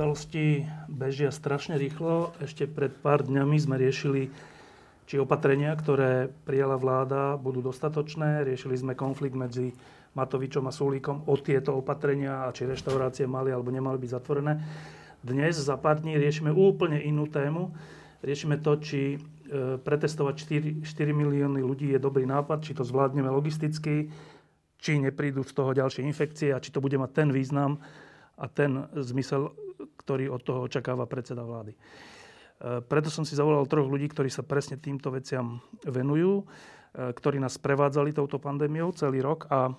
Udalosti bežia strašne rýchlo. Ešte pred pár dňami sme riešili, či opatrenia, ktoré prijala vláda, budú dostatočné. Riešili sme konflikt medzi Matovičom a Sulíkom o tieto opatrenia a či reštaurácie mali alebo nemali byť zatvorené. Dnes za pár dní riešime úplne inú tému. Riešime to, či pretestovať 4 milióny ľudí je dobrý nápad, či to zvládneme logisticky, či neprídu z toho ďalšie infekcie a či to bude mať ten význam a ten zmysel, ktorý od toho očakáva predseda vlády. Preto som si zavolal 3 ľudí, ktorí sa presne týmto veciam venujú, ktorí nás prevádzali touto pandémiou celý rok a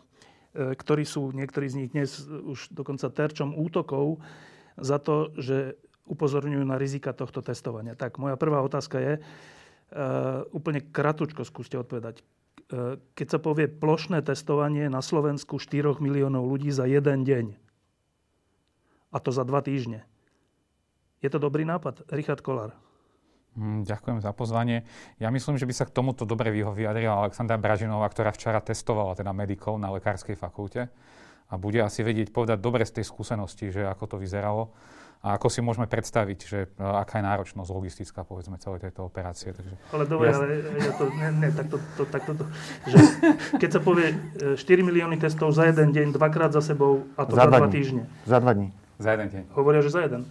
ktorí sú, niektorí z nich dnes už dokonca terčom útokov za to, že upozorňujú na rizika tohto testovania. Tak, moja prvá otázka je, úplne kratučko skúste odpovedať. Keď sa povie plošné testovanie na Slovensku 4 miliónov ľudí za jeden deň, a to za 2 týždne. Je to dobrý nápad? Richard Kolár. Ďakujem za pozvanie. Ja myslím, že by sa k tomuto dobre vyjadrila Alexandra Bražinová, ktorá včera testovala teda medikov na lekárskej fakulte a bude asi vedieť povedať dobre z tej skúsenosti, že ako to vyzeralo a ako si môžeme predstaviť, že aká je náročnosť logistická, povedzme, celej tejto operácie. Takže, ale dobre, že keď sa povie 4 milióny testov za jeden deň, dvakrát za sebou a to za 2 týždne. Za 2 dní. Za jeden deň. Hovoria, že za jeden.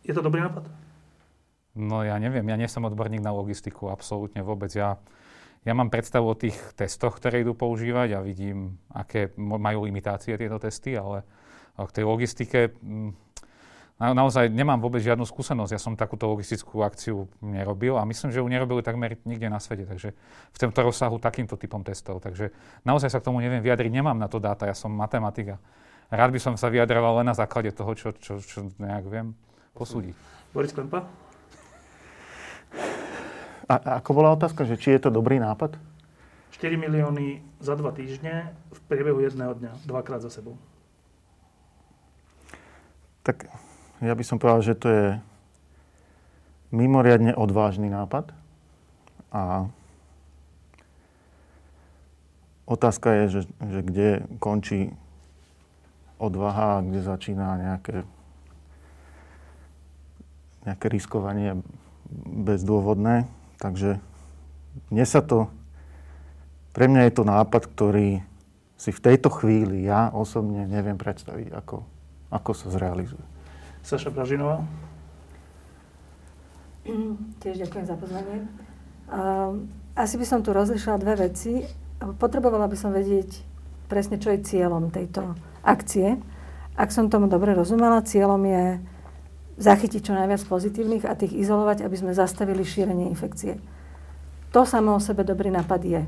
Je to dobrý nápad? No ja neviem, ja nie som odborník na logistiku, absolútne vôbec. Ja mám predstavu o tých testoch, ktoré idú používať a vidím, aké majú limitácie tieto testy, ale k tej logistike naozaj nemám vôbec žiadnu skúsenosť. Ja som takúto logistickú akciu nerobil a myslím, že ju nerobili takmer nikde na svete, takže v tomto rozsahu takýmto typom testov. Takže naozaj sa k tomu neviem vyjadriť, nemám na to dáta, ja som matematika. Rád by som sa vyjadroval len na základe toho, čo nejak viem posúdiť. Boris Klempa? A ako bola otázka, že či je to dobrý nápad? 4 milióny za 2 týždne v priebehu jedného dňa, dvakrát za sebou. Tak ja by som povedal, že to je mimoriadne odvážny nápad. A otázka je, že kde končí odvaha, kde začína nejaké riskovanie bezdôvodné. Takže pre mňa je to nápad, ktorý si v tejto chvíli ja osobne neviem predstaviť, ako sa zrealizuje. Saša Bražinová. Tiež ďakujem za pozvanie. Asi by som tu rozlišila 2 veci. Potrebovala by som vedieť presne, čo je cieľom tejto akcie. Ak som tomu dobre rozumela, cieľom je zachytiť čo najviac pozitívnych a tých izolovať, aby sme zastavili šírenie infekcie. To samo o sebe dobrý nápad je.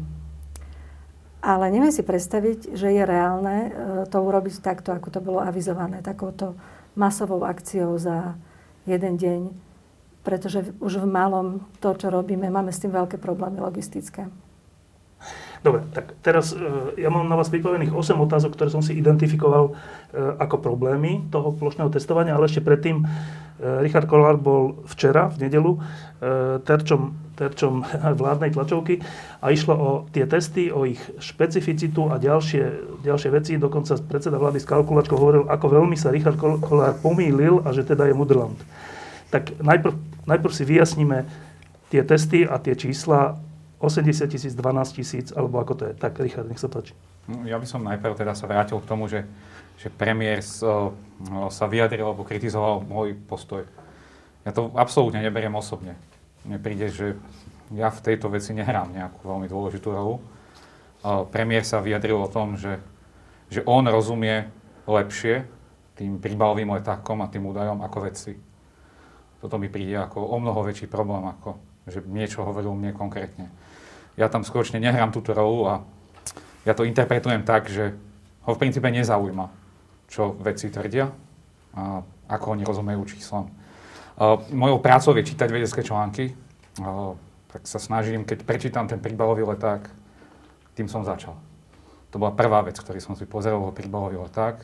Ale neviem si predstaviť, že je reálne to urobiť takto, ako to bolo avizované, takouto masovou akciou za jeden deň, pretože už v malom to, čo robíme, máme s tým veľké problémy logistické. Dobre, tak teraz ja mám na vás pripravených 8 otázok, ktoré som si identifikoval ako problémy toho plošného testovania, ale ešte predtým Richard Kolár bol včera, v nedeľu, terčom vládnej tlačovky a išlo o tie testy, o ich špecificitu a ďalšie veci. Dokonca predseda vlády s kalkulačkou hovoril, ako veľmi sa Richard Kolár pomýlil a že teda je mudrland. Tak najprv si vyjasníme tie testy a tie čísla, 80 000, 12 000, alebo ako to je. Tak, Richard, nech sa páči. No, ja by som najprv teda sa vrátil k tomu, že premiér sa vyjadril alebo kritizoval môj postoj. Ja to absolútne neberiem osobne. Mne príde, že ja v tejto veci nehrám nejakú veľmi dôležitú rolu. Premiér sa vyjadril o tom, že on rozumie lepšie tým príbalovým letákom a tým údajom ako vedci. Toto mi príde ako o mnoho väčší problém, ako že niečo hovoril mne konkrétne. Ja tam skutočne nehrám túto rolu a ja to interpretujem tak, že ho v princípe nezaujíma, čo vedci tvrdia a ako oni rozumejú číslom. Mojou prácou je čítať vedecké články, tak sa snažím, keď prečítam ten príbalový leták, tým som začal. To bola prvá vec, ktorý som si pozrel, bol príbalový leták.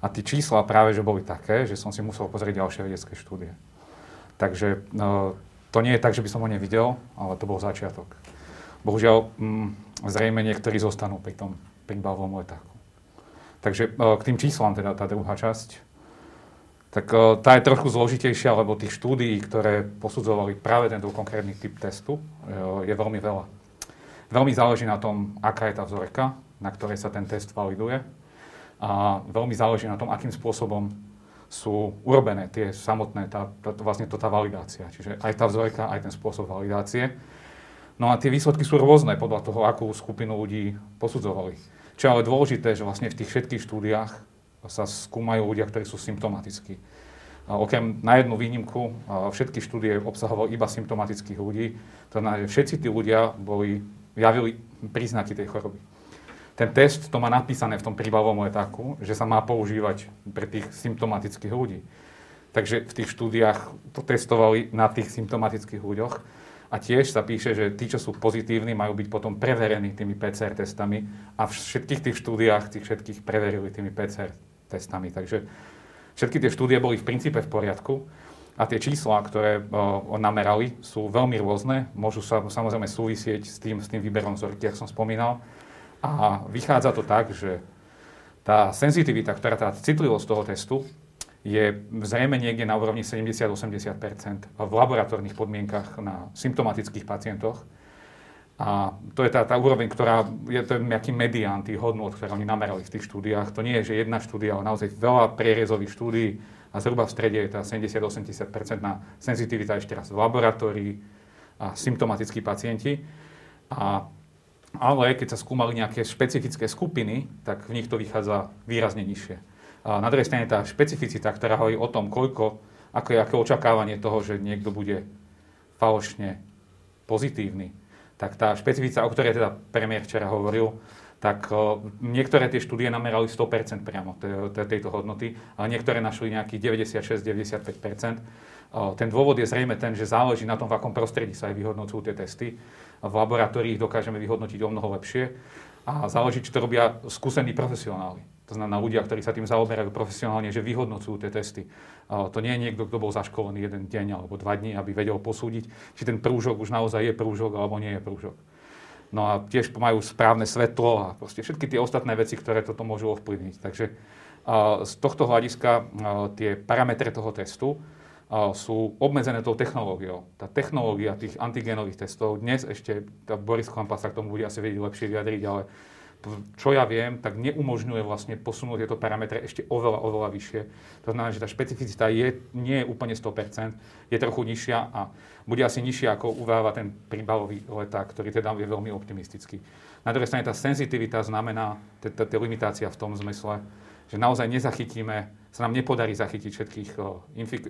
A tie čísla práve, že boli také, že som si musel pozrieť ďalšie vedecké štúdie. Takže to nie je tak, že by som ho nevidel, ale to bol začiatok. Bohužiaľ, zrejme niektorí zostanú pri tom príbalovom letáku. Takže k tým číslám teda tá druhá časť. Tak tá je trochu zložitejšia, lebo tých štúdií, ktoré posudzovali práve tento konkrétny typ testu, je veľmi veľa. Veľmi záleží na tom, aká je tá vzorka, na ktorej sa ten test validuje. A veľmi záleží na tom, akým spôsobom sú urobené tie samotné, vlastne to tá validácia. Čiže aj tá vzorka, aj ten spôsob validácie. No a tie výsledky sú rôzne podľa toho, akú skupinu ľudí posudzovali. Čo je ale dôležité, že vlastne v tých všetkých štúdiách sa skúmajú ľudia, ktorí sú symptomatickí. Okrem na jednu výnimku, všetky štúdie obsahovali iba symptomatických ľudí, to znamená, že všetci tí ľudia javili príznaky tej choroby. Ten test to má napísané v tom príbalovom letáku, že sa má používať pre tých symptomatických ľudí. Takže v tých štúdiách to testovali na tých symptomatických ľuďoch a tiež sa píše, že tí, čo sú pozitívni, majú byť potom preverení tými PCR testami a v všetkých tých štúdiách tých všetkých preverili tými PCR testami. Takže všetky tie štúdie boli v princípe v poriadku a tie čísla, ktoré namerali, sú veľmi rôzne. Môžu sa samozrejme súvisieť s tým výberom vzorky, ako som spomínal. A vychádza to tak, že tá senzitivita, ktorá tá citlivosť toho testu, je zrejme niekde na úrovni 70-80% v laboratórnych podmienkach na symptomatických pacientoch. A to je tá úroveň, ktorá je to nejaký medián tých hodnôt, ktoré oni namerali v tých štúdiách. To nie je, že jedna štúdia, ale naozaj veľa prierezových štúdií a zhruba v strede je tá 70-80% na senzitivita ešte raz v laboratórii a symptomatickí pacienti. Ale keď sa skúmali nejaké špecifické skupiny, tak v nich to vychádza výrazne nižšie. A na druhej strane tá špecificita, ktorá hovorí o tom, aké očakávanie toho, že niekto bude falošne pozitívny, tak tá špecificita, o ktorej teda premiér včera hovoril, tak niektoré tie štúdie namerali 100% priamo tejto hodnoty, ale niektoré našli nejakých 96-95%. Ten dôvod je zrejme ten, že záleží na tom, v akom prostredí sa aj vyhodnocujú tie testy. V laboratóriách dokážeme vyhodnotiť o mnoho lepšie a záleží, či to robia skúsení profesionáli. To znamená ľudia, ktorí sa tým zaoberajú profesionálne, že vyhodnocujú tie testy. To nie je niekto, kto bol zaškolený jeden deň alebo dva dní, aby vedel posúdiť, či ten prúžok už naozaj je prúžok alebo nie je prúžok. No a tiež majú správne svetlo a proste všetky tie ostatné veci, ktoré toto môžu ovplyvniť. Takže z tohto hľadiska tie parametre toho testu sú obmedzené tou technológiou. Tá technológia tých antigénových testov, dnes ešte, Boris Klempa sa k tomu bude asi vedieť lepšie vyjadriť, ale čo ja viem, tak neumožňuje vlastne posunúť tieto parametre ešte oveľa vyššie. To znamená, že tá špecificita nie je úplne 100%, je trochu nižšia a bude asi nižšia, ako uváva ten príbalový leták, ktorý teda je veľmi optimistický. Na druhej strane tá senzitivita znamená, tá limitácia v tom zmysle, že naozaj sa nám nepodarí zachytiť všetkých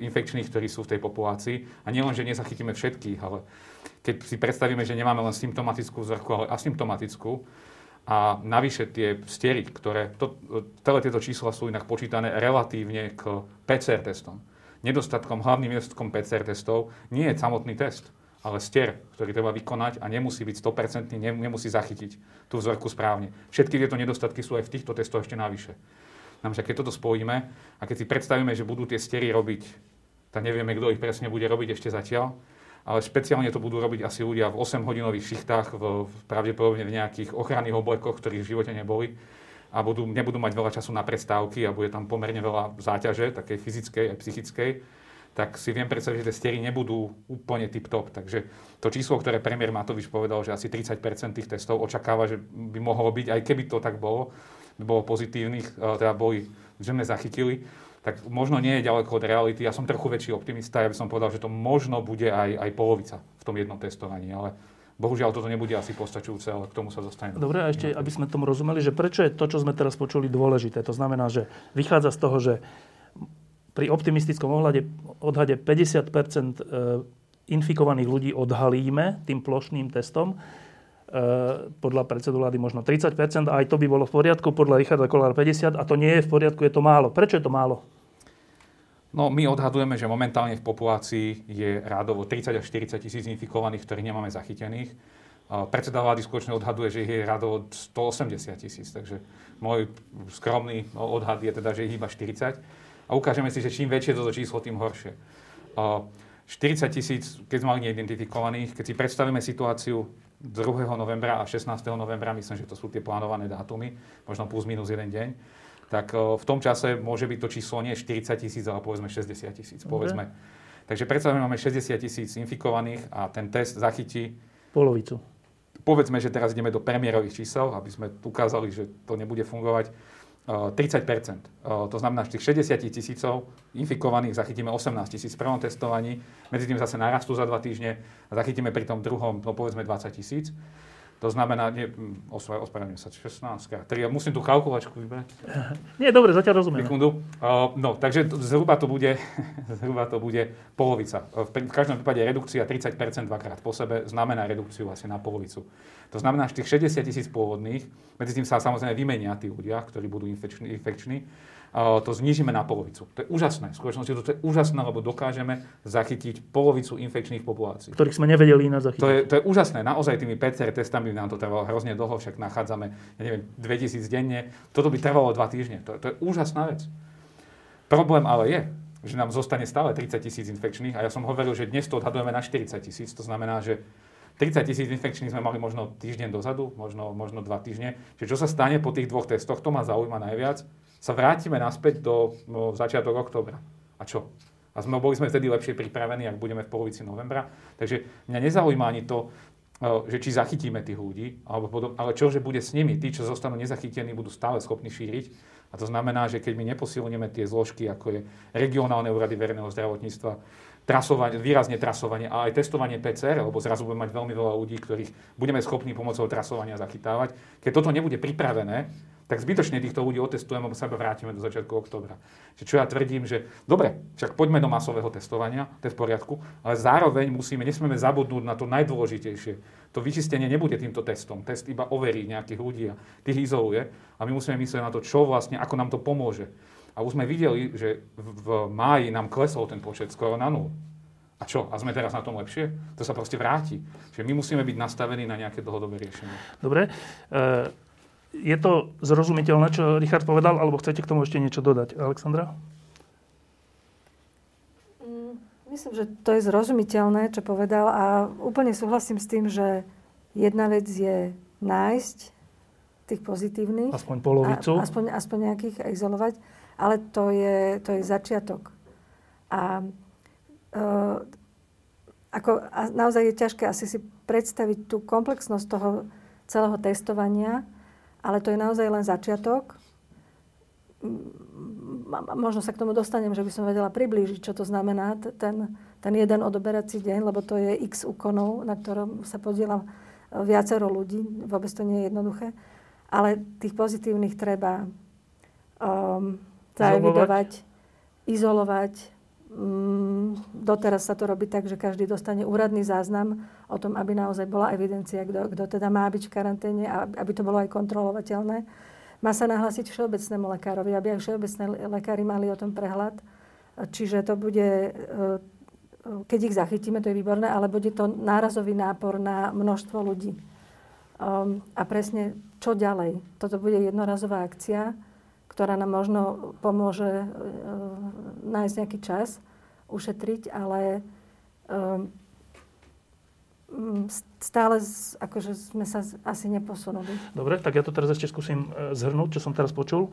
infekčných, ktorí sú v tej populácii. A nielen, že nezachytíme všetkých, ale keď si predstavíme, že nemáme len symptomatickú vzorku, ale asymptomatickú, a navyše tie stiery, ktoré... Celé tieto čísla sú inak počítané relatívne k PCR testom. Hlavným nedostatkom PCR testov nie je samotný test, ale stier, ktorý treba vykonať a nemusí byť 100%, nemusí zachytiť tú vzorku správne. Všetky tieto nedostatky sú aj v týchto testoch ešte navyše. Znamená, keď toto spojíme a keď si predstavíme, že budú tie stiery robiť, tak nevieme, kto ich presne bude robiť ešte zatiaľ, ale špeciálne to budú robiť asi ľudia v 8-hodinových šichtách, pravdepodobne v nejakých ochranných oblekoch, ktorých v živote neboli a nebudú mať veľa času na prestávky a bude tam pomerne veľa záťaže, takej fyzickej aj psychickej, tak si viem predstaviť, že tie stiery nebudú úplne tip-top. Takže to číslo, ktoré premiér Matovič povedal, že asi 30% tých testov očakáva, že by mohlo byť, aj keby to tak bolo pozitívnych, teda boli, že sme zachytili, tak možno nie je ďaleko od reality. Ja som trochu väčší optimista, ja by som povedal, že to možno bude aj polovica v tom jednom testovaní, ale bohužiaľ toto nebude asi postačujúce, ale k tomu sa dostaneme. Dobre, a ešte, aby sme tomu rozumeli, že prečo je to, čo sme teraz počuli, dôležité. To znamená, že vychádza z toho, že pri optimistickom odhade 50% infikovaných ľudí odhalíme tým plošným testom, podľa predsedu vlády možno 30%, aj to by bolo v poriadku, podľa Richarda Kolára 50%, a to nie je v poriadku, je to málo. Prečo je to málo? No, my odhadujeme, že momentálne v populácii je rádovo 30 až 40 tisíc infikovaných, ktorých nemáme zachytených. Predseda vlády skutočne odhaduje, že ich je rádovo 180 tisíc, takže môj skromný odhad je teda, že ich iba 40. A ukážeme si, že čím väčšie toto číslo, tým horšie. 40 tisíc, keď sme mali neidentifikovaných, keď si predstavíme situáciu 2. novembra a 16. novembra, myslím, že to sú tie plánované dátumy, možno plus minus jeden deň, tak v tom čase môže byť to číslo nie 40 tisíc, ale povedzme 60 tisíc, povedzme. Okay. Takže predstavme, máme 60 tisíc infikovaných a ten test zachytí polovicu. Povedzme, že teraz ideme do premiérových čísel, aby sme ukázali, že to nebude fungovať. 30%. To znamená, že tých 60 tisícov infikovaných zachytíme 18 tisíc v prvom testovaní, medzi tým zase narastú za 2 týždne a zachytíme pri tom druhom, no povedzme 20 tisíc. To znamená, ospravedlňujem sa, 16, 3, musím tú kalkulačku vybrať. Nie, dobre, zatiaľ rozumiem. Sekundu. No, takže zhruba to bude polovica. V každom prípade redukcia 30% dvakrát po sebe znamená redukciu asi na polovicu. To znamená, že tých 60 tisíc pôvodných, medzi tým sa samozrejme vymenia tí ľudia, ktorí budú infekční, to znížime na polovicu. To je úžasné. V skutočnosti to je úžasné, lebo dokážeme zachytiť polovicu infekčných populácií, ktorých sme nevedeli ináč zachytiť. To je úžasné. Naozaj tými PCR testami nám to trvalo hrozne dlho, však nachádzame, ja neviem, 2000 denne. Toto by trvalo 2 týždne. To je úžasná vec. Problém ale je, že nám zostane stále 30 tisíc infekčných a ja som hovoril, že dnes to odhadujeme na 40 tisíc. To znamená, že 30 tisíc infekčných sme mali možno týždeň dozadu, možno 2 týždne. Čiže čo sa stane po tých dvoch testoch, to ma zaujíma najviac. Sa vrátime naspäť do začiatok októbra. A čo? A boli sme vtedy lepšie pripravení, ak budeme v polovici novembra. Takže mňa nezaujíma ani to, že či zachytíme tých ľudí, alebo podobne, ale čo, že bude s nimi? Tí, čo zostanú nezachytení, budú stále schopní šíriť. A to znamená, že keď my neposilníme tie zložky, ako je regionálne úrady verejného zdravotníctva, výrazne trasovanie a aj testovanie PCR, lebo zrazu budeme mať veľmi veľa ľudí, ktorých budeme schopní pomocou trasovania zachytávať. Keď toto nebude pripravené, tak zbytočne týchto ľudí otestujeme, lebo sa vrátime do začiatku októbra. Čo ja tvrdím, že dobre, však poďme do masového testovania, to je v poriadku, ale zároveň nesmieme zabudnúť na to najdôležitejšie. To vyčistenie nebude týmto testom. Test iba overí nejakých ľudí a tých izoluje a my musíme myslieť na to, čo vlastne, ako nám to pomôže. A už sme videli, že v máji nám klesol ten počet skoro na 0. A čo? A sme teraz na tom lepšie? To sa proste vráti. Čiže my musíme byť nastavení na nejaké dlhodobé riešenie. Dobre. Je to zrozumiteľné, čo Richard povedal, alebo chcete k tomu ešte niečo dodať? Alexandra? Myslím, že to je zrozumiteľné, čo povedal a úplne súhlasím s tým, že jedna vec je nájsť tých pozitívnych. Aspoň polovicu. Aspoň nejakých a izolovať. Ale to je začiatok. A naozaj je ťažké asi si predstaviť tú komplexnosť toho celého testovania, ale to je naozaj len začiatok. Možno sa k tomu dostanem, že by som vedela priblížiť, čo to znamená ten jeden odoberací deň, lebo to je x úkonov, na ktorom sa podieľa viacero ľudí. Vôbec to nie je jednoduché. Ale tých pozitívnych treba zaevidovať, izolovať. Doteraz sa to robí tak, že každý dostane úradný záznam o tom, aby naozaj bola evidencia, kto teda má byť v karanténe a aby to bolo aj kontrolovateľné. Má sa nahlásiť všeobecnému lekárovi, aby aj všeobecné lekári mali o tom prehľad. Čiže to bude, keď ich zachytíme, to je výborné, ale bude to nárazový nápor na množstvo ľudí. A presne čo ďalej? Toto bude jednorazová akcia, ktorá nám možno pomôže nájsť nejaký čas, ušetriť, ale stále akože sme sa asi neposunuli. Dobre, tak ja to teraz ešte skúsim zhrnúť, čo som teraz počul.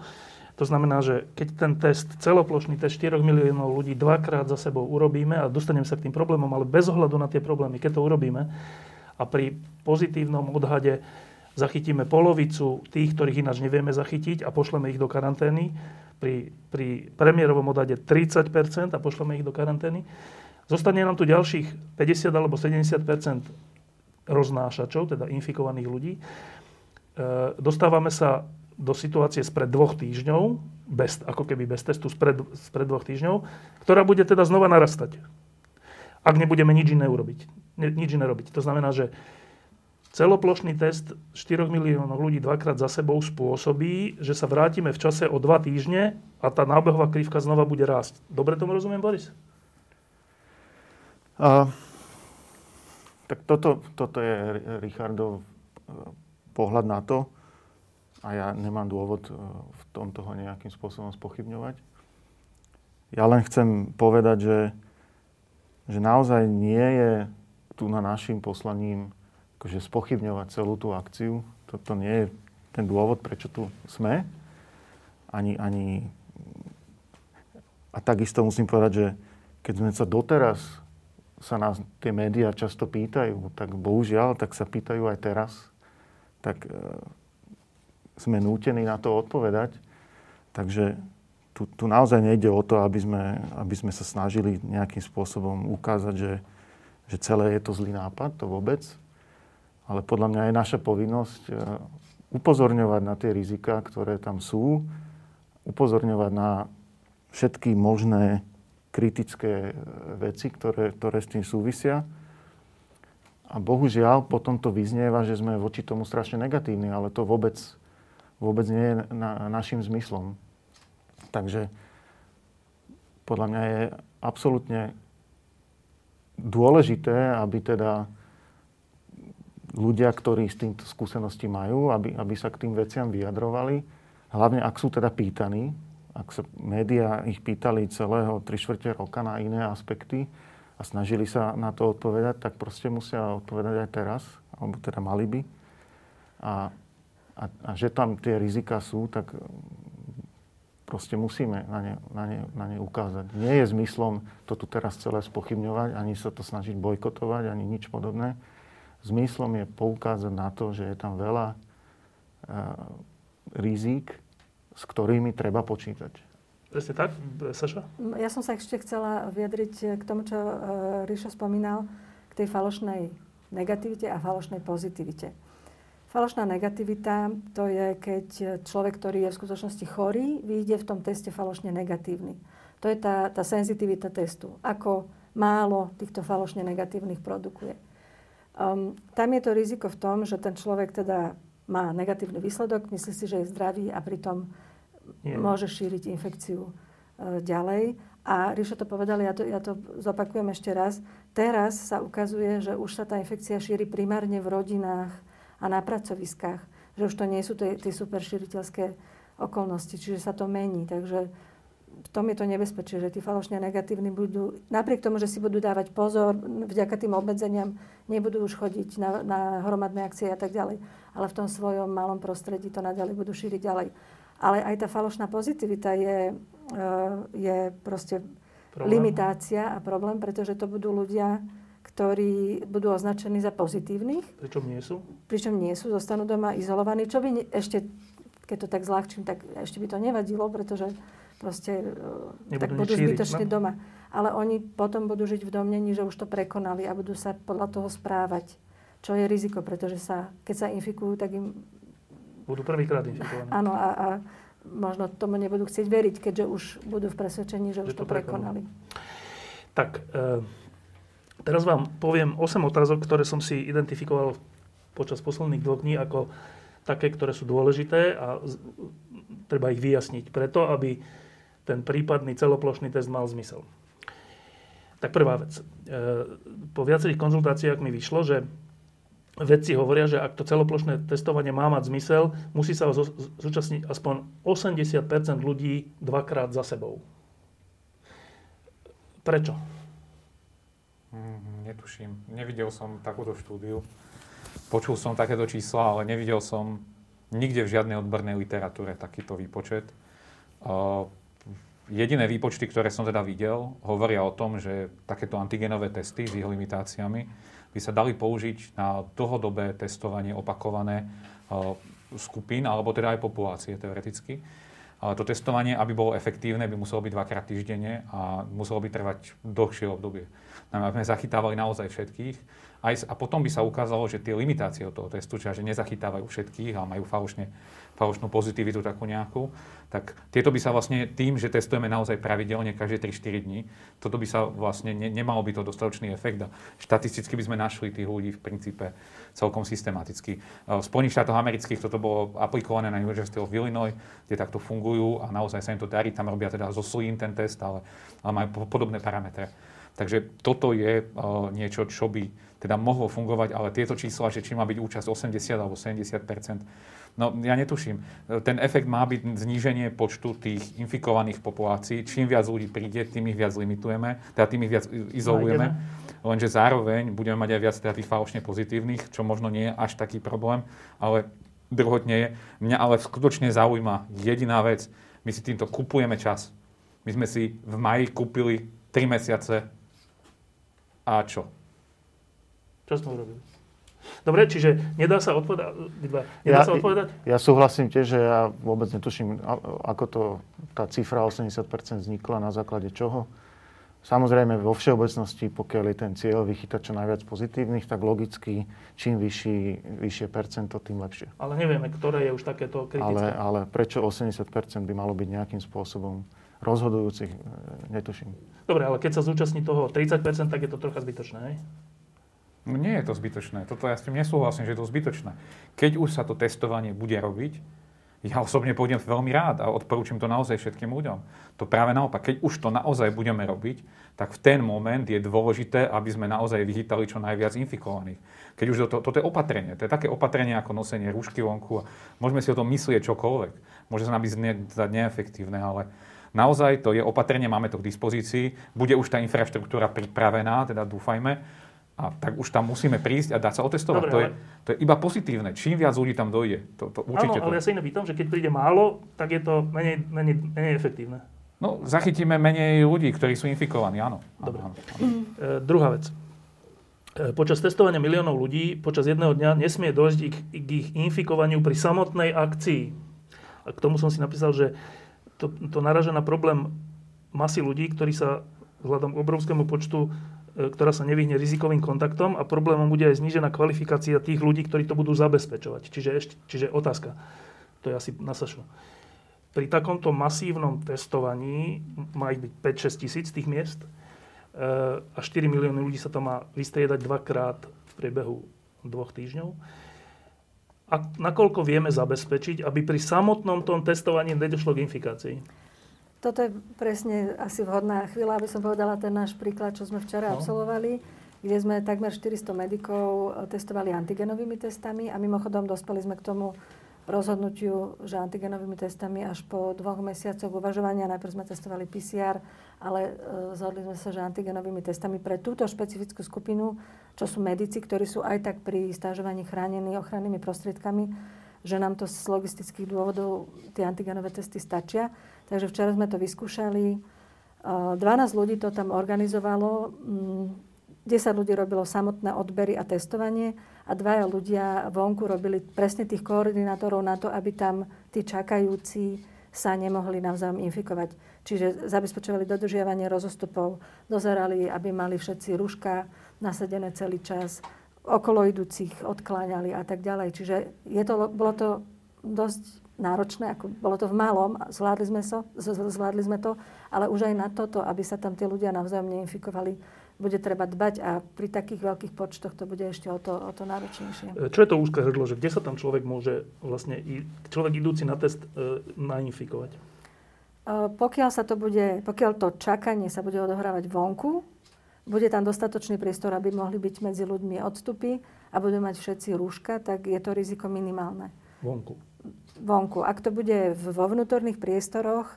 To znamená, že keď ten test, celoplošný test 4 miliónov ľudí dvakrát za sebou urobíme a dostanem sa k tým problémom, ale bez ohľadu na tie problémy, keď to urobíme a pri pozitívnom odhade zachytíme polovicu tých, ktorých ináč nevieme zachytiť a pošleme ich do karantény. Pri premiérovom odhade 30% a pošleme ich do karantény. Zostane nám tu ďalších 50 alebo 70% roznášačov, teda infikovaných ľudí. Dostávame sa do situácie spred 2 týždňov, bez testu spred 2 týždňov, ktorá bude teda znova narastať. Ak nebudeme nič iné robiť. To znamená, že Celoplošný test 4 miliónov ľudí dvakrát za sebou spôsobí, že sa vrátime v čase o 2 týždne a tá nábehová krivka znova bude rásť. Dobre tomu rozumiem, Boris? Tak toto je Richardov pohľad na to a ja nemám dôvod v tomto ho nejakým spôsobom spochybňovať. Ja len chcem povedať, že naozaj nie je tu na našim poslaním akože spochybňovať celú tú akciu. Toto nie je ten dôvod, prečo tu sme. A takisto musím povedať, že keď sme sa doteraz, sa nás tie médiá často pýtajú, tak bohužiaľ, tak sa pýtajú aj teraz. Tak sme nútení na to odpovedať. Takže tu naozaj nejde o to, aby sme sa snažili nejakým spôsobom ukázať, že celé je to zlý nápad, to vôbec. Ale podľa mňa je naša povinnosť upozorňovať na tie riziká, ktoré tam sú, upozorňovať na všetky možné kritické veci, ktoré s tým súvisia. A bohužiaľ potom to vyznieva, že sme voči tomu strašne negatívni, ale to vôbec nie je našim zmyslom. Takže podľa mňa je absolútne dôležité, aby teda ľudia, ktorí s týmto skúsenosti majú, aby sa k tým veciam vyjadrovali. Hlavne, ak sú teda pýtaní, ak sa médiá ich pýtali celého 3/4 roka na iné aspekty a snažili sa na to odpovedať, tak proste musia odpovedať aj teraz, alebo teda mali by. A že tam tie rizika sú, tak proste musíme na ne ukázať. Nie je zmyslom to tu teraz celé spochybňovať, ani sa to snažiť bojkotovať, ani nič podobné. Zmyslom je poukázať na to, že je tam veľa rizík, s ktorými treba počítať. Presne tak, Saša? Ja som sa ešte chcela vyjadriť k tomu, čo Ríšo spomínal, k tej falošnej negativite a falošnej pozitivite. Falošná negativita, to je, keď človek, ktorý je v skutočnosti chorý, vyjde v tom teste falošne negatívny. To je tá senzitivita testu. Ako málo týchto falošne negatívnych produkuje. Tam je to riziko v tom, že ten človek teda má negatívny výsledok, myslí si, že je zdravý a pritom môže šíriť infekciu ďalej. A Ríšo to povedal, ja to zopakujem ešte raz. Teraz sa ukazuje, že už sa tá infekcia šíri primárne v rodinách a na pracoviskách. Že už to nie sú tie superšíriteľské okolnosti, čiže sa to mení. Takže v tom je to nebezpečie, že tí falošne negatívni budú, napriek tomu, že si budú dávať pozor, vďaka tým obmedzeniam nebudú už chodiť na hromadné akcie a tak ďalej, ale v tom svojom malom prostredí to naďalej budú šíriť ďalej. Ale aj tá falošná pozitivita je proste problém. Limitácia a problém, pretože to budú ľudia, ktorí budú označení za pozitívnych. Pričom nie sú, zostanú doma izolovaní, čo by ešte, keď to tak zľahčím, tak ešte by to nevadilo, pretože proste tak budú zbytočne doma. Ale oni potom budú žiť v domnení, že už to prekonali a budú sa podľa toho správať. Čo je riziko, pretože keď sa infikujú, tak im... Budú prvýkrát infikovaní. Áno, a možno tomu nebudú chcieť veriť, keďže už budú v presvedčení, že už to prekonali. Tak, teraz vám poviem 8 otázok, ktoré som si identifikoval počas posledných 2 dní ako také, ktoré sú dôležité a treba ich vyjasniť preto, aby ten prípadný celoplošný test mal zmysel. Tak prvá vec. Po viacerých konzultáciách mi vyšlo, že vedci hovoria, že ak to celoplošné testovanie má mať zmysel, musí sa zúčastniť aspoň 80% ľudí dvakrát za sebou. Prečo? Netuším. Nevidel som takúto štúdiu. Počul som takéto čísla, ale nevidel som nikde v žiadnej odbornej literatúre takýto výpočet. Jediné výpočty, ktoré som teda videl, hovoria o tom, že takéto antigenové testy s ich limitáciami by sa dali použiť na dlhodobé testovanie opakované skupín, alebo teda aj populácie teoreticky. to testovanie, aby bolo efektívne, by muselo byť 2-krát týždenne a muselo by trvať dlhšie obdobie. Aby sme zachytávali naozaj všetkých. A potom by sa ukázalo, že tie limitácie od toho testu, čiže nezachytávajú všetkých a majú falošnú pozitivitu takú nejakú, tak tieto by sa vlastne tým, že testujeme naozaj pravidelne každé 3-4 dní, toto by sa vlastne nemalo by to dostatočný efekt a štatisticky by sme našli tých ľudí v princípe celkom systematicky. V Spojených štátoch amerických toto bolo aplikované na University of Illinois, kde takto fungujú a naozaj sa im to darí, tam robia teda zo slín ten test, ale majú podobné parametre. Takže toto je niečo, čo by teda mohlo fungovať, ale tieto čísla, že či má byť účasť 80 alebo 70%, no ja netuším. Ten efekt má byť zníženie počtu tých infikovaných populácií. Čím viac ľudí príde, tým ich viac limitujeme, teda tým ich viac izolujeme. Lenže zároveň budeme mať aj viac teda tých falošne pozitívnych, čo možno nie je až taký problém, ale druhotne je. Mňa ale skutočne zaujíma jediná vec. My si týmto kupujeme čas. My sme si v máji kúpili 3 mesiace a čo? Čo sme urobili? Dobre, čiže nedá sa odpovedať? Ja súhlasím tiež, že ja vôbec netuším, ako to tá cifra 80% vznikla, na základe čoho. Samozrejme, vo všeobecnosti, pokiaľ je ten cieľ vychytať čo najviac pozitívnych, tak logicky, čím vyššie percento, tým lepšie. Ale nevieme, ktoré je už takéto kritické. Ale prečo 80% by malo byť nejakým spôsobom rozhodujúcich, netuším. Dobre, ale keď sa zúčastní toho 30%, tak je to trocha zbytočné, hej? Nie je to zbytočné. Toto ja s tým nesúhlasím, že je to zbytočné. Keď už sa to testovanie bude robiť, ja osobne pôjdem veľmi rád a odporúčam to naozaj všetkým ľuďom. To práve naopak. Keď už to naozaj budeme robiť, tak v ten moment je dôležité, aby sme naozaj vychytali čo najviac infikovaných. Keď už toto je opatrenie. To je také opatrenie ako nosenie rúšky vonku. Môžeme si o tom myslieť čokoľvek. Môže sa nám byť neefektívne, ale naozaj to je opatrenie, máme to k dispozícii. Bude už tá infraštruktúra pripravená, teda dúfajme. A tak už tam musíme prísť a dať sa otestovať. Dobre, to je iba pozitívne. Čím viac ľudí tam dojde, to určite. Áno, ale ja sa iné pýtam, že keď príde málo, tak je to menej efektívne. No, zachytíme menej ľudí, ktorí sú infikovaní, áno. Dobre. Áno. Druhá vec. Počas testovania miliónov ľudí počas jedného dňa nesmie dojsť k ich infikovaniu pri samotnej akcii. A k tomu som si napísal, že to naráža na problém masy ľudí, ktorí sa vzhľadom k obrovskému počtu, ktorá sa nevyhne rizikovým kontaktom, a problémom bude aj znížená kvalifikácia tých ľudí, ktorí to budú zabezpečovať. Čiže otázka. To je asi na Sašu. Pri takomto masívnom testovaní má ich byť 5-6 tisíc tých miest a 4 milióny ľudí sa to má vystriedať dvakrát v priebehu 2 týždňov. A nakoľko vieme zabezpečiť, aby pri samotnom tom testovaní nedošlo k infikácii? Toto je presne asi vhodná chvíľa, aby som povedala ten náš príklad, čo sme včera absolvovali, kde sme takmer 400 medikov testovali antigenovými testami a mimochodom dospeli sme k tomu rozhodnutiu, že antigenovými testami až po 2 mesiacoch uvažovania. Najprv sme testovali PCR, ale zhodli sme sa, že antigenovými testami pre túto špecifickú skupinu, čo sú medici, ktorí sú aj tak pri stážovaní chránení ochrannými prostriedkami, že nám to z logistických dôvodov tie antigenové testy stačia. Takže včera sme to vyskúšali. 12 ľudí to tam organizovalo. 10 ľudí robilo samotné odbery a testovanie a 2 ľudia vonku robili presne tých koordinátorov na to, aby tam tí čakajúci sa nemohli navzájom infikovať. Čiže zabezpečovali dodržiavanie rozostupov, dozerali, aby mali všetci rúška nasadené celý čas, okolo idúcich odkláňali a tak ďalej. Čiže bolo to dosť náročné, ako bolo to v malom, zvládli sme to, ale už aj na toto, aby sa tam tie ľudia navzájom neinfikovali, bude treba dbať a pri takých veľkých počtoch to bude ešte o to náročnejšie. Čo je to úzke hrdlo, že kde sa tam človek môže vlastne, človek idúci na test, nainfikovať? Pokiaľ to čakanie sa bude odohrávať vonku, bude tam dostatočný priestor, aby mohli byť medzi ľuďmi odstupy a budú mať všetci rúška, tak je to riziko minimálne. Vonku. Ak to bude vo vnútorných priestoroch,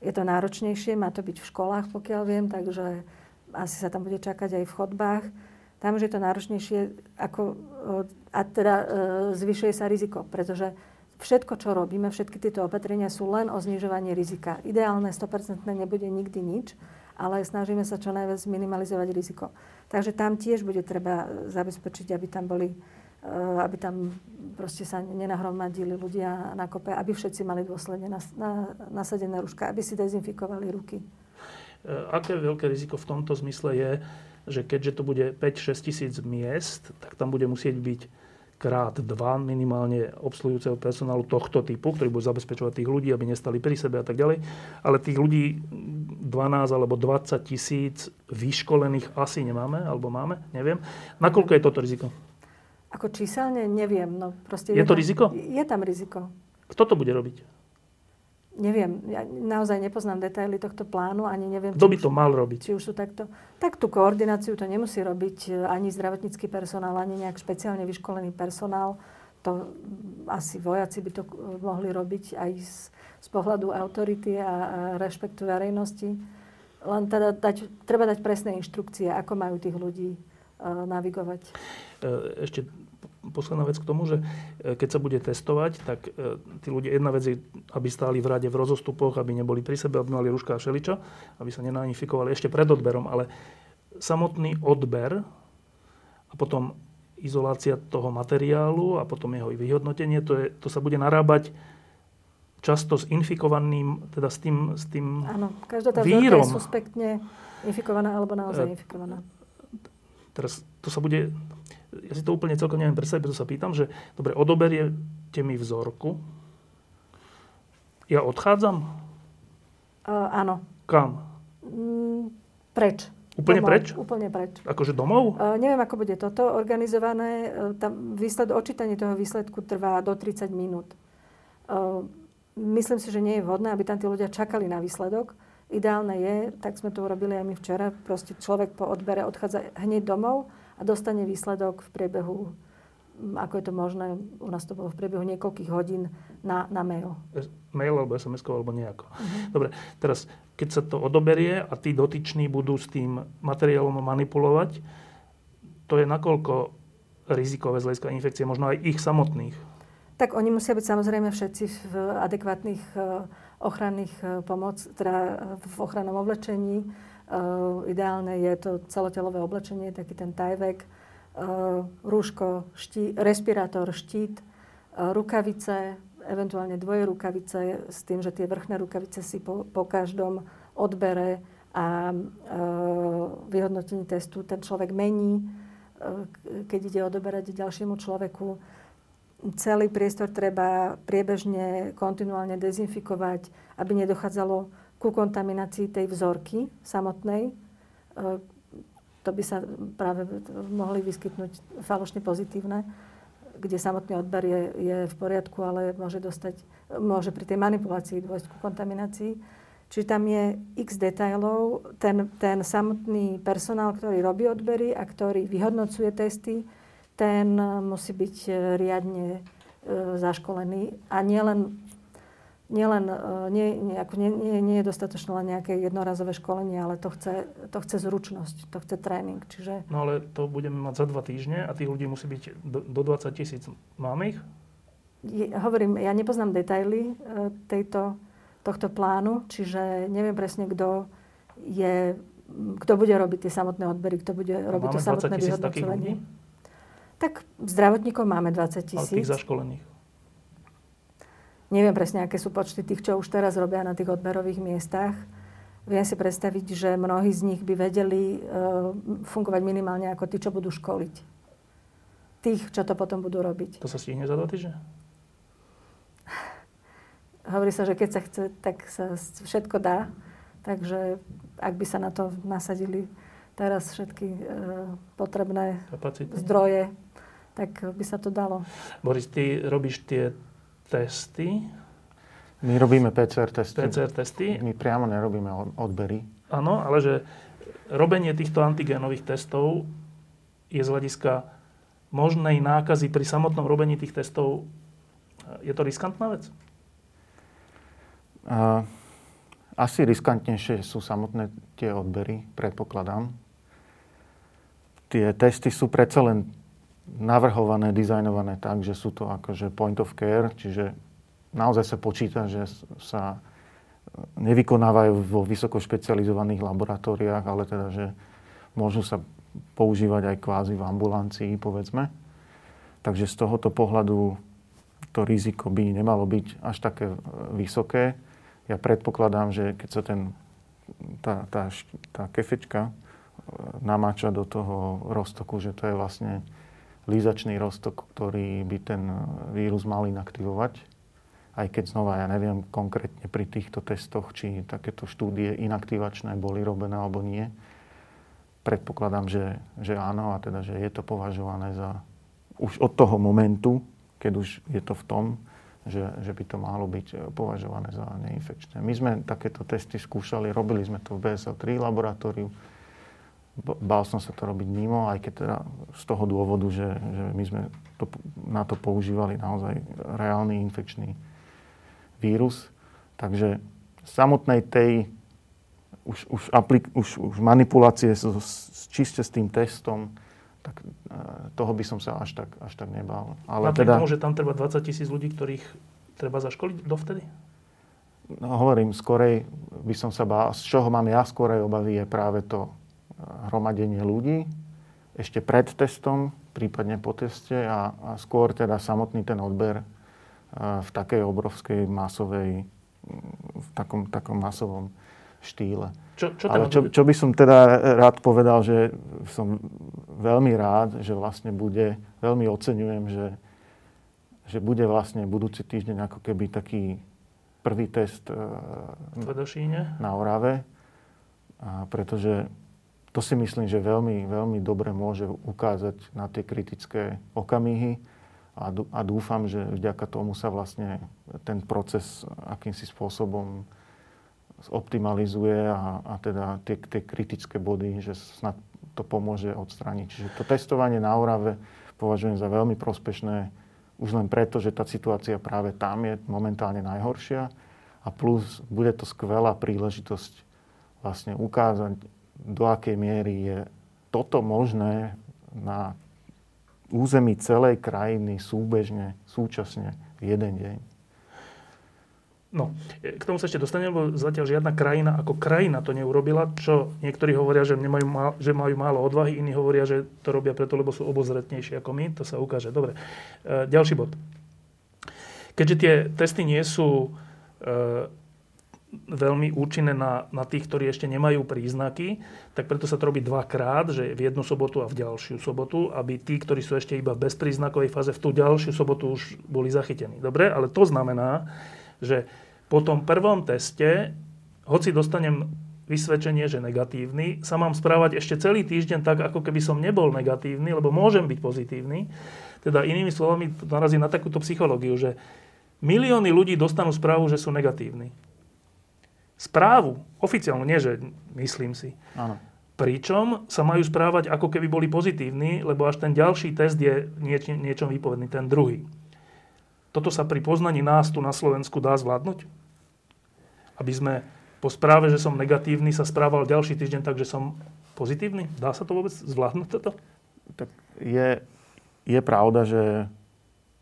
je to náročnejšie, má to byť v školách, pokiaľ viem, takže asi sa tam bude čakať aj v chodbách. Tam už je to náročnejšie, zvyšuje sa riziko, pretože všetko, čo robíme, všetky tieto opatrenia sú len o znižovanie rizika. Ideálne 100% nebude nikdy nič, ale snažíme sa čo najviac minimalizovať riziko. Takže tam tiež bude treba zabezpečiť, aby tam boli aby tam proste sa nenahromadili ľudia na kope, aby všetci mali dôsledne nasadené ruška, aby si dezinfikovali ruky. Aké veľké riziko v tomto zmysle je, že keďže to bude 5-6 tisíc miest, tak tam bude musieť byť krát 2 minimálne obsluhujúceho personálu tohto typu, ktorý bude zabezpečovať tých ľudí, aby nestali pri sebe a tak ďalej. Ale tých ľudí 12 alebo 20 tisíc vyškolených asi nemáme, alebo máme, neviem. Nakoľko je toto riziko? Ako číselne neviem. No, proste je to riziko? Je tam riziko. Kto to bude robiť? Neviem. Ja naozaj nepoznám detaily tohto plánu, ani neviem, kto by to mal robiť. Či už sú takto. Tak tú koordináciu to nemusí robiť ani zdravotnícky personál, ani nejak špeciálne vyškolený personál. To asi vojaci by to mohli robiť aj z pohľadu autority a rešpektu verejnosti. Len teda treba dať presné inštrukcie, ako majú tých ľudí navigovať. Ešte posledná vec k tomu, že keď sa bude testovať, tak tí ľudia, jedna vec je, aby stáli v rade v rozostupoch, aby neboli pri sebe, aby mali ruška a všeličo, aby sa nenainfikovali ešte pred odberom, ale samotný odber a potom izolácia toho materiálu a potom jeho vyhodnotenie, to sa bude narábať často s infikovaným, teda s tým vírom. Áno, každá tá vzorka je suspektne infikovaná alebo naozaj infikovaná. Teraz to sa bude, ja si to úplne celkom neviem predstaviť, preto sa pýtam, že dobre, odoberiete mi vzorku, ja odchádzam? Áno. Kam? Preč. Úplne domov. Preč? Úplne preč. Akože domov? Neviem, ako bude toto organizované. Odčítanie toho výsledku trvá do 30 minút. Myslím si, že nie je vhodné, aby tam tí ľudia čakali na výsledok. Ideálne je, tak sme to urobili aj my včera, proste človek po odbere odchádza hneď domov a dostane výsledok v priebehu, ako je to možné, u nás to bolo v priebehu niekoľkých hodín na mail. Mail alebo SMS-ko alebo nejako. Uh-huh. Dobre, teraz keď sa to odoberie a tí dotyční budú s tým materiálom manipulovať, to je nakoľko rizikové z hľadiska infekcie, možno aj ich samotných? Tak oni musia byť samozrejme všetci v adekvátnych ochranných pomoc, teda v ochrannom oblečení. Ideálne je to celotelové oblečenie, taký ten tajvek, rúško, respirátor, štít, rukavice, eventuálne dvoje rukavice s tým, že tie vrchné rukavice si po každom odbere a vyhodnotení testu ten človek mení, keď ide odoberať ďalšiemu človeku. Celý priestor treba priebežne, kontinuálne dezinfikovať, aby nedochádzalo ku kontaminácii tej vzorky samotnej. To by sa práve mohli vyskytnúť falošne pozitívne, kde samotný odber je v poriadku, ale môže pri tej manipulácii dôjsť ku kontaminácii. Čiže tam je x detailov. Ten samotný personál, ktorý robí odbery a ktorý vyhodnocuje testy, ten musí byť riadne zaškolený a nie je dostatočné len nejaké jednorazové školenie, ale to chce zručnosť, to chce tréning. Čiže... No ale to budeme mať za 2 týždne a tých ľudí musí byť do 20 tisíc. Máme ich? Hovorím, ja nepoznám detaily tohto plánu, čiže neviem presne, kto bude robiť tie samotné odbery, kto bude robiť to samotné vyhodnocovanie. Tak zdravotníkov máme 20 tisíc. Ale tých zaškolených? Neviem presne, aké sú počty tých, čo už teraz robia na tých odberových miestach. Viem si predstaviť, že mnohí z nich by vedeli fungovať minimálne ako tí, čo budú školiť. Tých, čo to potom budú robiť. To sa stihne za 2 týždne? Hovorí sa, že keď sa chce, tak sa všetko dá. Takže ak by sa na to nasadili teraz všetky potrebné kapacity, zdroje, tak by sa to dalo. Boris, ty robíš tie testy? My robíme PCR testy. PCR testy. My priamo nerobíme odbery. Áno, ale že robenie týchto antigénových testov je z hľadiska možnej nákazy pri samotnom robení tých testov. Je to riskantná vec? Asi riskantnejšie sú samotné tie odbery, predpokladám. Tie testy sú predsa len navrhované, dizajnované tak, že sú to akože point of care, čiže naozaj sa počíta, že sa nevykonávajú vo vysoko špecializovaných laboratóriách, ale teda, že môžu sa používať aj kvázi v ambulancii, povedzme. Takže z tohoto pohľadu to riziko by nemalo byť až také vysoké. Ja predpokladám, že keď sa tá kefečka namáča do toho roztoku, že to je vlastne lízačný roztok, ktorý by ten vírus mal inaktivovať. Aj keď znova, ja neviem konkrétne pri týchto testoch, či takéto štúdie inaktivačné boli robené alebo nie. Predpokladám, že áno, a teda, že je to považované za už od toho momentu, keď už je to v tom, že by to malo byť považované za neinfekčné. My sme takéto testy skúšali, robili sme to v BSL-3 laboratóriu. Bál som sa to robiť mimo, aj keď teda z toho dôvodu, že my sme na to používali naozaj reálny infekčný vírus. Takže samotnej tej už manipulácie čiste s tým testom, tak toho by som sa až tak nebál. Ale napriek tomu, že tam treba 20,000 ľudí, ktorých treba zaškoliť dovtedy? No, hovorím, skorej by som sa bál. Z čoho mám ja skorej obavy je práve to hromadenie ľudí ešte pred testom, prípadne po teste a skôr teda samotný ten odber v takej obrovskej masovej, v takom masovom štýle. Čo by som teda rád povedal, že som veľmi rád, že vlastne veľmi oceňujem, že bude vlastne budúci týždeň ako keby taký prvý test na Orave, pretože to si myslím, že veľmi, veľmi dobre môže ukázať na tie kritické okamihy a dúfam, že vďaka tomu sa vlastne ten proces akýmsi spôsobom optimalizuje a teda tie kritické body, že snad to pomôže odstrániť. Čiže to testovanie na Orave považujem za veľmi prospešné už len preto, že tá situácia práve tam je momentálne najhoršia a plus bude to skvelá príležitosť vlastne ukázať, do akej miery je toto možné na území celej krajiny súbežne, súčasne v jeden deň. No, k tomu sa ešte dostanem, lebo zatiaľ žiadna krajina ako krajina to neurobila, čo niektorí hovoria, že majú málo odvahy, iní hovoria, že to robia preto, lebo sú obozretnejší ako my, to sa ukáže. Dobre, ďalší bod. Keďže tie testy nie sú veľmi účinné na tých, ktorí ešte nemajú príznaky, tak preto sa to robí dvakrát, že v jednu sobotu a v ďalšiu sobotu, aby tí, ktorí sú ešte iba v bezpríznakovej fáze, v tú ďalšiu sobotu už boli zachytení. Dobre, ale to znamená, že po tom prvom teste, hoci dostanem vysvedčenie, že negatívny, sa mám správať ešte celý týždeň tak, ako keby som nebol negatívny, lebo môžem byť pozitívny. Teda inými slovami narazím na takúto psychológiu, že milióny ľudí dostanú správu, že sú negatívni. Správu, oficiálne, nie že myslím si. Áno. Pričom sa majú správať, ako keby boli pozitívni, lebo až ten ďalší test je niečom výpovedný, ten druhý. Toto sa pri poznaní nás tu na Slovensku dá zvládnuť? Aby sme po správe, že som negatívny, sa správal ďalší týždeň tak, že som pozitívny? Dá sa to vôbec zvládnuť toto? Tak je pravda, že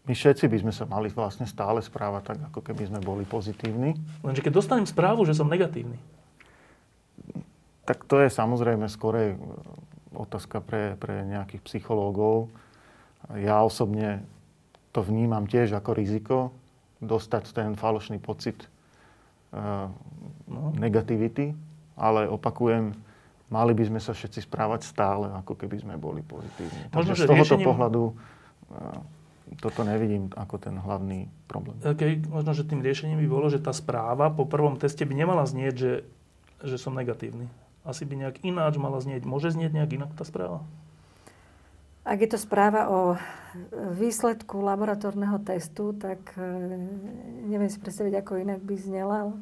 my všetci by sme sa mali vlastne stále správať tak, ako keby sme boli pozitívni. Lenže keď dostanem správu, že som negatívny. Tak to je samozrejme skorej otázka pre nejakých psychológov. Ja osobne to vnímam tiež ako riziko, dostať ten falošný pocit negativity, ale opakujem, mali by sme sa všetci správať stále, ako keby sme boli pozitívni. Možno, takže z tohoto pohľadu toto nevidím ako ten hlavný problém. Okay, možno, že tým riešením by bolo, že tá správa po prvom teste by nemala znieť, že som negatívny. Asi by nejak ináč mala znieť. Môže znieť nejak inak tá správa? Ak je to správa o výsledku laboratórneho testu, tak neviem si predstaviť, ako inak by znela,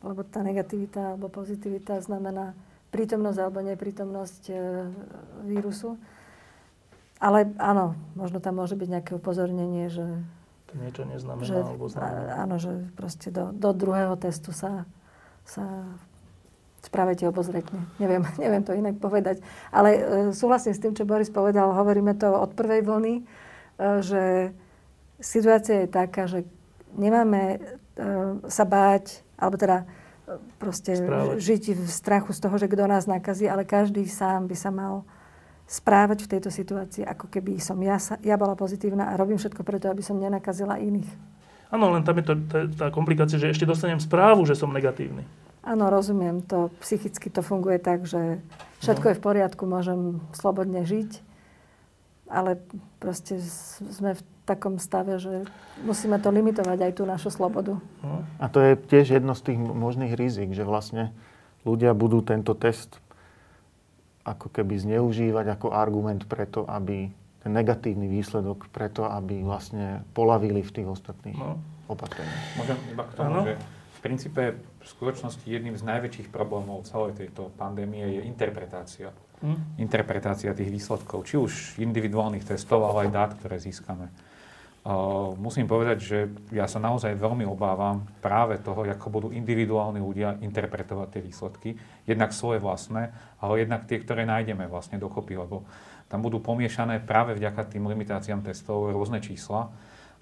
lebo tá negativita alebo pozitivita znamená prítomnosť alebo neprítomnosť vírusu. Ale áno, možno tam môže byť nejaké upozornenie, že to niečo neznamená, alebo znamená. Áno, že proste do druhého testu sa správajte obozretne. Neviem to inak povedať. Ale súhlasím s tým, čo Boris povedal. Hovoríme to od prvej vlny, že situácia je taká, že nemáme sa báť, alebo teda proste správať. Žiť v strachu z toho, že kto nás nakazí, ale každý sám by sa mal správať v tejto situácii, ako keby som ja bola pozitívna a robím všetko preto, aby som nenakazila iných. Áno, len tam je tá komplikácia, že ešte dostanem správu, že som negatívny. Áno, rozumiem to. Psychicky to funguje tak, že všetko je v poriadku, môžem slobodne žiť, ale proste sme v takom stave, že musíme to limitovať aj tú našu slobodu. A to je tiež jedno z tých možných rizik, že vlastne ľudia budú tento test ako keby zneužívať ako argument preto, aby ten negatívny výsledok, preto, aby vlastne polavili v tých ostatných opatreniach. Možno iba k tomu, že v princípe v skutočnosti jedným z najväčších problémov celej tejto pandémie je interpretácia. Interpretácia tých výsledkov, či už individuálnych testov, ale aj dát, ktoré získame. Musím povedať, že ja sa naozaj veľmi obávam práve toho, ako budú individuálni ľudia interpretovať tie výsledky. Jednak svoje vlastné, ale jednak tie, ktoré nájdeme vlastne dokopy, lebo tam budú pomiešané práve vďaka tým limitáciám testov rôzne čísla.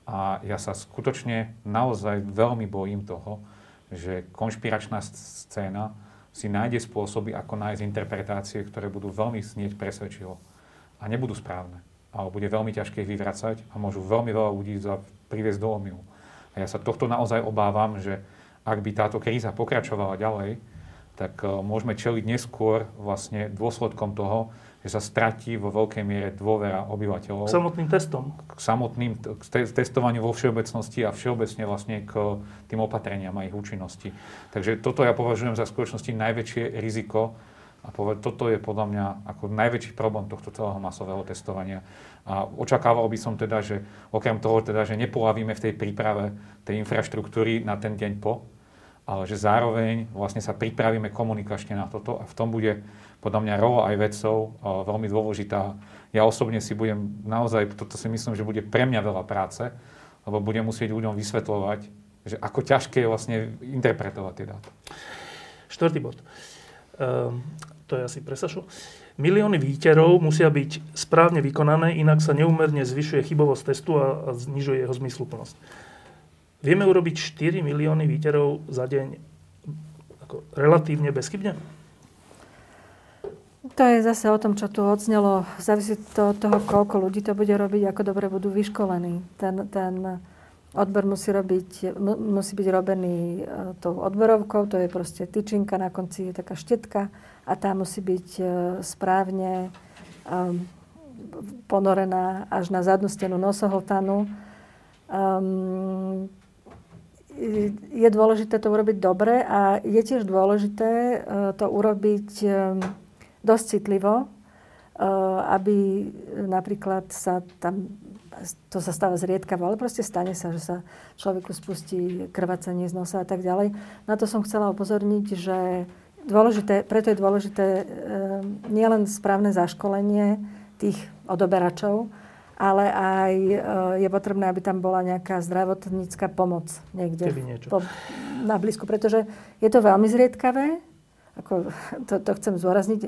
A ja sa skutočne naozaj veľmi bojím toho, že konšpiračná scéna si nájde spôsoby, ako nájsť interpretácie, ktoré budú veľmi znieť presvedčivo a nebudú správne. Ale bude veľmi ťažké ich vyvracať a môžu veľmi veľa ľudí priviesť do omylu. A ja sa tohto naozaj obávam, že ak by táto kríza pokračovala ďalej, tak môžeme čeliť neskôr vlastne dôsledkom toho, že sa stratí vo veľkej miere dôvera obyvateľov. K samotným testom. K testovaniu vo všeobecnosti a všeobecne vlastne k tým opatreniam a ich účinnosti. Takže toto ja považujem za skutočnosti najväčšie riziko, a toto je podľa mňa ako najväčší problém tohto celého masového testovania. A očakával by som teda, že okrem toho teda, že nepolavíme v tej príprave tej infraštruktúry na ten deň po, ale že zároveň vlastne sa pripravíme komunikačne na toto a v tom bude podľa mňa rola aj vedcov veľmi dôležitá. Ja osobne si budem naozaj, toto si myslím, že bude pre mňa veľa práce, lebo budem musieť ľuďom vysvetľovať, že ako ťažké je vlastne interpretovať tie dáta. Štvrtý bod. To je asi pre Sašu. Milióny výterov musia byť správne vykonané, inak sa neúmerne zvyšuje chybovosť testu a znižuje jeho zmysluplnosť. Vieme urobiť 4 milióny výterov za deň ako relatívne bezchybne? To je zase o tom, čo tu odznelo. Závisí to od toho, koľko ľudí to bude robiť, ako dobre budú vyškolení. Ten odbor musí byť robený tou odborovkou, to je proste tyčinka, na konci je taká štetka a tá musí byť správne ponorená až na zadnú stenu nosohltanu. Je dôležité to urobiť dobre a je tiež dôležité to urobiť dosť citlivo, aby napríklad sa tam, to sa stáva zriedkavo, ale proste stane sa, že sa človeku spustí krvácanie z nosa a tak ďalej. Na to som chcela upozorniť, že preto je dôležité nielen správne zaškolenie tých odoberačov, ale aj je potrebné, aby tam bola nejaká zdravotnícka pomoc niekde na blízku, pretože je to veľmi zriedkavé. Ako, to chcem zdôrazniť,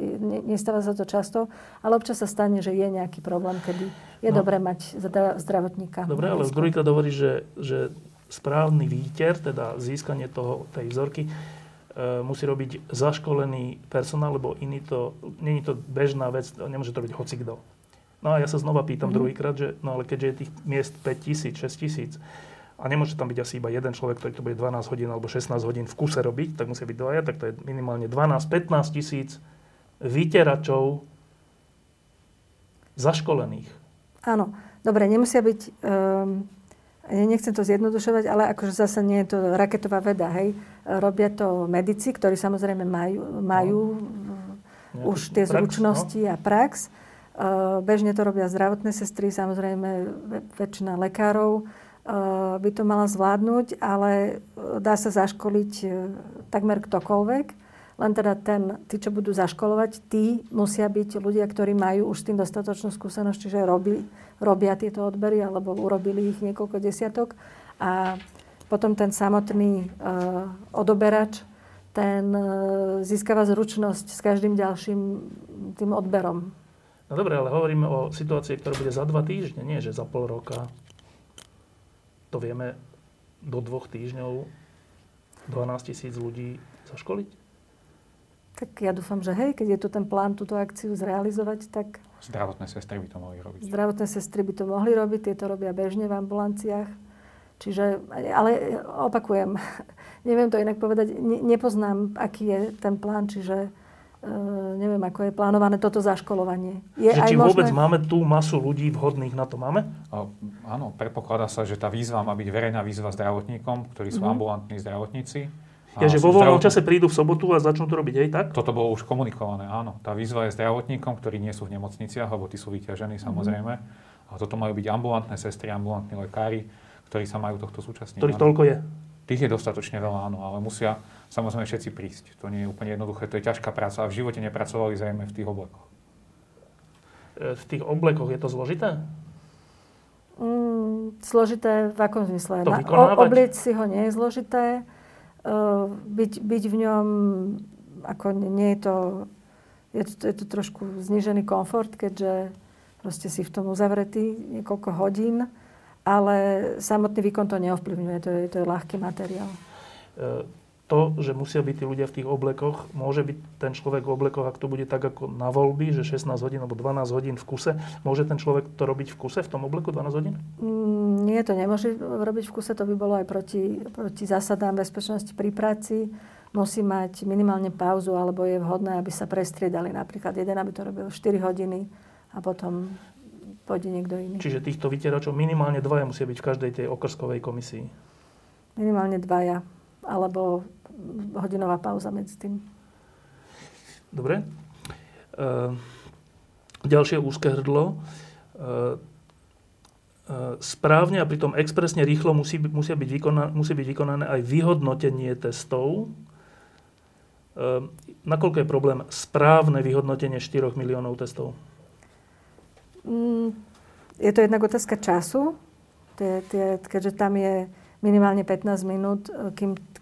nestáva sa to často, ale občas sa stane, že je nejaký problém, kedy je dobré mať zdravotníka. Dobre, ale druhýkrát hovorí, že správny výter, teda získanie tej vzorky, musí robiť zaškolený personál, lebo nie je to bežná vec, nemôže to robiť hocikdo. No a ja sa znova pýtam druhýkrát, že no ale keďže je tých miest 5 000, 6 000 a nemôže tam byť asi iba jeden človek, ktorý to bude 12 hodín alebo 16 hodín v kuse robiť, tak musí byť dvaja, tak to je minimálne 12-15 000 vyteračov zaškolených. Áno, dobre, nemusia byť, nechcem to zjednodušovať, ale akože zase nie je to raketová veda, hej. Robia to medici, ktorí samozrejme majú už tie zručnosti a prax. Bežne to robia zdravotné sestry, samozrejme väčšina lekárov by to mala zvládnuť, ale dá sa zaškoliť takmer ktokoľvek. Len teda tí, čo budú zaškolovať, tí musia byť ľudia, ktorí majú už s tým dostatočnú skúsenosť, čiže robia tieto odbery, alebo urobili ich niekoľko desiatok. A potom ten samotný odoberač, ten získava zručnosť s každým ďalším tým odberom. No dobre, ale hovoríme o situácii, ktorá bude za 2 týždne, nie že za pol roka. To vieme do 2 týždňov 12 000 ľudí zaškoliť? Tak ja dúfam, že hej, keď je tu ten plán túto akciu zrealizovať, tak Zdravotné sestry by to mohli robiť. Zdravotné sestry by to mohli robiť, tieto robia bežne v ambulanciách. Čiže, ale opakujem, neviem to inak povedať, nepoznám, aký je ten plán, čiže neviem, ako je plánované toto zaškolovanie. Či vôbec máme tú masu ľudí vhodných na to máme? Áno, predpokladá sa, že tá výzva má byť verejná výzva zdravotníkom, ktorí sú ambulantní zdravotníci. Že vo voľnom čase prídu v sobotu a začnú to robiť aj tak? Toto bolo už komunikované, áno. Tá výzva je zdravotníkom, ktorí nie sú v nemocniciach, lebo tí sú vyťažení samozrejme. A toto majú byť ambulantné sestry, ambulantní lekári, ktorí sa majú tohto súčasniť. Ktorých toľko je? Tých je dostatočne veľa, áno, ale musia samozrejme všetci prísť. To nie je úplne jednoduché, to je ťažká práca a v živote nepracovali zrejme v tých oblekoch. V tých oblekoch je to zložité? Zložité v akom zmysle? Oblieť si ho nie je zložité. Byť v ňom, ako nie je to, je to trošku znížený komfort, keďže proste si v tom uzavretý niekoľko hodín. Ale samotný výkon to neovplyvňuje, to je ľahký materiál. To, že musia byť tí ľudia v tých oblekoch, môže byť ten človek v oblekoch, ak to bude tak ako na voľby, že 16 hodín alebo 12 hodín v kuse, môže ten človek to robiť v kuse, v tom obleku 12 hodín? Nie, to nemôže robiť v kuse, to by bolo aj proti zásadám bezpečnosti pri práci. Musí mať minimálne pauzu, alebo je vhodné, aby sa prestriedali. Napríklad jeden, aby to robil 4 hodiny a potom pôjde niekto iný. Čiže týchto vytieračov minimálne dvaja musia byť v každej tej okrskovej komisii? Minimálne dvaja, alebo hodinová pauza medzi tým. Dobre. Ďalšie úzke hrdlo. Správne a pritom expresne rýchlo musí byť vykonané aj vyhodnotenie testov. Nakoľko je problém správne vyhodnotenie 4 miliónov testov? Je to jednak otázka času, keďže tam je minimálne 15 minút,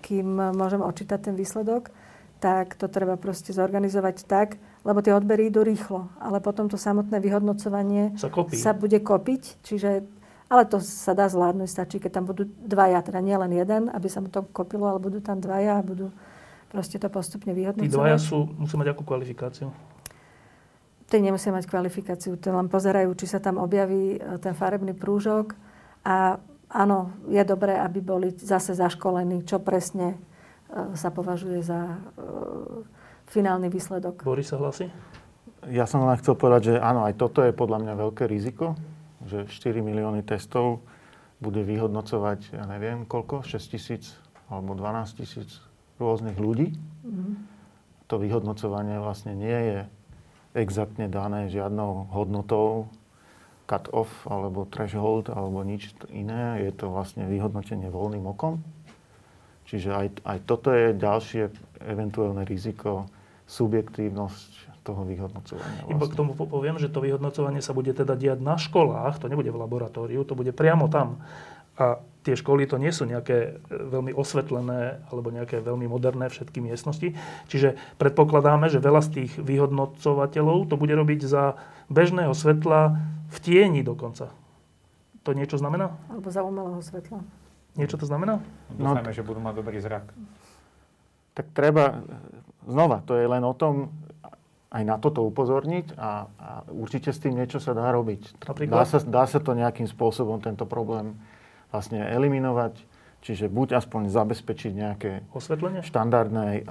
kým môžem odčítať ten výsledok, tak to treba proste zorganizovať tak, lebo tie odbery idú rýchlo, ale potom to samotné vyhodnocovanie sa bude kopiť, čiže, ale to sa dá zvládnuť, stačí, keď tam budú dvaja, teda nie len jeden, aby sa mu to kopilo, ale budú tam dvaja a budú proste to postupne vyhodnocovať. Tí dvaja musí mať akú kvalifikáciu? Tie nemusia mať kvalifikáciu, tie len pozerajú, či sa tam objaví ten farebný prúžok. A áno, je dobré, aby boli zase zaškolení, čo presne sa považuje za finálny výsledok. Boris sa hlási? Ja som len chcel povedať, že áno, aj toto je podľa mňa veľké riziko, že 4 milióny testov bude vyhodnocovať, ja neviem koľko, 6 000 alebo 12 000 rôznych ľudí. To vyhodnocovanie vlastne nie je exaktne dané žiadnou hodnotou cut-off alebo threshold alebo nič iné. Je to vlastne vyhodnotenie voľným okom. Čiže aj toto je ďalšie eventuálne riziko, subjektívnosť toho vyhodnocovania. Vlastne. Iba k tomu poviem, že to vyhodnocovanie sa bude teda diať na školách, to nebude v laboratóriu, to bude priamo tam. A tie školy to nie sú nejaké veľmi osvetlené alebo nejaké veľmi moderné všetky miestnosti. Čiže predpokladáme, že veľa z tých vyhodnocovateľov to bude robiť za bežného svetla v tieni dokonca. To niečo znamená? Alebo za umelého svetla. Niečo to znamená? Dúfajme, že budú mať dobrý zrak. Tak treba, znova, to je len o tom, aj na toto upozorniť a určite s tým niečo sa dá robiť. Dá sa to nejakým spôsobom, tento problém vlastne eliminovať, čiže buď aspoň zabezpečiť nejaké osvetlenie? Štandardné,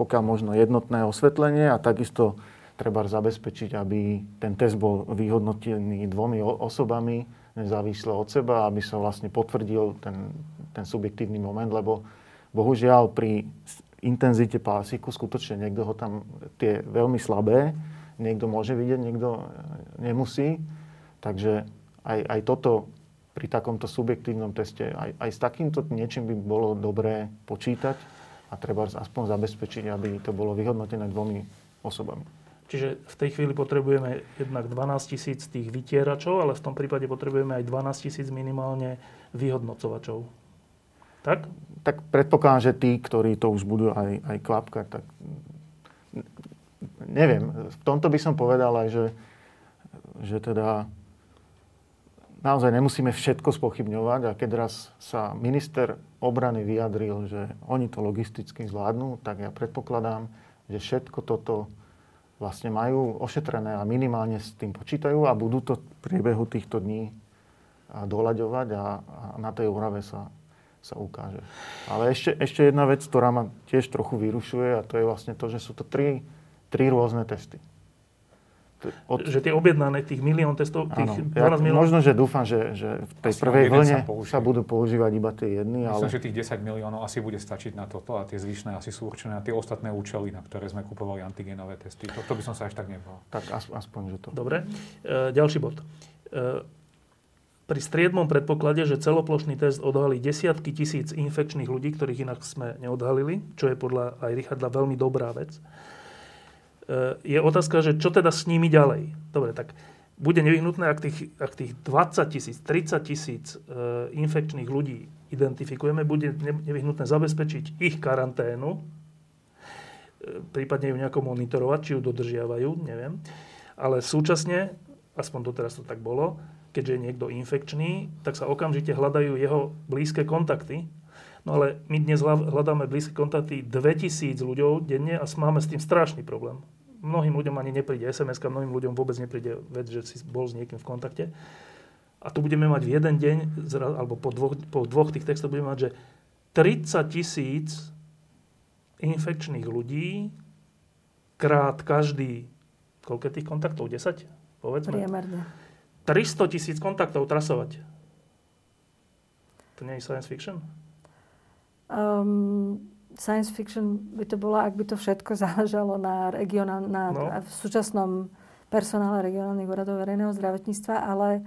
pokiaľ možno jednotné osvetlenie a takisto treba zabezpečiť, aby ten test bol vyhodnotený 2 osobami nezávisle od seba, aby sa vlastne potvrdil ten subjektívny moment, lebo bohužiaľ pri intenzite pásiku skutočne niekto ho tam, tie veľmi slabé, niekto môže vidieť, niekto nemusí, takže aj toto pri takomto subjektívnom teste. Aj s takýmto niečím by bolo dobré počítať a treba aspoň zabezpečiť, aby to bolo vyhodnotené 2 osobami. Čiže v tej chvíli potrebujeme jednak 12 000 tých vytieračov, ale v tom prípade potrebujeme aj 12 000 minimálne vyhodnocovačov. Tak? Tak predpokladám, že tí, ktorí to už budú aj klapkať, tak neviem. V tomto by som povedal aj, že teda naozaj nemusíme všetko spochybňovať a keď raz sa minister obrany vyjadril, že oni to logisticky zvládnu, tak ja predpokladám, že všetko toto vlastne majú ošetrené a minimálne s tým počítajú a budú to v priebehu týchto dní doľaďovať a na tej úrave sa ukáže. Ale ešte jedna vec, ktorá ma tiež trochu vyrušuje, a to je vlastne to, že sú to tri rôzne testy. Že tie objednané, tých milión testov, tých 12 milión... Možno, že dúfam, že v tej asi prvej vlne sa budú používať iba tie jedny, ale... Myslím, že tých 10 miliónov asi bude stačiť na toto a tie zvyšné asi sú určené na tie ostatné účely, na ktoré sme kupovali antigenové testy. To by som sa až tak nebol. Tak aspoň, že to... Dobre. Ďalší bod. Pri striedmom predpoklade, že celoplošný test odhalí desiatky tisíc infekčných ľudí, ktorých inak sme neodhalili, čo je podľa aj Richarda veľmi dobrá vec, je otázka, že čo teda s nimi ďalej. Dobre, tak bude nevyhnutné, ak tých 20 tisíc, 30 tisíc infekčných ľudí identifikujeme, bude nevyhnutné zabezpečiť ich karanténu, prípadne ju nejako monitorovať, či ju dodržiavajú, neviem. Ale súčasne, aspoň doteraz to tak bolo, keďže je niekto infekčný, tak sa okamžite hľadajú jeho blízke kontakty. No ale my dnes hľadáme blízke kontakty 2000 ľuďov denne a máme s tým strašný problém. Mnohým ľuďom ani nepríde SMS-ka, mnohým ľuďom vôbec nepríde vec, že si bol s niekým v kontakte. A tu budeme mať v jeden deň, alebo po dvoch tých textoch budeme mať, že 30 000 infekčných ľudí krát každý, koľko tých kontaktov? 10? Povedzme. Priemerne. 300 000 kontaktov trasovať. To nie je science fiction? Science fiction by to bola, ak by to všetko záležalo na v súčasnom personále regionálnych úradov verejného zdravotníctva, ale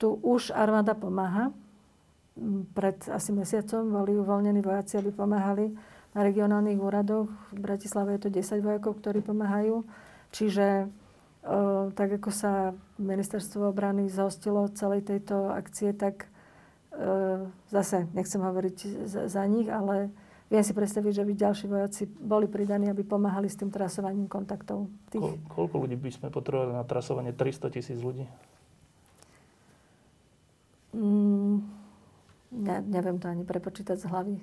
tu už armáda pomáha. Pred asi mesiacom boli uvoľnení vojaci, aby pomáhali na regionálnych úradoch. V Bratislave je to 10 vojakov, ktorí pomáhajú. Čiže tak ako sa ministerstvo obrany zhostilo celej tejto akcie, tak zase nechcem hovoriť za nich, ale viem si predstaviť, že by ďalší vojaci boli pridaní, aby pomáhali s tým trasovaním kontaktov. Koľko ľudí by sme potrebovali na trasovanie? 300 000 ľudí? Neviem to ani prepočítať z hlavy.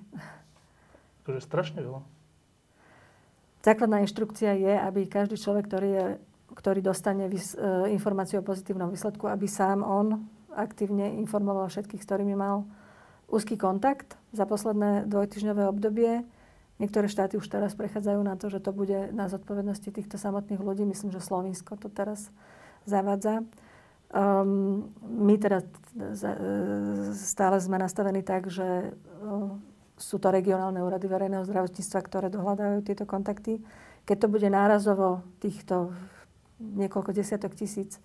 To je strašne veľa. Základná inštrukcia je, aby každý človek, ktorý dostane informáciu o pozitívnom výsledku, aby sám on aktívne informoval všetkých, s ktorými mal úzky kontakt za posledné dvojtyžňové obdobie. Niektoré štáty už teraz prechádzajú na to, že to bude na zodpovednosti týchto samotných ľudí. Myslím, že Slovinsko to teraz zavádza. My teda stále sme nastavení tak, že sú to regionálne úrady verejného zdravotníctva, ktoré dohľadajú tieto kontakty. Keď to bude nárazovo týchto niekoľko desiatok tisíc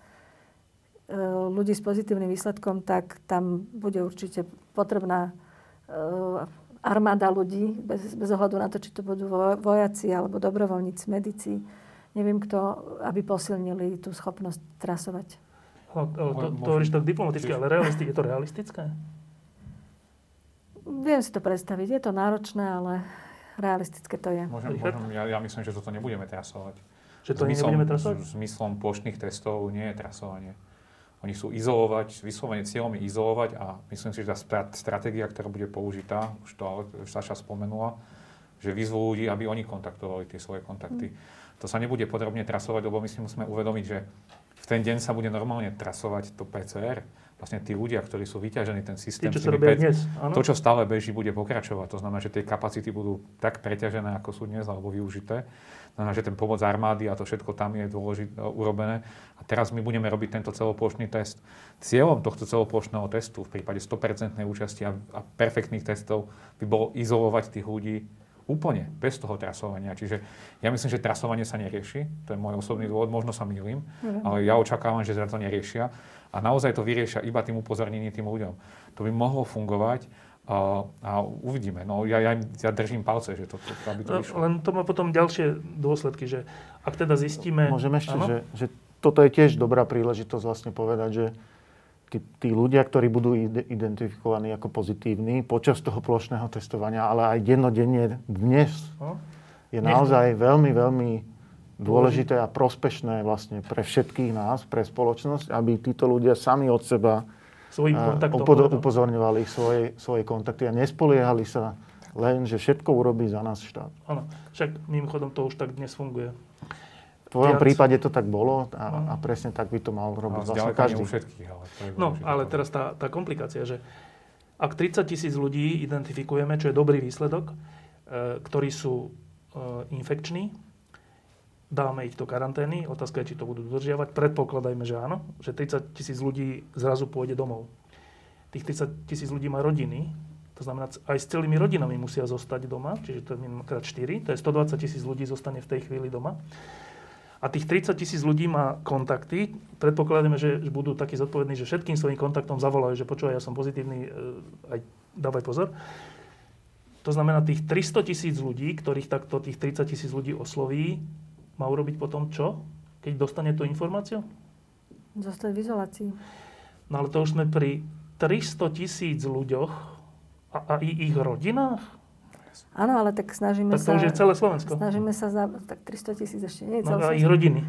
ľudí s pozitívnym výsledkom, tak tam bude určite potrebná armáda ľudí, bez ohľadu na to, či to budú vojaci alebo dobrovoľníci, medici, neviem kto, aby posilnili tú schopnosť trasovať. To hovoríš tak diplomaticky, ale je to realistické? Viem si to predstaviť, je to náročné, ale realistické to je. Ja myslím, že toto nebudeme trasovať. Že to nebudeme trasovať? Zmyslom plošných testov nie je trasovanie. Oni sú izolovať, vyslovene cieľom je izolovať a myslím si, že tá stratégia, ktorá bude použitá, už to Saša spomenula, že vyzvú ľudí, aby oni kontaktovali tie svoje kontakty. To sa nebude podrobne trasovať, lebo my si musíme uvedomiť, že v ten deň sa bude normálne trasovať to PCR. Vlastne tí ľudia, ktorí sú vyťažení, ten systém... Tí, čo dnes, to, čo stále beží, bude pokračovať. To znamená, že tie kapacity budú tak preťažené, ako sú dnes, alebo využité. Znamená, že ten pomoc armády a to všetko tam je dôležité urobené. A teraz my budeme robiť tento celoplošný test. Cieľom tohto celoplošného testu v prípade 100% účasti a perfektných testov by bolo izolovať tých ľudí úplne, bez toho trasovania. Čiže ja myslím, že trasovanie sa nerieši. To je môj osobný dôvod, možno sa mýlim, ale ja očakávam, že to neriešia. A naozaj to vyriešia iba tým upozornením tým ľuďom. To by mohlo fungovať a uvidíme. No ja držím palce, že to aby to vyšlo. Len to má potom ďalšie dôsledky, že ak teda zistíme... Môžeme ešte, že toto je tiež dobrá príležitosť vlastne povedať, že tí ľudia, ktorí budú identifikovaní ako pozitívni počas toho plošného testovania, ale aj dennodenne dnes je naozaj veľmi, veľmi dôležité a prospešné vlastne pre všetkých nás, pre spoločnosť, aby títo ľudia sami od seba upozorňovali svoje kontakty a nespoliehali sa len, že všetko urobí za nás štát. Áno, však mimochodom to už tak dnes funguje. tvojom prípade to tak bolo a presne tak by to mal robiť vlastne každý. Všetkých, ale teraz tá komplikácia, že ak 30,000 ľudí identifikujeme, čo je dobrý výsledok, ktorí sú infekční, dáme ich do karantény, otázka je, či to budú dodržiavať, predpokladajme, že áno, že 30,000 ľudí zrazu pôjde domov. Tých 30,000 ľudí má rodiny, to znamená, aj s celými rodinami musia zostať doma, čiže to je minimálne 4, to je 120,000 ľudí zostane v tej chvíli doma. A tých 30,000 ľudí má kontakty, predpokladáme, že budú takí zodpovední, že všetkým svojim kontaktom zavolajú, že počúvaj, ja som pozitívny, aj dávaj pozor. To znamená, tých 300,000 ľudí, ktorých takto tých 30,000 ľudí osloví, má urobiť potom čo, keď dostane tú informáciu? Zostať v izolácii. No ale to už sme pri 300,000 ľuďoch, a ich rodinách? Áno, ale tak snažíme sa... Tak to už je celé Slovensko. Snažíme sa... Tak 300,000 ešte nie je celé Slovensko. No a ich rodiny.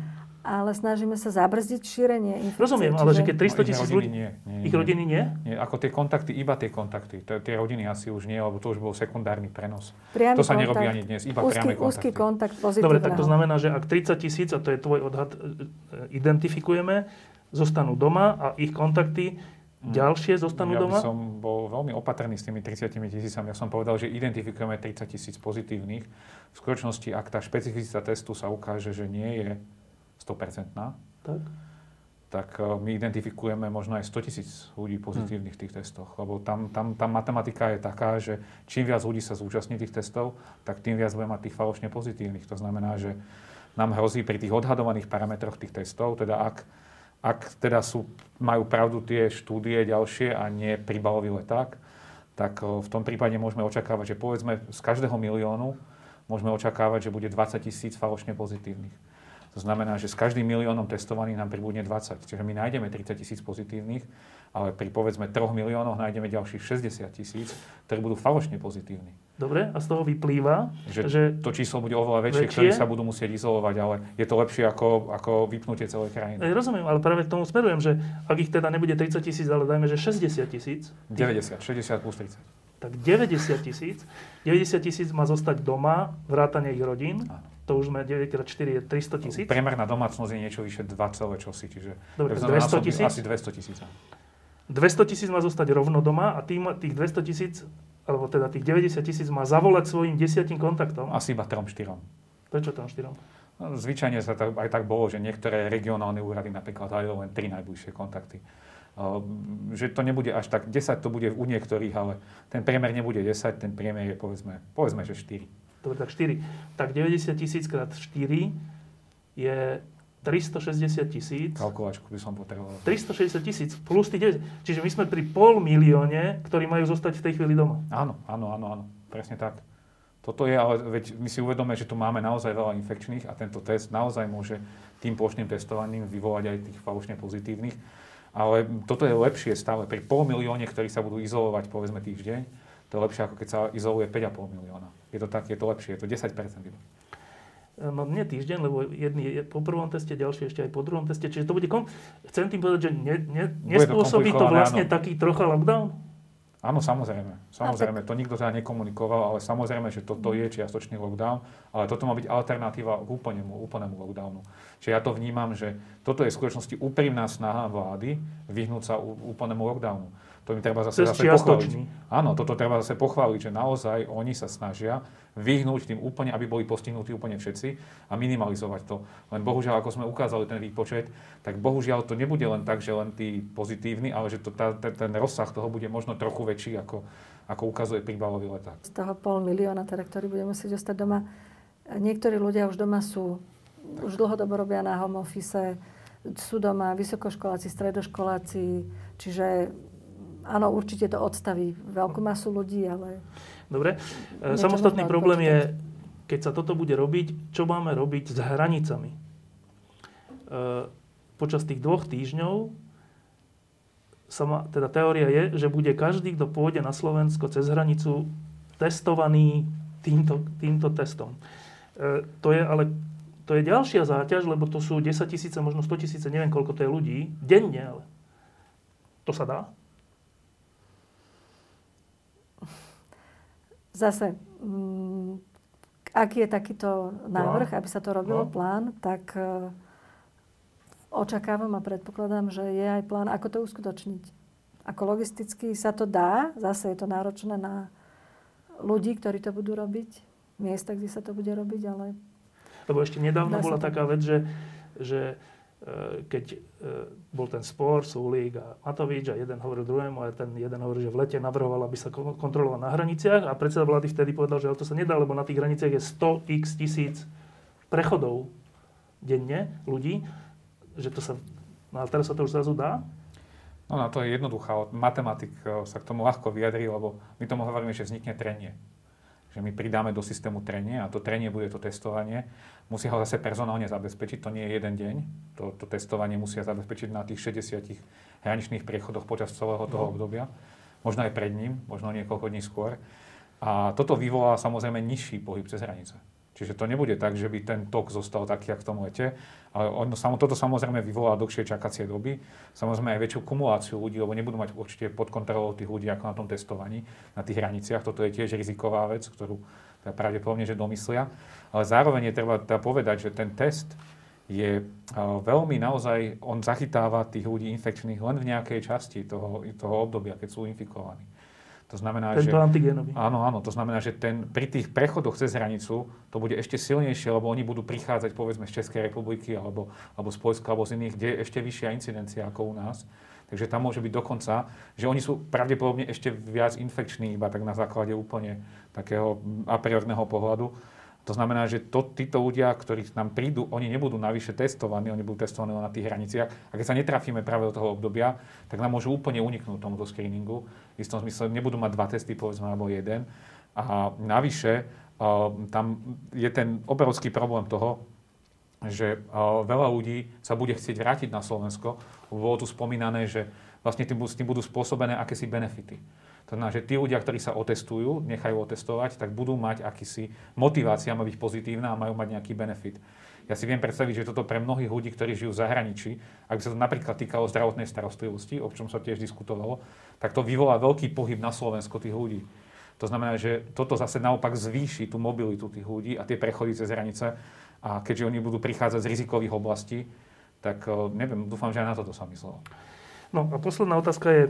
Ale snažíme sa zabrzdiť šírenie infekcie. Rozumiem, ale že keď 300,000 ľudí... Ich rodiny nie? Nie, ako tie kontakty, iba tie kontakty. Tie rodiny asi už nie, lebo to už bol sekundárny prenos. To sa nerobí ani dnes, iba priame kontakty. Úzky kontakt pozitívneho. Dobre, tak to znamená, že ak 30,000, a to je tvoj odhad, identifikujeme, zostanú doma a ich kontakty... Ďalšie zostanú doma? Ja by som bol veľmi opatrný s tými 30,000. Ja som povedal, že identifikujeme 30,000 pozitívnych. V skutočnosti, ak tá špecificita testu sa ukáže, že nie je 100%, tak my identifikujeme možno aj 100,000 ľudí pozitívnych v tých testoch. Lebo tam tá matematika je taká, že čím viac ľudí sa zúčastní tých testov, tak tým viac bude mať tých falošne pozitívnych. To znamená, že nám hrozí pri tých odhadovaných parametroch tých testov, teda ak majú pravdu tie štúdie ďalšie a nie príbalový leták, tak v tom prípade môžeme očakávať, že povedzme z každého miliónu môžeme očakávať, že bude 20,000 falošne pozitívnych. To znamená, že s každým miliónom testovaných nám pribudne 20. Čiže my nájdeme 30,000 pozitívnych, ale pri povedzme 3 miliónoch nájdeme ďalších 60,000, ktorí budú falošne pozitívni. Dobre, a z toho vyplýva, že to číslo bude oveľa väčšie, ktorí sa budú musieť izolovať, ale je to lepšie ako vypnutie celej krajiny. Rozumiem, ale práve k tomu smerujem, že ak ich teda nebude 30,000, ale dajme, že 60,000. 60 plus 30. Tak 90,000. 90,000 má zostať doma, vrátane ich rodín. Áno. To už sme 9x4 je 300,000. Priemerná domácnosť je niečo vyše 2,000 čosi, čiže... Dobre, 200,000? Asi 200,000. 200,000 má zostať rovno doma a tých 200,000... alebo teda tých 90,000 má zavolať svojim 10 kontaktom? Asi iba 3-4. Prečo 3-4? No, zvyčajne sa to aj tak bolo, že niektoré regionálne úrady napríklad dajú len 3 najbližšie kontakty. Že to nebude až tak 10, to bude u niektorých, ale ten priemer nebude 10, ten priemer je povedzme že 4. Dobre, tak 4. Tak 90,000 krát 4 je 360,000. Kalkulačku by som potreboval. 360,000 plus tých 90. Čiže my sme pri 500,000, ktorí majú zostať v tej chvíli doma. Áno. Presne tak. Toto je, ale veď my si uvedome, že tu máme naozaj veľa infekčných a tento test naozaj môže tým plošným testovaním vyvolať aj tých falošne pozitívnych. Ale toto je lepšie stále. Pri 500,000, ktorí sa budú izolovať povedzme týždeň, to je lepšie, ako keď sa izoluje 5,5 milióna. Je to tak, je to lepšie. Je to 10% iba. No nie týždeň, lebo jedný je po prvom teste, ďalší ešte aj po druhom teste. Čiže to bude... Chcem tým povedať, že nespôsobí to vlastne taký trocha lockdown? Áno, samozrejme. To nikto teda nekomunikoval, ale samozrejme, že toto je čiastočný lockdown, ale toto má byť alternatíva k úplnému lockdownu. Čiže ja to vnímam, že toto je v skutočnosti úprimná snaha vlády vyhnúť sa úplnému lockdownu. To mi treba zase pochváliť. Áno, toto treba zase pochváliť, že naozaj oni sa snažia vyhnúť tým úplne, aby boli postihnutí úplne všetci a minimalizovať to. Len bohužiaľ, ako sme ukázali ten výpočet, tak bohužiaľ to nebude len tak, že len tí pozitívni, ale že to ten rozsah toho bude možno trochu väčší, ako ukazuje príbalový leták. Z toho 500,000, teda, ktorý bude musieť ostať doma. Niektorí ľudia už doma sú, už dlhodobo robia na home office, sú doma vysokoškoláci, stredoškoláci, čiže... Áno, určite to odstaví veľkú masu ľudí, ale... Dobre. Samostatný problém je, keď sa toto bude robiť, čo máme robiť s hranicami? Počas tých 2 týždňov teda teória je, že bude každý, kto pôjde na Slovensko cez hranicu, testovaný týmto testom. To je ďalšia záťaž, lebo to sú 10,000, možno 100,000, neviem koľko to je ľudí, denne, ale to sa dá? Zase, Ak je takýto návrh, aby sa to robilo plán, tak očakávam a predpokladám, že je aj plán, ako to uskutočniť. Ako logisticky sa to dá, zase je to náročné na ľudí, ktorí to budú robiť, miesta, kde sa to bude robiť, ale... Lebo ešte nedávno bola taká vec, že keď bol ten spor, Sulík a Matovič a jeden hovoril druhému a ten jeden hovoril, že v lete navrhoval, aby sa kontroloval na hraniciach a predseda vlády vtedy povedal, že to sa nedá, lebo na tých hraniciach je 100 tisíc prechodov denne ľudí, že to sa, no ale teraz sa to už zrazu dá? No na to je jednoduchá, matematik sa k tomu ľahko vyjadrí, lebo my tomu hovoríme, že vznikne trenie. Že my pridáme do systému trenie a to trenie bude to testovanie. Musia ho zase personálne zabezpečiť, to nie je jeden deň. To testovanie musia zabezpečiť na tých 60 hraničných priechodoch počas celého toho obdobia. Možno aj pred ním, možno niekoľko dní skôr. A toto vyvolá samozrejme nižší pohyb cez hranice. Čiže to nebude tak, že by ten tok zostal taký, jak v tom lete. Ale toto samozrejme vyvolá dlhšie čakacie doby. Samozrejme aj väčšiu kumuláciu ľudí, lebo nebudú mať určite pod kontrolou tých ľudí ako na tom testovaní, na tých hraniciach. Toto je tiež riziková vec, ktorú teda pravdepodobne, že domyslia. Ale zároveň je treba teda povedať, že ten test je veľmi naozaj, on zachytáva tých ľudí infekčných len v nejakej časti toho obdobia, keď sú infikovaní. To znamená, tento antigénový. Áno, to znamená, že pri tých prechodoch cez hranicu to bude ešte silnejšie, lebo oni budú prichádzať povedzme z Českej republiky alebo z Poľska alebo z iných, kde je ešte vyššia incidencia ako u nás. Takže tam môže byť dokonca, že oni sú pravdepodobne ešte viac infekční, iba tak na základe úplne takého a priorného pohľadu. To znamená, že títo ľudia, ktorí nám prídu, oni nebudú navyše testovaní, oni budú testovaní na tých hraniciach. A keď sa netrafíme práve do toho obdobia, tak nám môžu úplne uniknúť tomuto screeningu. V istom zmysle nebudú mať 2 testy, povedzme, alebo 1. A navyše, tam je ten obrovský problém toho, že veľa ľudí sa bude chcieť vrátiť na Slovensko. Bolo tu spomínané, že vlastne s tým budú spôsobené akési benefity. To znamená, že tí ľudia, ktorí sa otestujú, nechajú otestovať, tak budú mať akýsi motivácia, má byť pozitívna a majú mať nejaký benefit. Ja si viem predstaviť, že toto pre mnohých ľudí, ktorí žijú v zahraničí, ak by sa to napríklad týkalo zdravotnej starostlivosti, o čom sa tiež diskutovalo, tak to vyvolá veľký pohyb na Slovensko tých ľudí. To znamená, že toto zase naopak zvýši tú mobilitu tých ľudí a tie prechody cez hranice. A keďže oni budú prichádzať z rizikových oblastí, tak neviem, dúfam, že aj na toto sa myslelo. No a posledná otázka je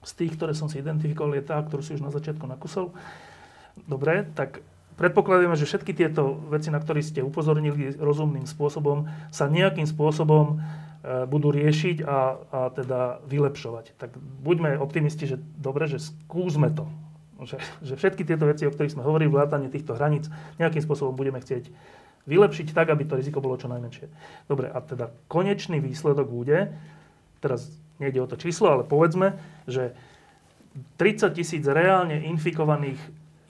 z tých, ktoré som si identifikoval, je tá, ktorú si už na začiatku nakúsol. Dobre, tak predpokladáme, že všetky tieto veci, na ktoré ste upozornili rozumným spôsobom, sa nejakým spôsobom budú riešiť a teda vylepšovať. Tak buďme optimisti, že dobre, že skúsme to. Že všetky tieto veci, o ktorých sme hovorili, vlátanie týchto hraníc, nejakým spôsobom budeme chcieť vylepšiť tak, aby to riziko bolo čo najmenšie. Dobre, a teda konečný výsledok bude, teraz nejde o to číslo, ale povedzme, že 30 000 reálne infikovaných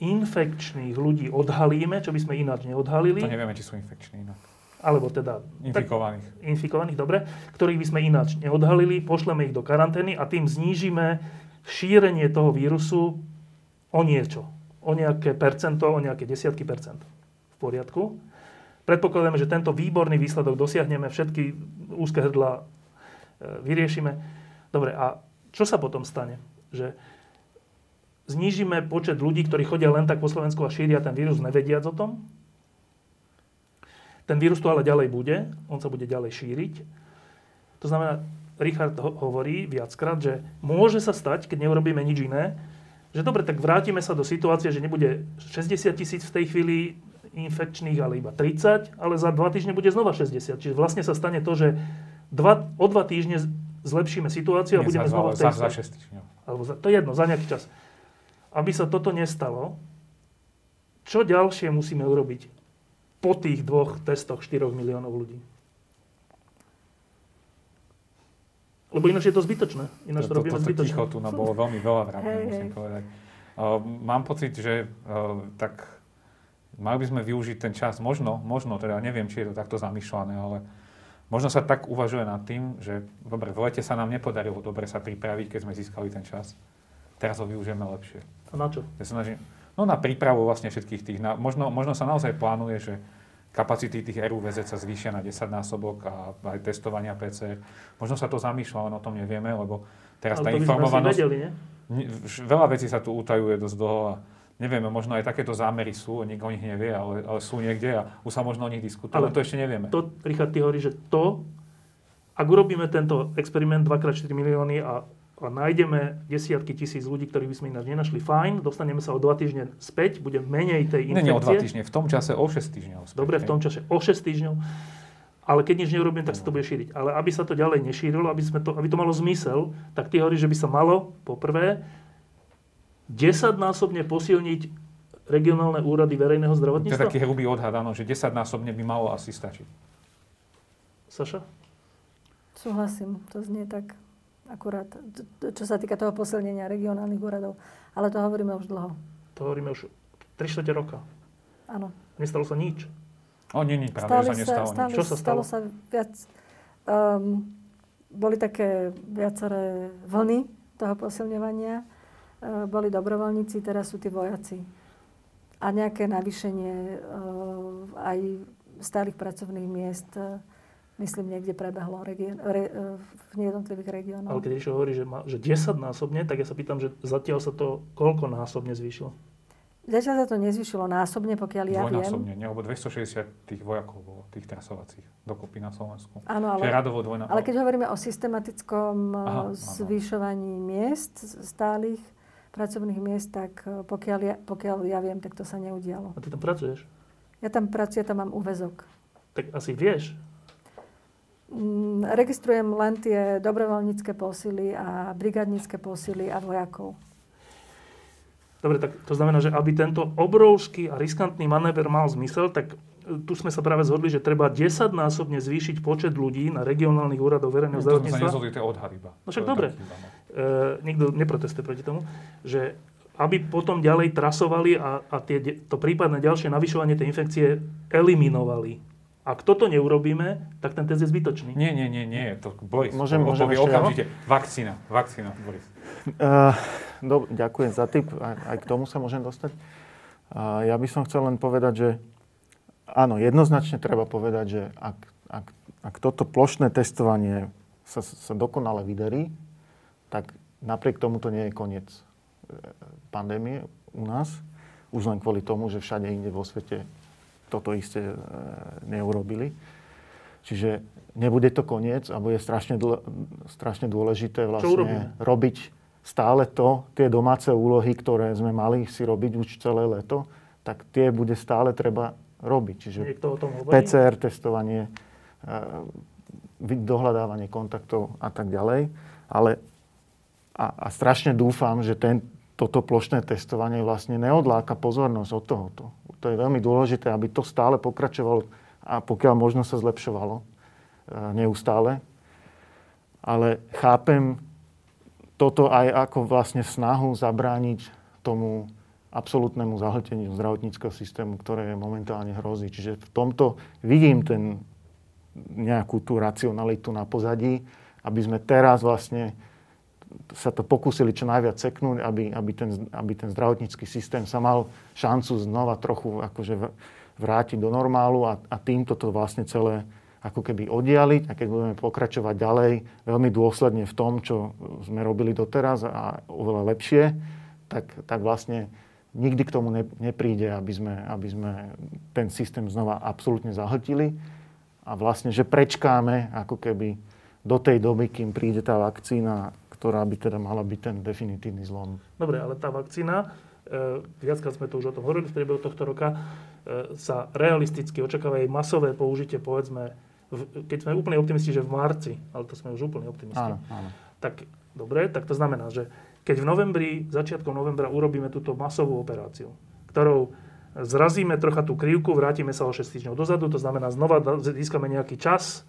infekčných ľudí odhalíme, čo by sme ináč neodhalili. To nevieme, či sú infekční. No. Alebo teda... Infikovaných, dobre. Ktorých by sme ináč neodhalili, pošleme ich do karantény a tým znížime šírenie toho vírusu o niečo. O nejaké percento, o nejaké desiatky percent. V poriadku. Predpokladáme, že tento výborný výsledok dosiahneme, všetky úzke hrdla vyriešime. Dobre, a čo sa potom stane? Že znížime počet ľudí, ktorí chodia len tak po Slovensku a šíria ten vírus, nevediac o tom. Ten vírus tu ale ďalej bude, on sa bude ďalej šíriť. To znamená, Richard hovorí viackrát, že môže sa stať, keď neurobíme nič iné, že dobre, tak vrátime sa do situácie, že nebude 60 000 v tej chvíli infekčných, ale iba 30, ale za 2 týždne bude znova 60. Čiže vlastne sa stane to, že o 2 týždne zlepšíme situáciu a budeme znova v tej... Za 6 týždňov. Alebo to je jedno, za nejaký čas. Aby sa toto nestalo, čo ďalšie musíme urobiť po tých 2 testoch 4 miliónov ľudí? Lebo ináč je to zbytočné. Ináč to robíme zbytočné. Toto ticho tu bolo veľmi veľa vrátne, musím povedať. Mám pocit, že tak... Mali by sme využiť ten čas, možno, teda neviem, či je to takto zamýšľané, ale možno sa tak uvažuje nad tým, že dobre, v lete sa nám nepodarilo dobre sa pripraviť, keď sme získali ten čas. Teraz ho využijeme lepšie. A na čo? Ja na prípravu vlastne všetkých tých, možno sa naozaj plánuje, že kapacity tých RUVZ sa zvýšia na 10-násobok a aj testovania PCR. Možno sa to zamýšľa, len o tom nevieme, lebo teraz tá informovanosť... Ale to by sme asi vedeli, nie? Veľa vecí sa tu utajuje dosť dlho a Nevieme, možno aj takéto zámery sú, nikto o nich nevie, ale sú niekde a už sa možno o nich diskutuje, ale to ešte nevieme. To, Richard, ty hovorí, že to, ak urobíme tento experiment 2x4 milióny a nájdeme desiatky tisíc ľudí, ktorých by sme ináč nenašli, fajn, dostaneme sa o 2 týždne späť, bude menej tej infekcie. Nie o 2 týždne, v tom čase o 6 týždňov. Späť, dobre, v tom čase o 6 týždňov. Ale keď nič neurobím, tak sa to bude šíriť. Ale aby sa to ďalej nešírilo, aby to malo zmysel, tak ty hovoríš, že by sa malo, poprvé, 10-násobne posilniť regionálne úrady verejného zdravotníctva. To je taký hrubý odhad, áno, že 10-násobne by malo asi stačiť. Saša? Súhlasím, to znie tak akurát, čo sa týka toho posilnenia regionálnych úradov. Ale to hovoríme už dlho. To hovoríme už 3-4 roka. Áno. Nestalo sa nič. Nie, práve sa nestalo nič. Čo sa stalo? Stalo sa viac... boli také viaceré vlny toho posilňovania. Boli dobrovoľníci, teraz sú tí vojaci. A nejaké navýšenie aj stálych pracovných miest, myslím, niekde prebehlo v jednotlivých regiónoch. Ale keď ešte hovorí, že 10-násobne, tak ja sa pýtam, že zatiaľ sa to koľko násobne zvýšilo? Zatiaľ sa to nezvyšilo násobne, pokiaľ ja viem. Dvojnásobne, alebo 260 tých vojakov bolo, tých trasovacích, dokopy na Slovensku. Áno, ale keď hovoríme o systematickom zvyšovaní miest, stálych pracovných miest, tak pokiaľ ja viem, tak to sa neudialo. A ty tam pracuješ? Ja tam pracujem, tam mám úväzok. Tak asi vieš? Registrujem len tie dobrovoľnícke posily a brigádnické posily a vojakov. Dobre, tak to znamená, že aby tento obrovský a riskantný manéver mal zmysel, tak tu sme sa práve zhodli, že treba 10-násobne zvýšiť počet ľudí na regionálnych úradoch verejného zdravotníctva. To sme sa nezhodli, to je odhad iba. No však dobre, nikto neprotestuje proti tomu, že aby potom ďalej trasovali a to prípadne ďalšie navyšovanie tej infekcie eliminovali. Ak toto neurobíme, tak ten test je zbytočný. Nie, to Boris. Môžem ešte okamžite. Vakcína, Boris. Ďakujem za tip, aj k tomu sa môžem dostať. Ja by som chcel len povedať, že áno, jednoznačne treba povedať, že ak toto plošné testovanie sa dokonale vydarí, tak napriek tomu to nie je koniec pandémie u nás. Už len kvôli tomu, že všade inde vo svete toto isté neurobili. Čiže nebude to koniec a bude strašne dôležité vlastne robiť stále to, tie domáce úlohy, ktoré sme mali si robiť už celé leto, tak tie bude stále treba robiť. Čiže PCR testovanie, dohľadávanie kontaktov a tak ďalej. Ale a strašne dúfam, že toto plošné testovanie vlastne neodláka pozornosť od tohoto. To je veľmi dôležité, aby to stále pokračovalo a pokiaľ možno sa zlepšovalo neustále. Ale chápem toto aj ako vlastne snahu zabrániť tomu absolútnemu zahlteniu zdravotníckeho systému, ktoré momentálne hrozí. Čiže v tomto vidím nejakú tú racionalitu na pozadí, aby sme teraz vlastne sa to pokúsili čo najviac seknúť, aby ten zdravotnícky systém sa mal šancu znova trochu akože vrátiť do normálu a týmto to vlastne celé ako keby oddialiť a keď budeme pokračovať ďalej veľmi dôsledne v tom, čo sme robili doteraz a oveľa lepšie, tak vlastne nikdy k tomu nepríde, aby sme ten systém znova absolútne zahltili a vlastne, že prečkáme ako keby do tej doby, kým príde tá vakcína, ktorá by teda mala byť ten definitívny zlom. Dobre, ale tá vakcína, viackrát sme to už o tom hovorili v priebehu tohto roka, sa realisticky očakáva jej masové použitie, povedzme, keď sme úplne optimisti, že v marci, ale to sme už úplne optimisti. Áno. Tak dobre, tak to znamená, že keď v novembri, začiatkom novembra urobíme túto masovú operáciu, ktorou zrazíme trocha tú krivku, vrátime sa o 6 týždňov dozadu, to znamená znova získame nejaký čas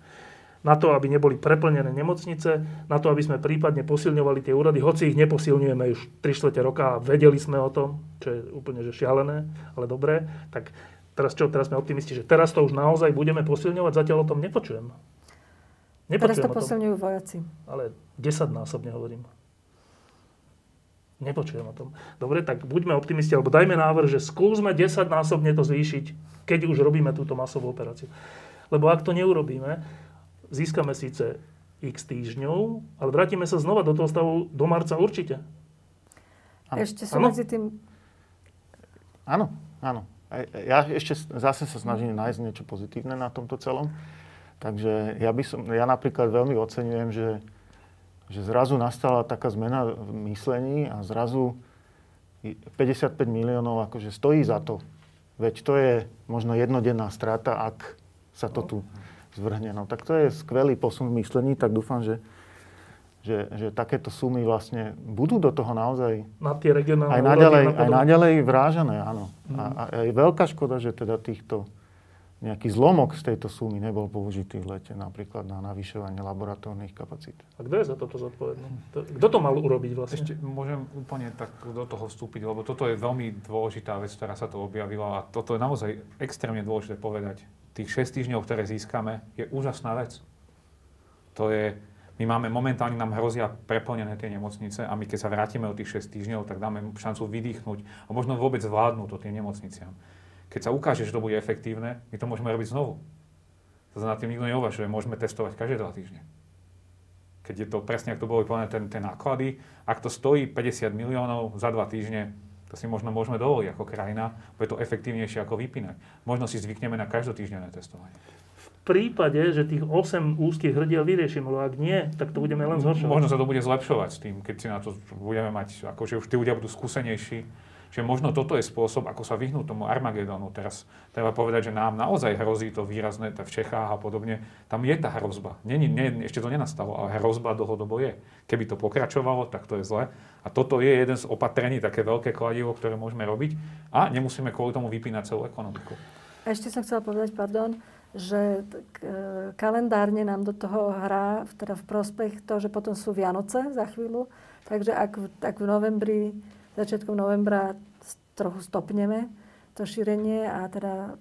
na to, aby neboli preplnené nemocnice, na to, aby sme prípadne posilňovali tie úrady, hoci ich neposilňujeme už 3/4 roka a vedeli sme o tom, čo je úplne že šialené, ale dobré, tak teraz sme optimisti, že teraz to už naozaj budeme posilňovať, zatiaľ o tom nepočujem. Teraz to posilňujú vojaci. Ale 10-násobne hovorím. Nepočujem o tom. Dobre, tak buďme optimisti, alebo dajme návrh, že skúsme 10-násobne to zvýšiť, keď už robíme túto masovú operáciu. Lebo ak to neurobíme, získame síce x týždňov, ale vrátime sa znova do toho stavu do marca určite. Ešte sú medzi tým Áno, áno. Ja ešte zase sa snažím nájsť niečo pozitívne na tomto celom. Takže ja napríklad veľmi oceňujem, že zrazu nastala taká zmena v myslení a zrazu 55 miliónov akože stojí za to. Veď to je možno jednodenná strata, ak sa to tu zvrhne. No, tak to je skvelý posun v myslení, tak dúfam, že takéto sumy vlastne budú do toho naozaj na tie regionálne aj naďalej vrážané, áno. A je veľká škoda, že teda týchto nejaký zlomok z tejto sumy nebol použitý v lete napríklad na navyšovanie laboratórnych kapacít. A kto je za toto zodpovedný? Kto to mal urobiť vlastne? Ešte môžem úplne tak do toho vstúpiť, lebo toto je veľmi dôležitá vec, ktorá sa to objavila a toto je naozaj extrémne dôležité povedať. Tých 6 týždňov, ktoré získame, je úžasná vec. My máme momentálne, nám hrozia preplnené tie nemocnice a my keď sa vrátime od tých 6 týždňov, tak dáme šancu vydýchnuť a možno vôbec zvládnuť to tým nemocniciam. Keď sa ukáže, že to bude efektívne, my to môžeme robiť znovu. To znamená, tým nikto neuvažuje, môžeme testovať každé 2 týždne. Keď je to presne, ak to bolo vyplnené, tie náklady, ak to stojí 50 miliónov za 2 týždne, to si možno môžeme dovoliť ako krajina, bude to efektívnejšie ako vypínať. Možno si zvykneme na každotýždenné testovanie. V prípade, že tých 8 úzkých hrdiel vyriešim, ale ak nie, tak to budeme len zhoršovať. Možno sa to bude zlepšovať s tým, keď si na to budeme mať, akože už tí ľudia budú skúsenejší. Čiže možno toto je spôsob, ako sa vyhnúť tomu Armagedonu. Teraz treba povedať, že nám naozaj hrozí to výrazné v Čechách a podobne. Tam je tá hrozba. Ešte to nenastalo, ale hrozba dlhodobo je. Keby to pokračovalo, tak to je zle. A toto je jeden z opatrení, také veľké kladivo, ktoré môžeme robiť a nemusíme kvôli tomu vypínať celú ekonomiku. Ešte som chcela povedať, že kalendárne nám do toho hrá teda v prospech to, že potom sú Vianoce za chvíľu. Takže ak v novembri, začiatkom novembra trochu stopneme to šírenie a teda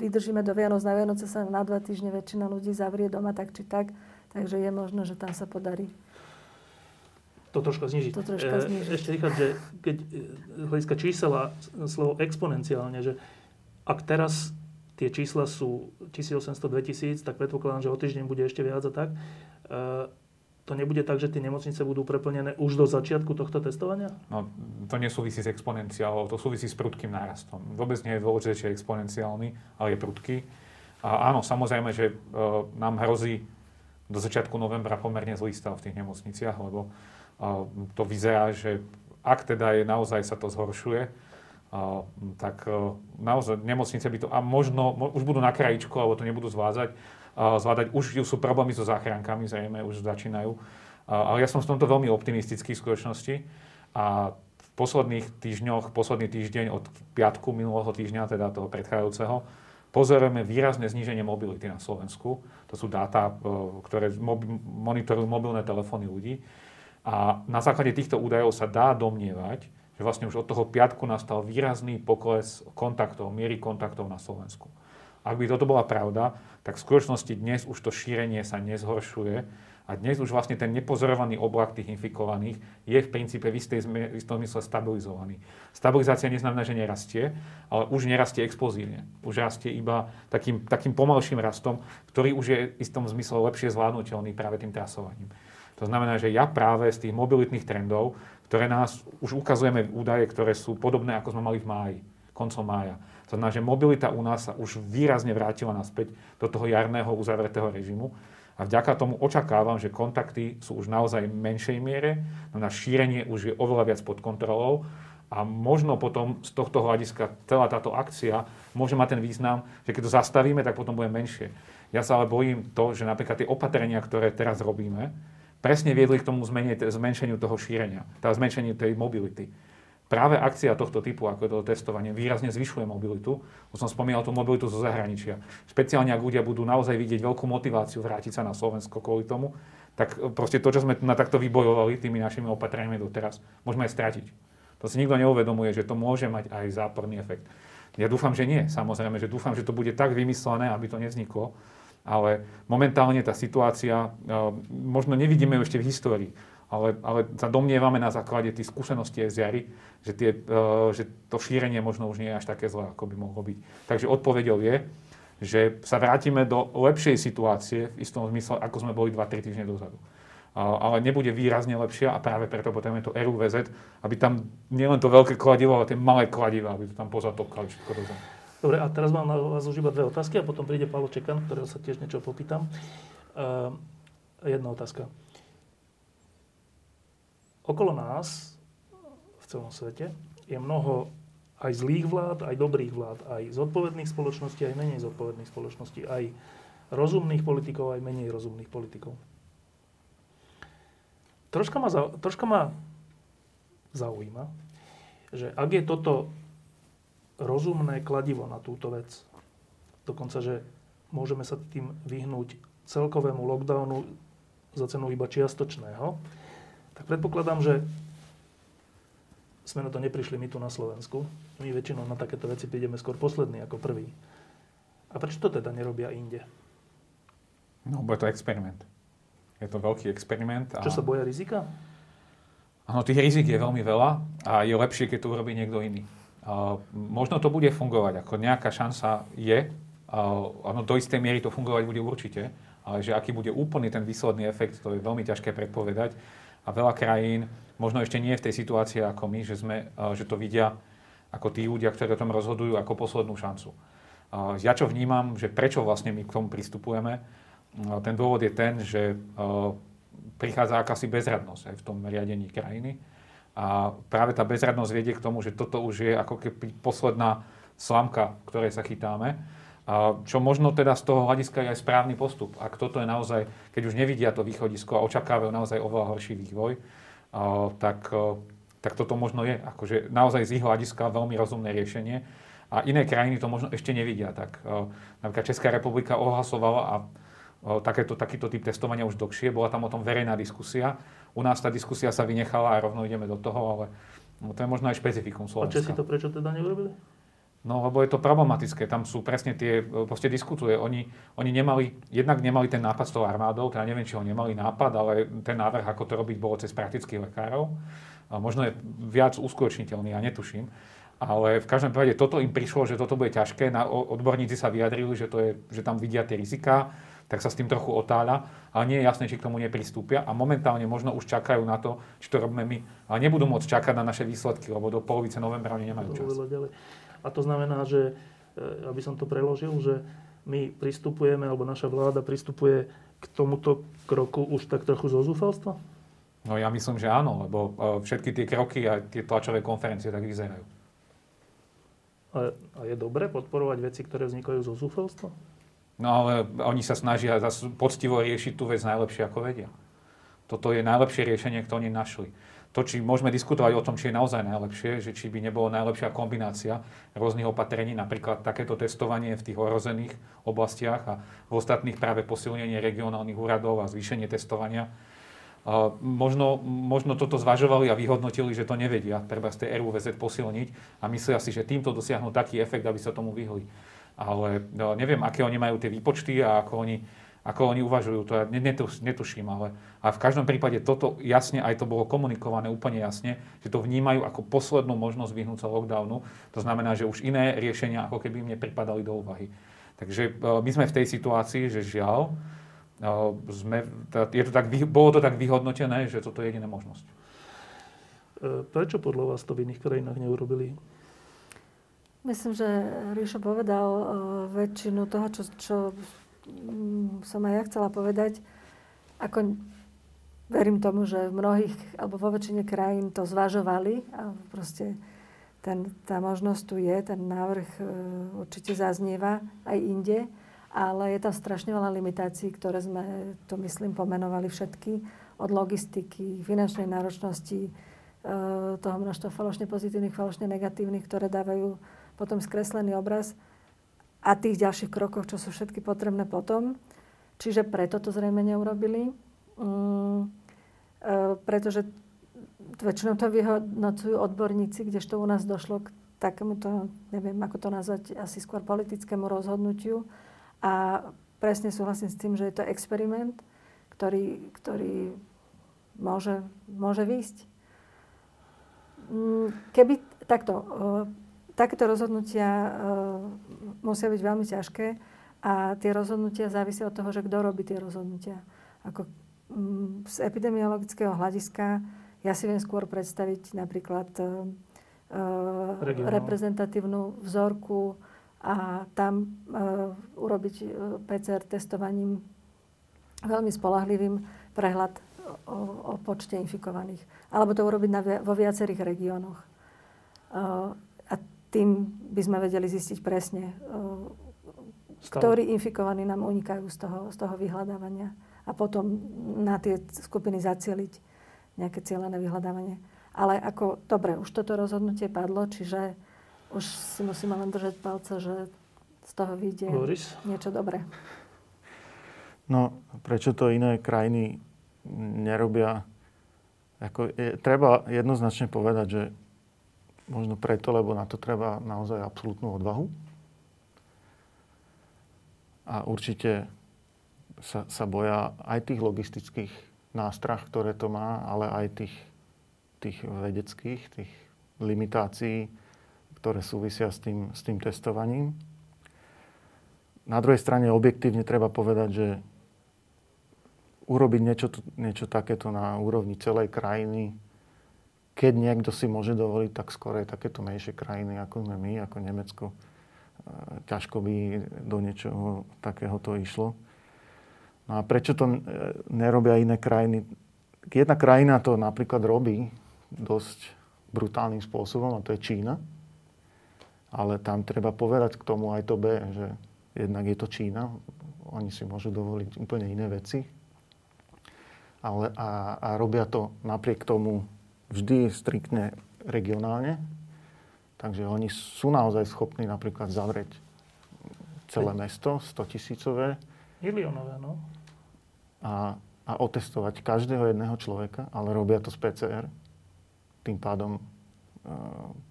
vydržíme do Vianoc. Na Vianoce sa na 2 týždne väčšina ľudí zavrie doma tak či tak. Takže je možno, že tam sa podarí to troška znižiť. Ešte Richard, že keď hľadiska čísela, slovo exponenciálne, že ak teraz tie čísla sú 1800-2000, tak predpokladám, že o týždeň bude ešte viac a tak. To nebude tak, že tie nemocnice budú preplnené už do začiatku tohto testovania? No, to nesúvisí s exponenciálou, to súvisí s prudkým nárastom. Vôbec nie je dôležité, či je exponenciálny, ale je prudký. A áno, samozrejme, že nám hrozí do začiatku novembra pomerne zlý stav v tých nemocniciach, lebo to vyzerá, že ak teda je naozaj sa to zhoršuje, tak naozaj nemocnice by to, a možno už budú na krajičku, alebo to nebudú zvládať. Už sú problémy so záchrankami, zrejme už začínajú. Ale ja som v tomto veľmi optimistický v skutočnosti. A v posledný týždeň od piatku minulého týždňa, teda toho predchádzajúceho, pozorujeme výrazné zníženie mobility na Slovensku. To sú dáta, ktoré monitorujú mobilné telefóny ľudí. A na základe týchto údajov sa dá domnievať, že vlastne už od toho piatku nastal výrazný pokles kontaktov, miery kontaktov na Slovensku. Ak by toto bola pravda, tak v skutočnosti dnes už to šírenie sa nezhoršuje a dnes už vlastne ten nepozorovaný oblak tých infikovaných je v princípe v istom mysle stabilizovaný. Stabilizácia neznamená, že nerastie, ale už nerastie explozívne. Už rastie iba takým pomalším rastom, ktorý už je v istom zmysle lepšie zvládnuteľný práve tým trasovaním. To znamená, že ja práve z tých mobilitných trendov, ktoré nás už ukazujeme údaje, ktoré sú podobné, ako sme mali v máji, koncom mája. To znamená, že mobilita u nás sa už výrazne vrátila naspäť do toho jarného uzavretého režimu a vďaka tomu očakávam, že kontakty sú už naozaj v menšej miere, na šírenie už je oveľa viac pod kontrolou a možno potom z tohto hľadiska celá táto akcia môže mať ten význam, že keď to zastavíme, tak potom bude menšie. Ja sa ale bojím to, že napríklad tie opatrenia, ktoré teraz robíme, presne viedli k tomu zmenšeniu toho šírenia, teda zmenšeniu tej mobility. Práve akcia tohto typu, ako je to testovanie, výrazne zvyšuje mobilitu. Už som spomínal tú mobilitu zo zahraničia. Špeciálne, ak ľudia budú naozaj vidieť veľkú motiváciu vrátiť sa na Slovensko kvôli tomu, tak proste to, čo sme na takto vybojovali tými našimi opatreniami doteraz, môžeme aj stratiť. To si nikto neuvedomuje, že to môže mať aj záporný efekt. Ja dúfam, že nie, samozrejme, že dúfam, že to bude tak vymyslené, aby to nevzniklo. Ale momentálne tá situácia, možno nevidíme ju ešte v histórii, ale sa domnievame na základe tých skúseností aj z jary, že to šírenie možno už nie je až také zlé, ako by mohlo byť. Takže odpoveďou je, že sa vrátime do lepšej situácie v istom zmysle, ako sme boli 2-3 týždne dozadu. A ale nebude výrazne lepšia a práve preto potrebujeme to RUVZ, aby tam nielen to veľké kladivo, ale tie malé kladiva, aby to tam pozatopkali všetko do zem. Dobre, a teraz mám na vás už iba dve otázky a potom príde Pavol Čekan, ktorého sa tiež niečo popýtam. Jedna otázka. Okolo nás, v celom svete, je mnoho aj zlých vlád, aj dobrých vlád, aj zodpovedných spoločností, aj menej zodpovedných spoločností, aj rozumných politikov, aj menej rozumných politikov. Troška ma zaujíma, že ak je toto rozumné kladivo na túto vec. Dokonca, že môžeme sa tým vyhnúť celkovému lockdownu za cenu iba čiastočného. Tak predpokladám, že sme na to neprišli my tu na Slovensku. My väčšinou na takéto veci prídeme skôr poslední ako prví. A prečo to teda nerobia inde? No, bude to experiment. Je to veľký experiment. A... Čo sa boja rizika? Áno, tých rizik je veľmi veľa a je lepšie, keď to urobí niekto iný. Možno to bude fungovať, ako nejaká šanca je, do istej miery to fungovať bude určite, ale že aký bude úplný ten výsledný efekt, to je veľmi ťažké predpovedať a veľa krajín možno ešte nie je v tej situácii ako my, že to vidia ako tí ľudia, ktorí o tom rozhodujú ako poslednú šancu. Ja čo vnímam, že prečo vlastne my k tomu pristupujeme, ten dôvod je ten, že prichádza akási bezradnosť aj v tom riadení krajiny. A práve tá bezradnosť vedie k tomu, že toto už je ako keby posledná slamka, ktorej sa chytáme. A čo možno teda z toho hľadiska je aj správny postup. Ak toto je naozaj, keď už nevidia to východisko a očakávajú naozaj oveľa horší vývoj, tak toto možno je akože naozaj z ich hľadiska veľmi rozumné riešenie. A iné krajiny to možno ešte nevidia. Tak napríklad Česká republika ohlasovala a takýto typ testovania už dlhšie. Bola tam o tom verejná diskusia. U nás tá diskusia sa vynechala a rovno ideme do toho, ale to je možno aj špecifikum Slovenska. A Česi to prečo teda neurobili? No, lebo je to problematické. Tam sú presne tie, proste diskutuje. Oni nemali ten nápad s tou armádou, teda neviem, či ho nemali nápad, ale ten návrh, ako to robiť, bolo cez praktických lekárov. A možno je viac uskutočniteľný, ja netuším. Ale v každom prípade toto im prišlo, že toto bude ťažké. Odborníci sa vyjadrili, že tam vidia tie riziká, tak sa s tým trochu otáľa, ale nie je jasné, či k tomu nepristúpia a momentálne možno už čakajú na to, či to robíme my, ale nebudú môcť čakať na naše výsledky, lebo do polovice novembra oni nemajú čas. A to znamená, že, aby som to preložil, že my pristupujeme, alebo naša vláda pristupuje k tomuto kroku už tak trochu zo zúfalstva? No ja myslím, že áno, lebo všetky tie kroky a tie tlačové konferencie tak vyzerajú. A je dobre podporovať veci, ktoré vznikajú zo zúfalstva? No ale oni sa snažia poctivo riešiť tú vec najlepšie, ako vedia. Toto je najlepšie riešenie, ktoré oni našli. To, či môžeme diskutovať o tom, či je naozaj najlepšie, že či by nebola najlepšia kombinácia rôznych opatrení, napríklad takéto testovanie v tých ohrozených oblastiach a v ostatných práve posilnenie regionálnych úradov a zvýšenie testovania. Možno toto zvažovali a vyhodnotili, že to nevedia, treba z tej RUVZ posilniť a myslia si, že týmto dosiahnu taký efekt, aby sa tomu vyhli. Ale neviem, aké oni majú tie výpočty a ako oni uvažujú. To ja netuším, ale v každom prípade toto jasne, aj to bolo komunikované úplne jasne, že to vnímajú ako poslednú možnosť vyhnúť sa lockdownu. To znamená, že už iné riešenia ako keby im nepripadali do úvahy. Takže my sme v tej situácii, že žiaľ, bolo to tak vyhodnotené, že toto je jediná možnosť. Prečo podľa vás to v iných krajinách neurobili? Myslím, že Ríšo povedal väčšinu toho, čo som aj ja chcela povedať. Ako verím tomu, že v mnohých, alebo vo väčšine krajín to zvažovali a proste tá možnosť tu je, ten návrh určite zaznieva aj inde, ale je tam strašne veľa limitácií, ktoré sme tu, myslím, pomenovali všetky, od logistiky, finančnej náročnosti, toho množstva falošne pozitívnych, falošne negatívnych, ktoré dávajú potom skreslený obraz a tých ďalších krokov, čo sú všetky potrebné potom. Čiže preto to zrejme neurobili. Pretože väčšinou to vyhodnocujú odborníci, kdežto u nás došlo k takémuto, neviem ako to nazvať, asi skôr politickému rozhodnutiu. A presne súhlasím s tým, že je to experiment, ktorý môže výjsť. Keby takéto rozhodnutia musia byť veľmi ťažké a tie rozhodnutia závisia od toho, že kto robí tie rozhodnutia. Ako z epidemiologického hľadiska ja si viem skôr predstaviť napríklad reprezentatívnu vzorku a tam urobiť PCR testovaním veľmi spoľahlivým prehľad o počte infikovaných. Alebo to urobiť vo viacerých regiónoch. A tým by sme vedeli zistiť presne, ktorí infikovaní nám unikajú z toho vyhľadávania. A potom na tie skupiny zacieliť nejaké cieľené vyhľadávanie. Ale ako, dobre, už toto rozhodnutie padlo, čiže už si musíme len držať palce, že z toho vyjde niečo dobré. No, prečo to iné krajiny nerobia? Ako, treba jednoznačne povedať, že možno preto, lebo na to treba naozaj absolútnu odvahu. A určite sa boja aj tých logistických nástrah, ktoré to má, ale aj tých vedeckých, tých limitácií, ktoré súvisia s tým testovaním. Na druhej strane objektívne treba povedať, že urobiť niečo takéto na úrovni celej krajiny, keď niekto si môže dovoliť, tak skôr aj takéto menšie krajiny, ako sme my, ako Nemecko, ťažko by do niečoho takéhoto išlo. No a prečo to nerobia iné krajiny? Jedna krajina to napríklad robí dosť brutálnym spôsobom, a to je Čína. Ale tam treba povedať k tomu aj to B, že jednak je to Čína, oni si môžu dovoliť úplne iné veci. Ale, a robia to napriek tomu vždy striktne regionálne. Takže oni sú naozaj schopní napríklad zavrieť celé mesto, 100-tisícové. Miliónové, no. A otestovať každého jedného človeka, ale robia to z PCR. Tým pádom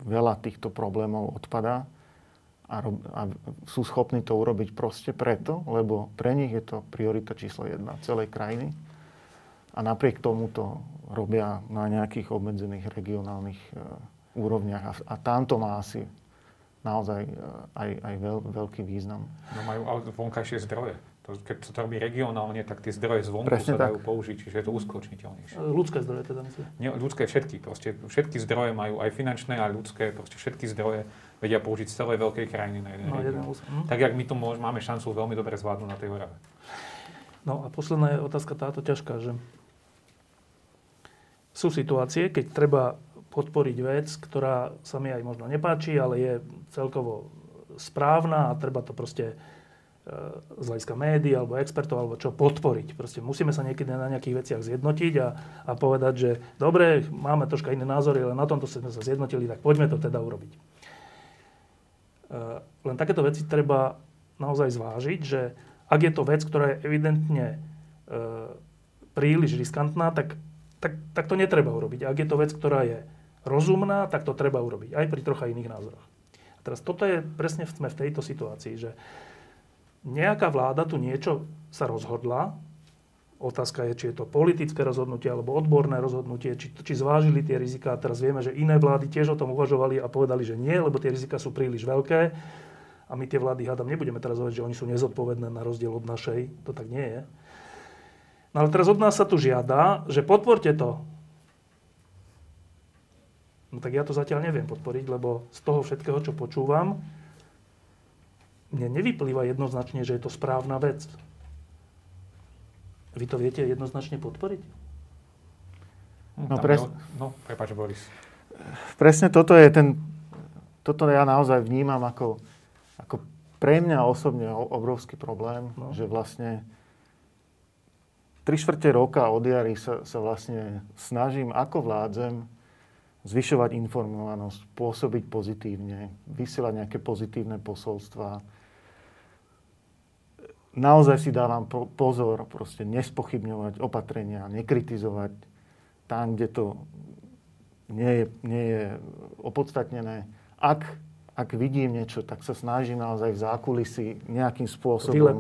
veľa týchto problémov odpadá a sú schopní to urobiť proste preto, lebo pre nich je to priorita číslo 1 celej krajiny. A napriek tomu to robia na nejakých obmedzených regionálnych úrovniach. A tam to má asi naozaj aj veľký význam. No majú vonkajšie zdroje. Keď sa to robí regionálne, tak tie zdroje zvonku presne sa dajú použiť, čiže je to uskutečniteľnejšie. Ľudské zdroje teda myslím? Nie, ľudské všetky. Proste všetky zdroje majú aj finančné, aj ľudské. Proste všetky zdroje vedia použiť z celej veľkej krajiny na jeden region. Tak, jak my tu máme šancu veľmi dobre zvládnuť na tej Orave. No a posledná je otázka táto ťažká, že sú situácie, keď treba podporiť vec, ktorá sa mi aj možno nepáči, ale je celkovo správna a treba to proste z hľadiska médií, alebo expertov, alebo čo podporiť. Proste musíme sa niekedy na nejakých veciach zjednotiť a povedať, že dobre, máme troška iné názory, ale na tomto sme sa zjednotili, tak poďme to teda urobiť. Len takéto veci treba naozaj zvážiť, že ak je to vec, ktorá je evidentne príliš riskantná, tak to netreba urobiť. Ak je to vec, ktorá je rozumná, tak to treba urobiť. Aj pri trocha iných názoroch. A teraz toto je, presne sme v tejto situácii, že nejaká vláda tu niečo sa rozhodla. Otázka je, či je to politické rozhodnutie alebo odborné rozhodnutie, či zvážili tie riziká. Teraz vieme, že iné vlády tiež o tom uvažovali a povedali, že nie, lebo tie riziká sú príliš veľké. A my tie vlády, hádam, nebudeme teraz hovoriť, že oni sú nezodpovedné na rozdiel od našej. To tak nie je. No ale teraz od nás sa tu žiada, že podporte to. No tak ja to zatiaľ neviem podporiť, lebo z toho všetkého, čo počúvam, mne nevyplýva jednoznačne, že je to správna vec. Vy to viete jednoznačne podporiť? Prepáč, Boris. Presne toto je toto ja naozaj vnímam ako pre mňa osobne obrovský problém, že vlastne 3/4 roka od jary sa vlastne snažím, ako vládzem, zvyšovať informovanosť, pôsobiť pozitívne, vysielať nejaké pozitívne posolstvá. Naozaj si dávam pozor, proste nespochybňovať opatrenia, nekritizovať tam, kde to nie je opodstatnené. Ak vidím niečo, tak sa snažím naozaj v zákulisí nejakým spôsobom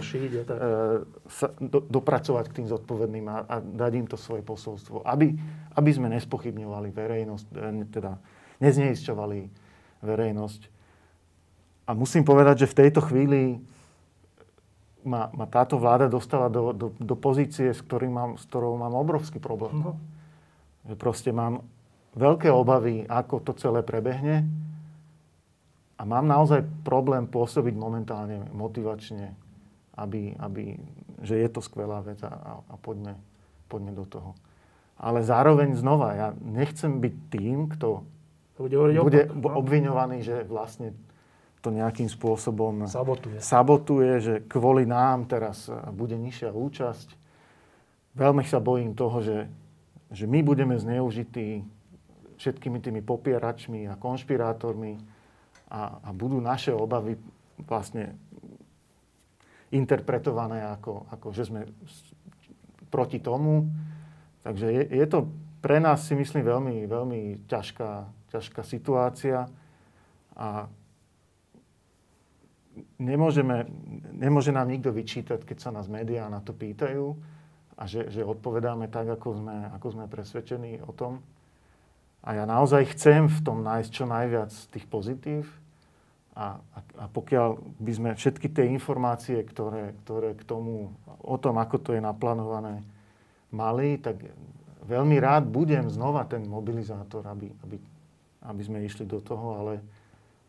sa dopracovať k tým zodpovedným a dať im to svoje posolstvo, aby sme nespochybňovali verejnosť, teda nezneisťovali verejnosť. A musím povedať, že v tejto chvíli ma táto vláda dostala do pozície, s ktorou mám obrovský problém. Uh-huh. Že proste mám veľké obavy, ako to celé prebehne a mám naozaj problém pôsobiť momentálne motivačne, že je to skvelá vec a poďme do toho. Ale zároveň znova, ja nechcem byť tým, kto bude obviňovaný, že vlastne to nejakým spôsobom sabotuje, že kvôli nám teraz bude nižšia účasť. Veľmi sa bojím toho, že my budeme zneužití všetkými tými popieračmi a konšpirátormi a budú naše obavy vlastne interpretované ako že sme proti tomu. Takže je to pre nás, si myslím, veľmi, veľmi ťažká situácia a nemôže nám nikto vyčítať, keď sa nás médiá na to pýtajú a že odpovedáme tak, ako sme presvedčení o tom. A ja naozaj chcem v tom nájsť čo najviac tých pozitív a pokiaľ by sme všetky tie informácie, ktoré k tomu, o tom, ako to je naplánované, mali, tak veľmi rád budem znova ten mobilizátor, aby sme išli do toho, ale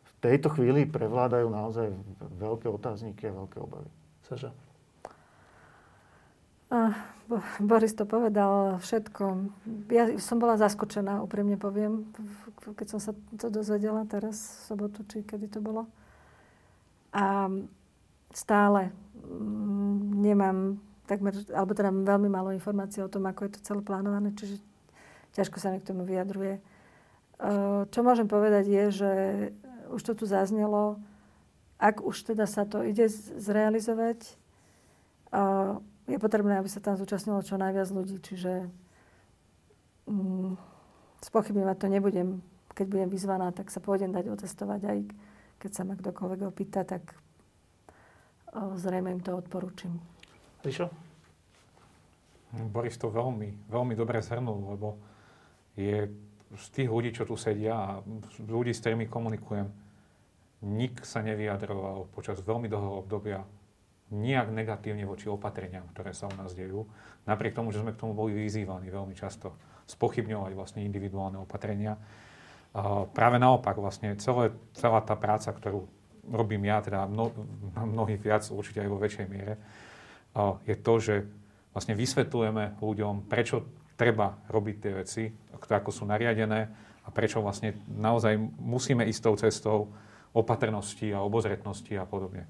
v tejto chvíli prevládajú naozaj veľké otázniky a veľké obavy. Saša? Boris to povedal všetko. Ja som bola zaskočená, úprimne poviem, keď som sa to dozvedela teraz v sobotu, či kedy to bolo. A stále nemám takmer, alebo teda veľmi málo informácií o tom, ako je to celé plánované, čiže ťažko sa mi k tomu vyjadruje. Čo môžem povedať je, že už to tu zaznelo, ak už teda sa to ide zrealizovať, je potrebné, aby sa tam zúčastnilo čo najviac ľudí, čiže spochybňovať to nebudem. Keď budem vyzvaná, tak sa pôjdem dať otestovať, aj keď sa ma kdokoľvek opýta, tak zrejme im to odporúčim. Rišo? Boris to veľmi, veľmi dobre zhrnul, lebo je z tých ľudí, čo tu sedia a z ľudí, s ktorými komunikujem, nik sa nevyjadroval počas veľmi dlhého obdobia nijak negatívne voči opatreniam, ktoré sa u nás dejú. Napriek tomu, že sme k tomu boli vyzývaní veľmi často spochybňovať vlastne individuálne opatrenia. Práve naopak vlastne celá tá práca, ktorú robím ja, teda mnohých viac, určite aj vo väčšej miere, je to, že vlastne vysvetľujeme ľuďom, prečo treba robiť tie veci, ako sú nariadené a prečo vlastne naozaj musíme ísť tou cestou opatrnosti a obozretnosti a podobne.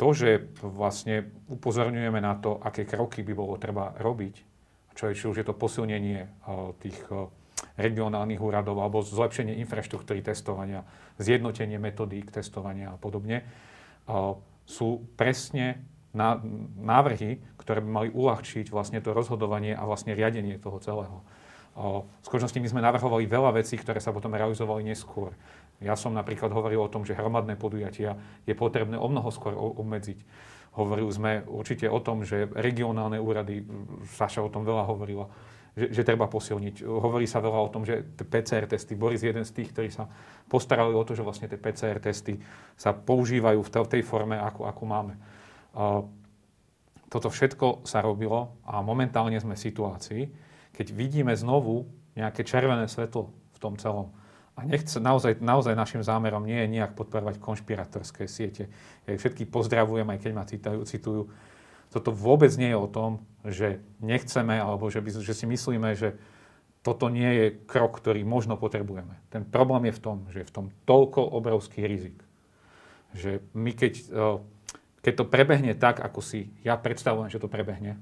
To, že vlastne upozorňujeme na to, aké kroky by bolo treba robiť, či už je to posilnenie tých regionálnych úradov alebo zlepšenie infraštruktúry testovania, zjednotenie metodík testovania a podobne, sú presne návrhy, ktoré by mali uľahčiť vlastne to rozhodovanie a vlastne riadenie toho celého. V skutočnosti my sme navrhovali veľa vecí, ktoré sa potom realizovali neskôr. Ja som napríklad hovoril o tom, že hromadné podujatia je potrebné omnoho skôr obmedziť. Hovorili sme určite o tom, že regionálne úrady, Saša o tom veľa hovorila, že treba posilniť. Hovorí sa veľa o tom, že PCR testy, Boris je jeden z tých, ktorí sa postarali o to, že vlastne tie PCR testy sa používajú v tej forme, ako máme. Toto všetko sa robilo a momentálne sme v situácii, keď vidíme znovu nejaké červené svetlo v tom celom. A naozaj našim zámerom nie je nejak podporovať konšpiratorské siete. Ja všetky pozdravujem, aj keď ma citujú. Toto vôbec nie je o tom, že nechceme, alebo že si myslíme, že toto nie je krok, ktorý možno potrebujeme. Ten problém je v tom, že je v tom toľko obrovský rizik. Že my keď to prebehne tak, ako si ja predstavujem, že to prebehne,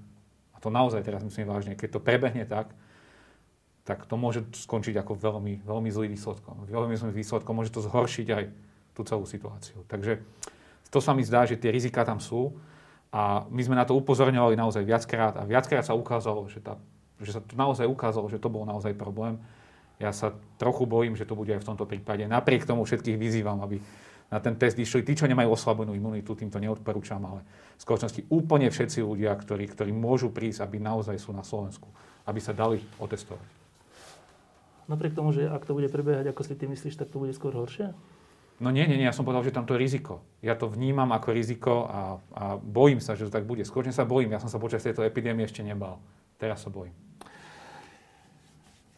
a to naozaj teraz myslím vážne, keď to prebehne tak to môže skončiť ako veľmi, veľmi zlý výsledkom. Veľmi zlým výsledkom môže to zhoršiť aj tú celú situáciu. Takže to sa mi zdá, že tie riziká tam sú a my sme na to upozorňovali naozaj viackrát a viackrát sa ukázalo, že sa to naozaj ukázalo, že to bol naozaj problém. Ja sa trochu bojím, že to bude aj v tomto prípade. Napriek tomu všetkých vyzývam, aby na ten test išli tí, čo nemajú oslabenú imunitu, tým to neodporúčam, ale v skutočnosti úplne všetci ľudia, ktorí môžu prísť, aby naozaj sú na Slovensku, aby sa dali otestovať. Napriek tomu, že ak to bude prebiehať, ako si ty myslíš, tak to bude skôr horšie? No nie, ja som povedal, že tam to je riziko. Ja to vnímam ako riziko a bojím sa, že to tak bude. Skutočne sa bojím. Ja som sa počas tejto epidémie ešte nebal. Teraz sa bojím.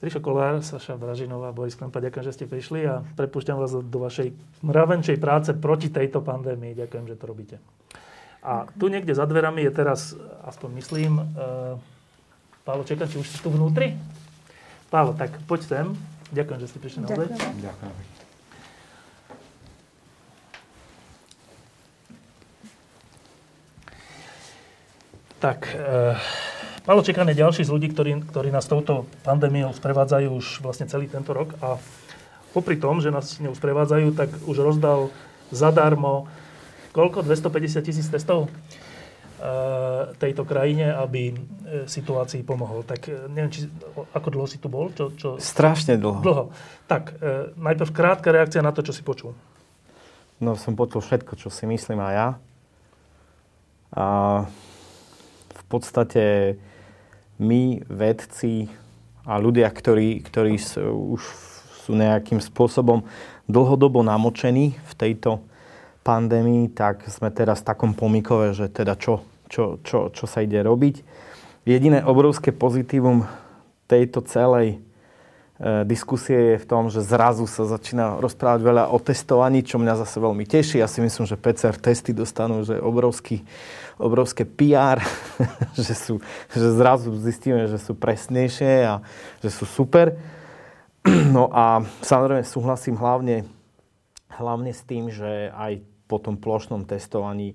Rišo Kolár, Saša Bražinová, Boris Klempa, ďakujem, že ste prišli a prepúšťam vás do vašej mravenčej práce proti tejto pandémii. Ďakujem, že to robíte. A tu niekde za dverami je teraz, aspoň myslím, Pavol Čekan, či už ste tu vnútri? Pavol, tak poď sem. Ďakujem, že ste prišli na odveď. Ďakujem. Tak, Pavol Čekan je ďalší z ľudí, ktorí nás touto pandémiou sprevádzajú už vlastne celý tento rok a popri tom, že nás ňou sprevádzajú, tak už rozdal zadarmo koľko? 250,000 testov tejto krajine, aby situácii pomohol. Tak neviem, či, ako dlho si tu bol? Čo? Strašne dlho. Tak, najprv krátka reakcia na to, čo si počul. No, som počul všetko, čo si myslím aj ja. A v podstate my, vedci a ľudia, ktorí sú nejakým spôsobom dlhodobo namočení v tejto pandémii, tak sme teraz v takom pomykove, že teda čo sa ide robiť. Jediné obrovské pozitívum tejto celej diskusie je v tom, že zrazu sa začína rozprávať veľa o testovaní, čo mňa zase veľmi teší. Ja si myslím, že PCR testy dostanú, že je obrovské PR, že zrazu zistíme, že sú presnejšie a že sú super. No a samozrejme súhlasím hlavne s tým, že aj po tom plošnom testovaní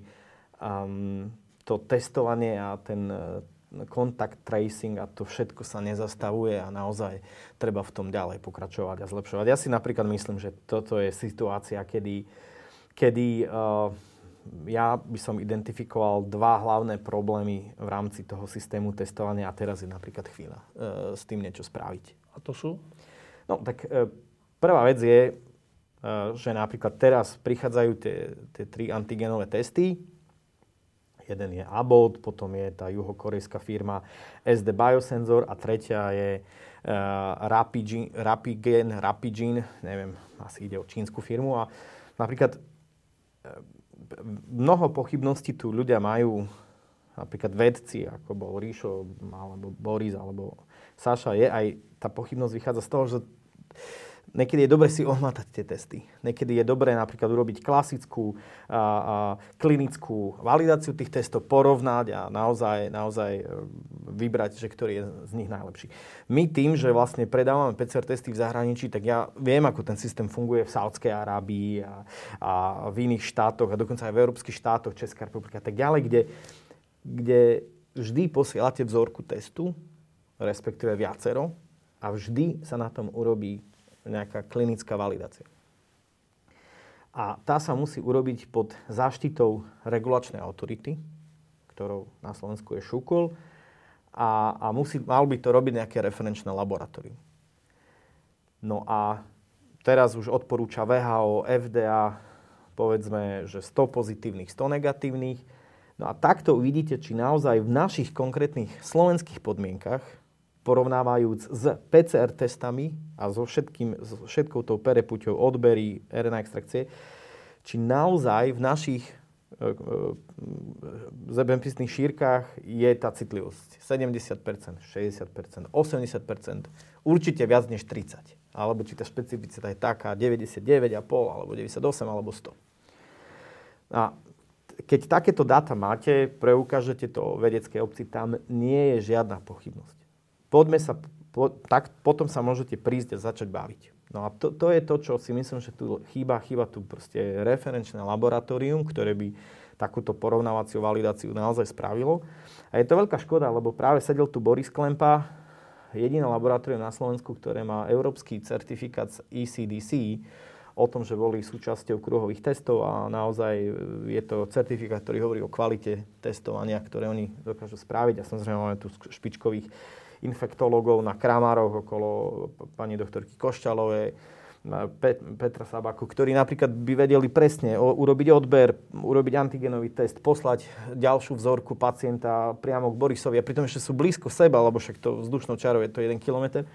to testovanie a ten kontakt tracing a to všetko sa nezastavuje a naozaj treba v tom ďalej pokračovať a zlepšovať. Ja si napríklad myslím, že toto je situácia, kedy ja by som identifikoval dva hlavné problémy v rámci toho systému testovania a teraz je napríklad chvíľa s tým niečo spraviť. A to sú? No tak prvá vec je, že napríklad teraz prichádzajú tie 3 antigenové testy. Jeden je Abbott, potom je tá juhokorejská firma SD Biosensor a tretia je Rapigen, neviem, asi ide o čínsku firmu. A napríklad mnoho pochybností tu ľudia majú, napríklad vedci, ako bol Rišo, alebo Boris, alebo Saša, je aj tá pochybnosť vychádza z toho, že niekedy je dobre si ohmatať tie testy. Niekedy je dobre napríklad urobiť klasickú klinickú validáciu tých testov, porovnať a naozaj vybrať, že ktorý je z nich najlepší. My tým, že vlastne predávame PCR testy v zahraničí, tak ja viem, ako ten systém funguje v Saudskej Arábii a v iných štátoch a dokonca aj v európskych štátoch, Česká republika, tak ďalej, kde vždy posielate vzorku testu, respektíve viacero, a vždy sa na tom urobí nejaká klinická validácia. A tá sa musí urobiť pod záštitou regulačnej autority, ktorou na Slovensku je ŠÚKL, a mal by to robiť nejaké referenčné laboratórium. No a teraz už odporúča WHO, FDA, povedzme, že 100 pozitívnych, 100 negatívnych. No a takto uvidíte, či naozaj v našich konkrétnych slovenských podmienkach porovnávajúc s PCR testami a so všetkou tou perepuťou odbery RNA extrakcie, či naozaj v našich zemepisných šírkach je tá citlivosť 70%, 60%, 80%, určite viac než 30%. Alebo či tá špecificita je taká 99,5, alebo 98, alebo 100. A keď takéto dáta máte, preukážete to vedeckej obci, tam nie je žiadna pochybnosť. Poďme sa, tak potom sa môžete prísť a začať baviť. No a to je to, čo si myslím, že tu chýba tu proste referenčné laboratórium, ktoré by takúto porovnávaciu validáciu naozaj spravilo. A je to veľká škoda, lebo práve sedel tu Boris Klempa, jediné laboratórium na Slovensku, ktoré má európsky certifikát z ECDC o tom, že boli súčasťou kruhových testov a naozaj je to certifikát, ktorý hovorí o kvalite testovania, ktoré oni dokážu spraviť. A samozrejme máme tu špičkových infektológov na Kramároch okolo pani doktorky Košťalovej, Petra Sabaku, ktorí napríklad by vedeli presne urobiť odber, urobiť antigenový test, poslať ďalšiu vzorku pacienta priamo k Borisovi a pritom ešte sú blízko seba, lebo však to vzdušnou čarou je to 1 kilometer.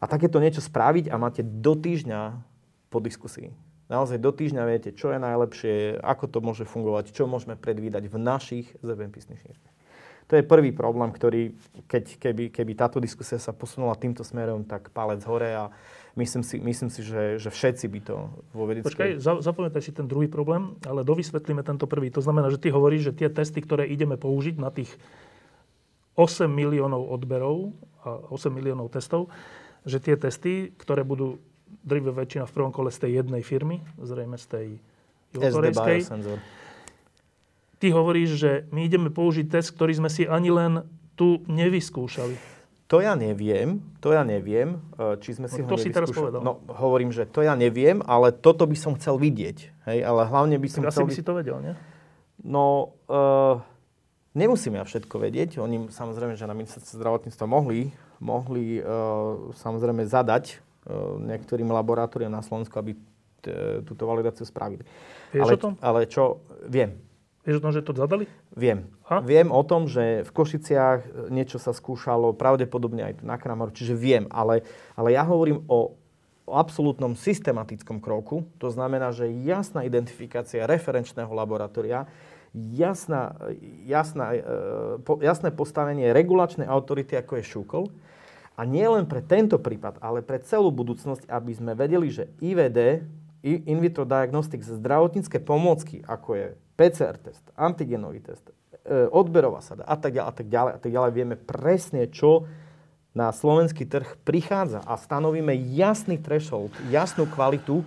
A takéto niečo spraviť a máte do týždňa po diskusii. naozaj do týždňa viete, čo je najlepšie, ako to môže fungovať, čo môžeme predvídať v našich zemepisných šírkach. To je prvý problém, ktorý, keby táto diskusia sa posunula týmto smerom, tak palec hore a myslím si že všetci by to vo vedeckej... Počkaj, zapamätaj si ten druhý problém, ale dovysvetlíme tento prvý. To znamená, že ty hovoríš, že tie testy, ktoré ideme použiť na tých 8 miliónov odberov a 8 miliónov testov, že tie testy, ktoré budú drvivá väčšina v prvom kole z tej jednej firmy, zrejme z tej juhokorejskej, ty hovoríš, že my ideme použiť test, ktorý sme si ani len tu nevyskúšali. To ja neviem, či sme si ho nevyskúšali. To si teraz povedal. No, hovorím, že to ja neviem, ale toto by som chcel vidieť. Hej, ale hlavne by som tak chcel... Asi by si to vedel, nie? No, nemusím ja všetko vedieť. Oni samozrejme, že na ministerstve zdravotníctva mohli samozrejme zadať niektorým laboratóriom na Slovensku, aby túto validáciu spravili. Vieš o tom? Ale čo? Viem. Vieš o tom, že to zadali? Viem. Ha? Viem o tom, že v Košiciach niečo sa skúšalo, pravdepodobne aj tu na Kramaru, čiže viem, ale ja hovorím o absolútnom systematickom kroku, to znamená, že jasná identifikácia referenčného laboratória, jasné postavenie regulačnej autority, ako je ŠÚKL, a nie len pre tento prípad, ale pre celú budúcnosť, aby sme vedeli, že IVD, in vitro diagnostics, zdravotnícke pomôcky, ako je PCR test, antigenový test, odberová sada a tak ďalej. Vieme presne, čo na slovenský trh prichádza a stanovíme jasný threshold, jasnú kvalitu,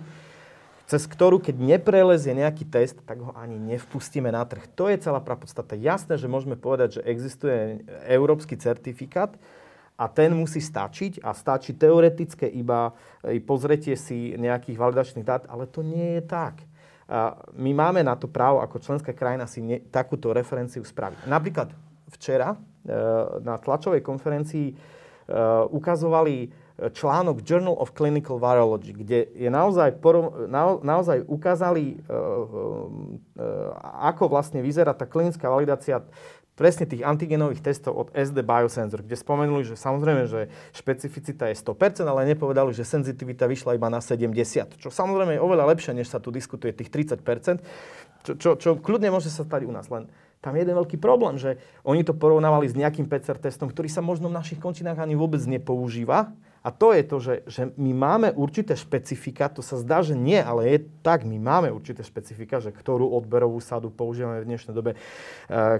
cez ktorú, keď neprelezie nejaký test, tak ho ani nevpustíme na trh. To je celá prapodstata. Jasné, že môžeme povedať, že existuje európsky certifikát, a ten musí stačiť a stačí teoretické iba pozretie si nejakých validačných dát, ale to nie je tak. My máme na to právo ako členská krajina si takúto referenciu spraviť. Napríklad včera na tlačovej konferencii ukazovali článok Journal of Clinical Virology, kde je naozaj ukázali, ako vlastne vyzerá tá klinická validácia presne tých antigenových testov od SD Biosensor, kde spomenuli, že samozrejme, že špecificita je 100%, ale nepovedali, že senzitivita vyšla iba na 70%, čo samozrejme je oveľa lepšie, než sa tu diskutuje tých 30%, čo kľudne môže sa stať u nás. Len tam je jeden veľký problém, že oni to porovnávali s nejakým PCR testom, ktorý sa možno v našich končinách ani vôbec nepoužíva. A to je to, že my máme určité špecifika, to sa zdá, že nie, ale je tak, my máme určité špecifika, že ktorú odberovú sadu používame v dnešnej dobe,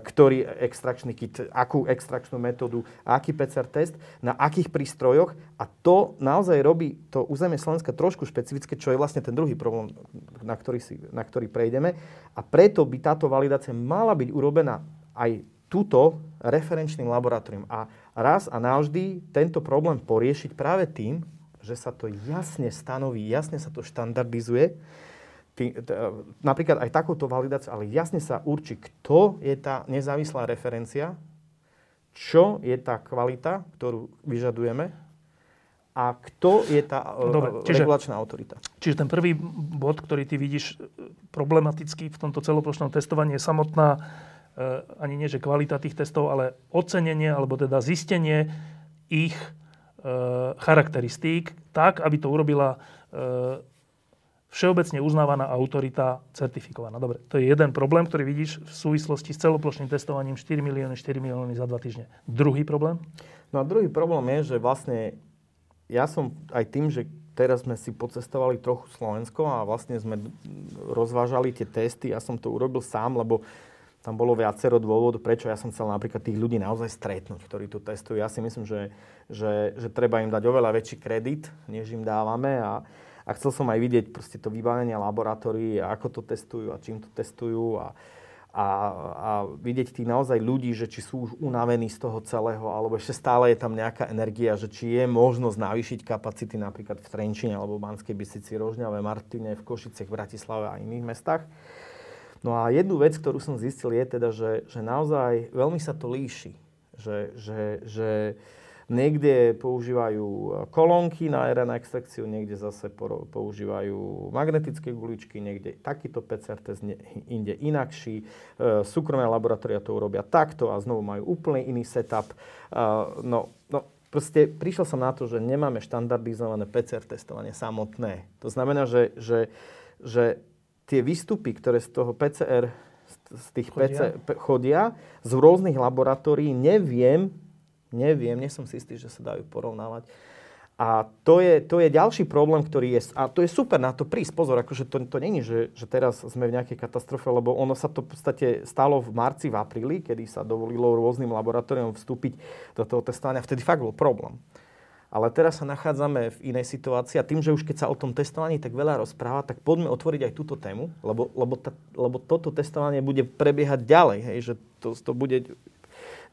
ktorý extrakčný kit, akú extrakčnú metódu, aký PCR test, na akých prístrojoch a to naozaj robí to územie Slovenska trošku špecifické, čo je vlastne ten druhý problém, na ktorý prejdeme a preto by táto validácia mala byť urobená aj túto referenčným laboratóriom a raz a navždy tento problém poriešiť práve tým, že sa to jasne stanoví, jasne sa to štandardizuje. Napríklad aj takouto validáciou, ale jasne sa určí, kto je tá nezávislá referencia, čo je tá kvalita, ktorú vyžadujeme a kto je tá regulačná autorita. Čiže ten prvý bod, ktorý ty vidíš problematický v tomto celoplošnom testovaní, je samotná ani nie, že kvalita tých testov, ale ocenenie, alebo teda zistenie ich charakteristík, tak, aby to urobila všeobecne uznávaná autorita certifikovaná. Dobre, to je jeden problém, ktorý vidíš v súvislosti s celoplošným testovaním 4 milióny za 2 týždne. Druhý problém? No a druhý problém je, že vlastne ja som aj tým, že teraz sme si pocestovali trochu Slovensko a vlastne sme rozvážali tie testy, ja som to urobil sám, lebo tam bolo viacero dôvodov, prečo ja som chcel napríklad tých ľudí naozaj stretnúť, ktorí tu testujú. Ja si myslím, že treba im dať oveľa väčší kredit, než im dávame. A chcel som aj vidieť proste to vybavenie laboratórií, ako to testujú a čím to testujú. A vidieť tých naozaj ľudí, že či sú už unavení z toho celého, alebo ešte stále je tam nejaká energia, že či je možnosť navýšiť kapacity napríklad v Trenčine, alebo v Banskej Bystrici, Rožňave, Martine, v Košiciach, v Bratislave a iných mestách. No a jednu vec, ktorú som zistil, je teda, že naozaj veľmi sa to líši. Že niekde používajú kolónky na RNA extrakciu, niekde zase používajú magnetické guličky, niekde takýto PCR test, inde inakší. Súkromné laboratória to urobia takto a znovu majú úplne iný setup. Proste prišiel som na to, že nemáme štandardizované PCR testovanie samotné. To znamená, že že tie výstupy, ktoré z toho PCR z tých chodia z rôznych laboratórií, neviem, nie som si istý, že sa dajú porovnávať. A to je ďalší problém, ktorý je... A to je super na to prísť. Pozor, akože to není, že teraz sme v nejakej katastrofe, lebo ono sa to v podstate stalo v marci, v apríli, kedy sa dovolilo rôznym laboratóriom vstúpiť do toho testovania. Vtedy fakt bol problém. Ale teraz sa nachádzame v inej situácii a tým, že už keď sa o tom testovaní tak veľa rozpráva, tak poďme otvoriť aj túto tému, lebo toto testovanie bude prebiehať ďalej. Hej, že to bude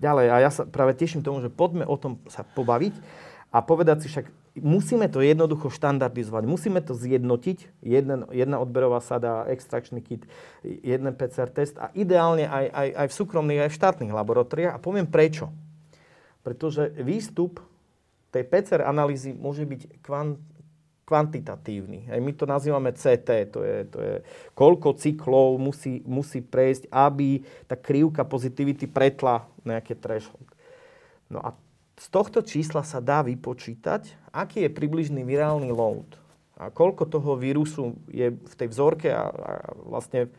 ďalej. A ja sa práve teším tomu, že poďme o tom sa pobaviť a povedať si však, musíme to jednoducho štandardizovať, musíme to zjednotiť, jedna odberová sada, extrakčný kit, jeden PCR test a ideálne aj v súkromných, aj v štátnych laboratóriách. A poviem prečo. Pretože výstup tej PCR analýzy môže byť kvantitatívny. Hej, my to nazývame CT, to je koľko cyklov musí prejsť, aby tá krivka pozitivity pretla nejaké threshold. No a z tohto čísla sa dá vypočítať, aký je približný virálny load. A koľko toho vírusu je v tej vzorke a vlastne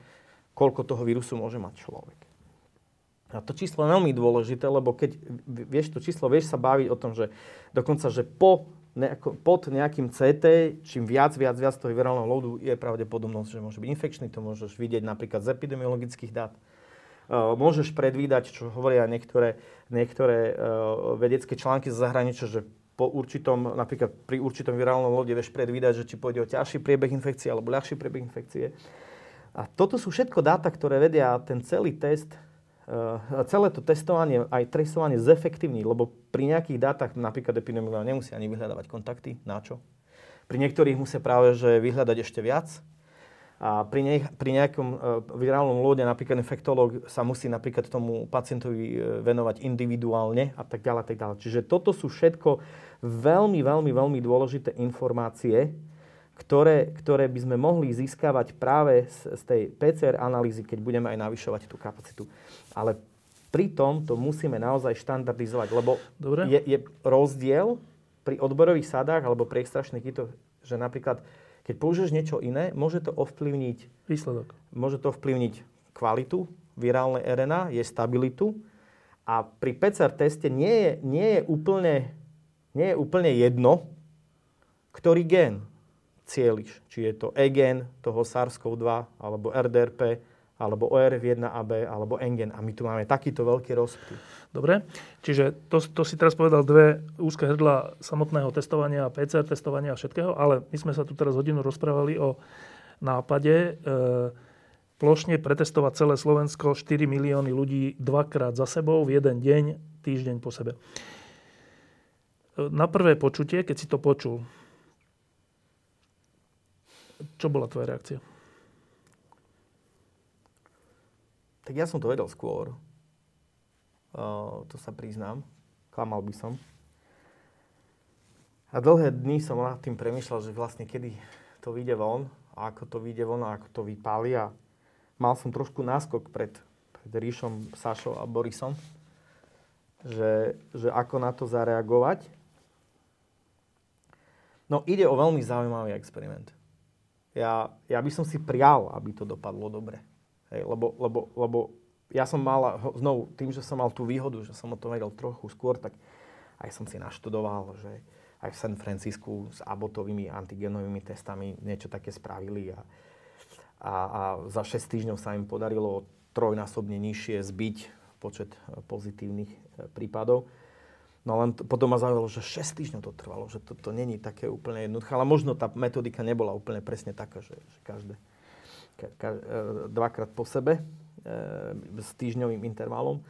koľko toho vírusu môže mať človek. A to číslo je veľmi dôležité, lebo keď vieš to číslo, vieš sa baviť o tom, že dokonca, že pod nejakým CT, čím viac toho virálneho loadu je pravdepodobnosť, že môže byť infekčný, to môžeš vidieť napríklad z epidemiologických dát. Môžeš predvídať, čo hovoria niektoré vedecké články z zahraničia, že pri určitom virálnom lode vieš predvídať, že či pôjde o ťažší priebeh infekcie alebo ľahší priebeh infekcie. A toto sú všetko dáta, ktoré vedia ten celý test, celé to testovanie, aj trasovanie zefektívni, lebo pri nejakých dátach, napríklad epidemiológovia nemusia ani vyhľadávať kontakty, na čo? Pri niektorých musia práve že vyhľadať ešte viac. A pri nejakom virálnom lode napríklad infektológ sa musí napríklad tomu pacientovi venovať individuálne a tak ďalej, tak ďalej. Čiže toto sú všetko veľmi, veľmi, veľmi dôležité informácie, ktoré by sme mohli získavať práve z tej PCR analýzy, keď budeme aj navyšovať tú kapacitu. Ale pritom to musíme naozaj štandardizovať, lebo je rozdiel pri odborových sadách alebo pri extračných kitoch, že napríklad, keď použiješ niečo iné, môže to ovplyvniť výsledok. Môže to ovplyvniť kvalitu virálnej RNA, jej stabilitu. A pri PCR teste nie je úplne jedno, ktorý gén cieliš. Či je to E-gen toho SARS-CoV-2, alebo RDRP, alebo ORF1AB, alebo N-gen. A my tu máme takýto veľký rozptyl. Dobre, čiže to si teraz povedal dve úzke hrdla samotného testovania, PCR testovania a všetkého, ale my sme sa tu teraz hodinu rozprávali o nápade plošne pretestovať celé Slovensko, 4 milióny ľudí dvakrát za sebou v jeden deň, týždeň po sebe. Na prvé počutie, keď si to počul, čo bola tvoja reakcia? Tak ja som to vedel skôr. To sa priznám. Klamal by som. A dlhé dny som nad tým premýšľal, že vlastne kedy to vyjde von a ako to vyjde von a ako to vypáli. A mal som trošku náskok pred Ríšom, Sašou a Borisom, že ako na to zareagovať. No ide o veľmi zaujímavý experiment. Ja by som si prial, aby to dopadlo dobre. Hej, lebo ja som mal, znovu, tým, že som mal tú výhodu, že som o tom vedel trochu skôr, tak aj som si naštudoval, že aj v San Francisku s Abbottovými antigenovými testami niečo také spravili a za 6 týždňov sa im podarilo trojnásobne nižšie zbiť počet pozitívnych prípadov. No len potom ma zaujímalo, že 6 týždňov to trvalo, že to není také úplne jednoduché, ale možno tá metodika nebola úplne presne taká, že každé dvakrát po sebe s týždňovým intervalom.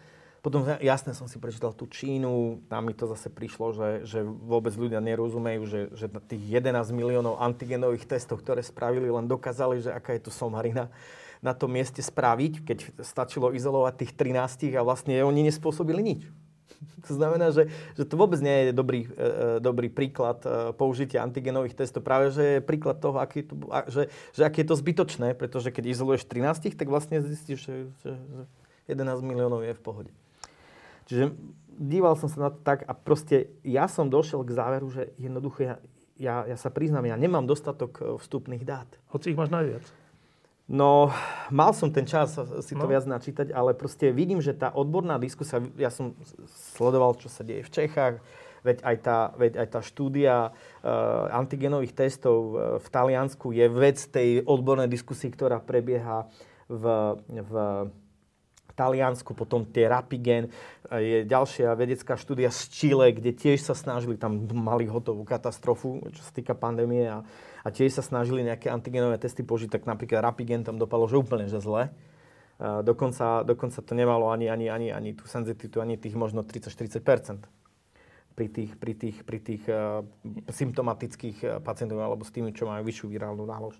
Potom jasne som si prečítal tú Čínu, tam mi to zase prišlo, že vôbec ľudia nerozumejú, že tých 11 miliónov antigenových testov, ktoré spravili, len dokázali, že aká je to somarina na tom mieste spraviť, keď stačilo izolovať tých 13 a vlastne oni nespôsobili nič. To znamená, že to vôbec nie je dobrý príklad použitia antigenových testov. Práve, že je príklad toho, aké je to zbytočné, pretože keď izoluješ 13, tak vlastne zistíš, že 11 miliónov je v pohode. Čiže díval som sa na to tak a proste ja som došiel k záveru, že jednoducho ja, ja sa priznám, ja nemám dostatok vstupných dát. Hoci ich máš najviac. No, mal som ten čas si to viac načítať, ale proste vidím, že tá odborná diskusia, ja som sledoval, čo sa deje v Čechách, veď aj tá štúdia antigenových testov v Taliansku je vec tej odbornej diskusie, ktorá prebieha v Taliansku, potom tie Rapigen, je ďalšia vedecká štúdia z Chile, kde tiež sa snažili, tam mali hotovú katastrofu, čo sa týka pandémie a tiež sa snažili nejaké antigenové testy požiť, tak napríklad Rapigen tam dopadlo, že úplne že zle. Dokonca to nemalo ani tú senzitivitu, ani tých možno 30-40% pri tých symptomatických pacientov alebo s tými, čo majú vyššiu virálnu nálož.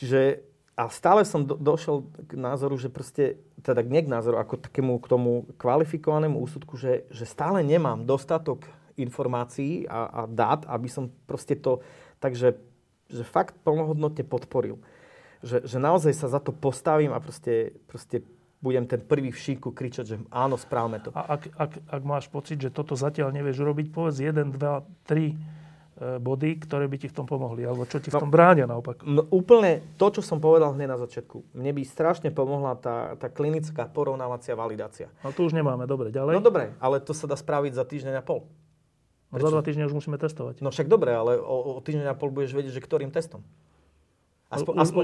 Čiže a stále som došiel k názoru, že proste, teda nie k názoru, ako takému k tomu kvalifikovanému úsudku, že stále nemám dostatok informácií a dát, aby som proste to, takže že fakt plnohodnotne podporil. Že naozaj sa za to postavím a proste budem ten prvý v šíku kričať, že áno, správme to. A ak máš pocit, že toto zatiaľ nevieš urobiť, povedz 1, 2, 3... body, ktoré by ti v tom pomohli, alebo čo ti v tom bránia naopak? No, úplne to, čo som povedal hneď na začiatku. Mne by strašne pomohla tá klinická porovnávacia validácia. No tu už nemáme, dobre, ďalej. No dobre, ale to sa dá spraviť za týždeň a pol. No, za 2 týždne už musíme testovať. No však dobre, ale o týždeň a pol budeš vedieť, že ktorým testom.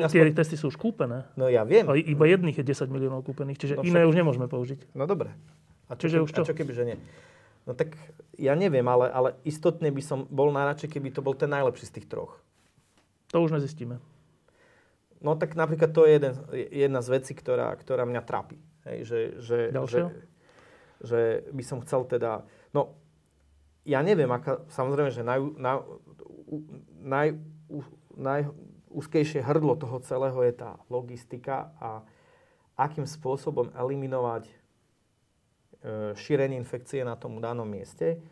Tie testy sú už kúpené. No ja viem. Ale iba jedných je 10 miliónov kúpených, čiže iné už nemôžeme použiť. No dobre. A čo keby, že nie? No tak ja neviem, ale istotne by som bol najradšej, keby to bol ten najlepší z tých troch. To už nezistíme. No tak napríklad to je jedna z vecí, ktorá mňa trápi. Hej, že by som chcel teda... No ja neviem, samozrejme, že najúzkejšie hrdlo toho celého je tá logistika a akým spôsobom eliminovať šírenie infekcie na tom danom mieste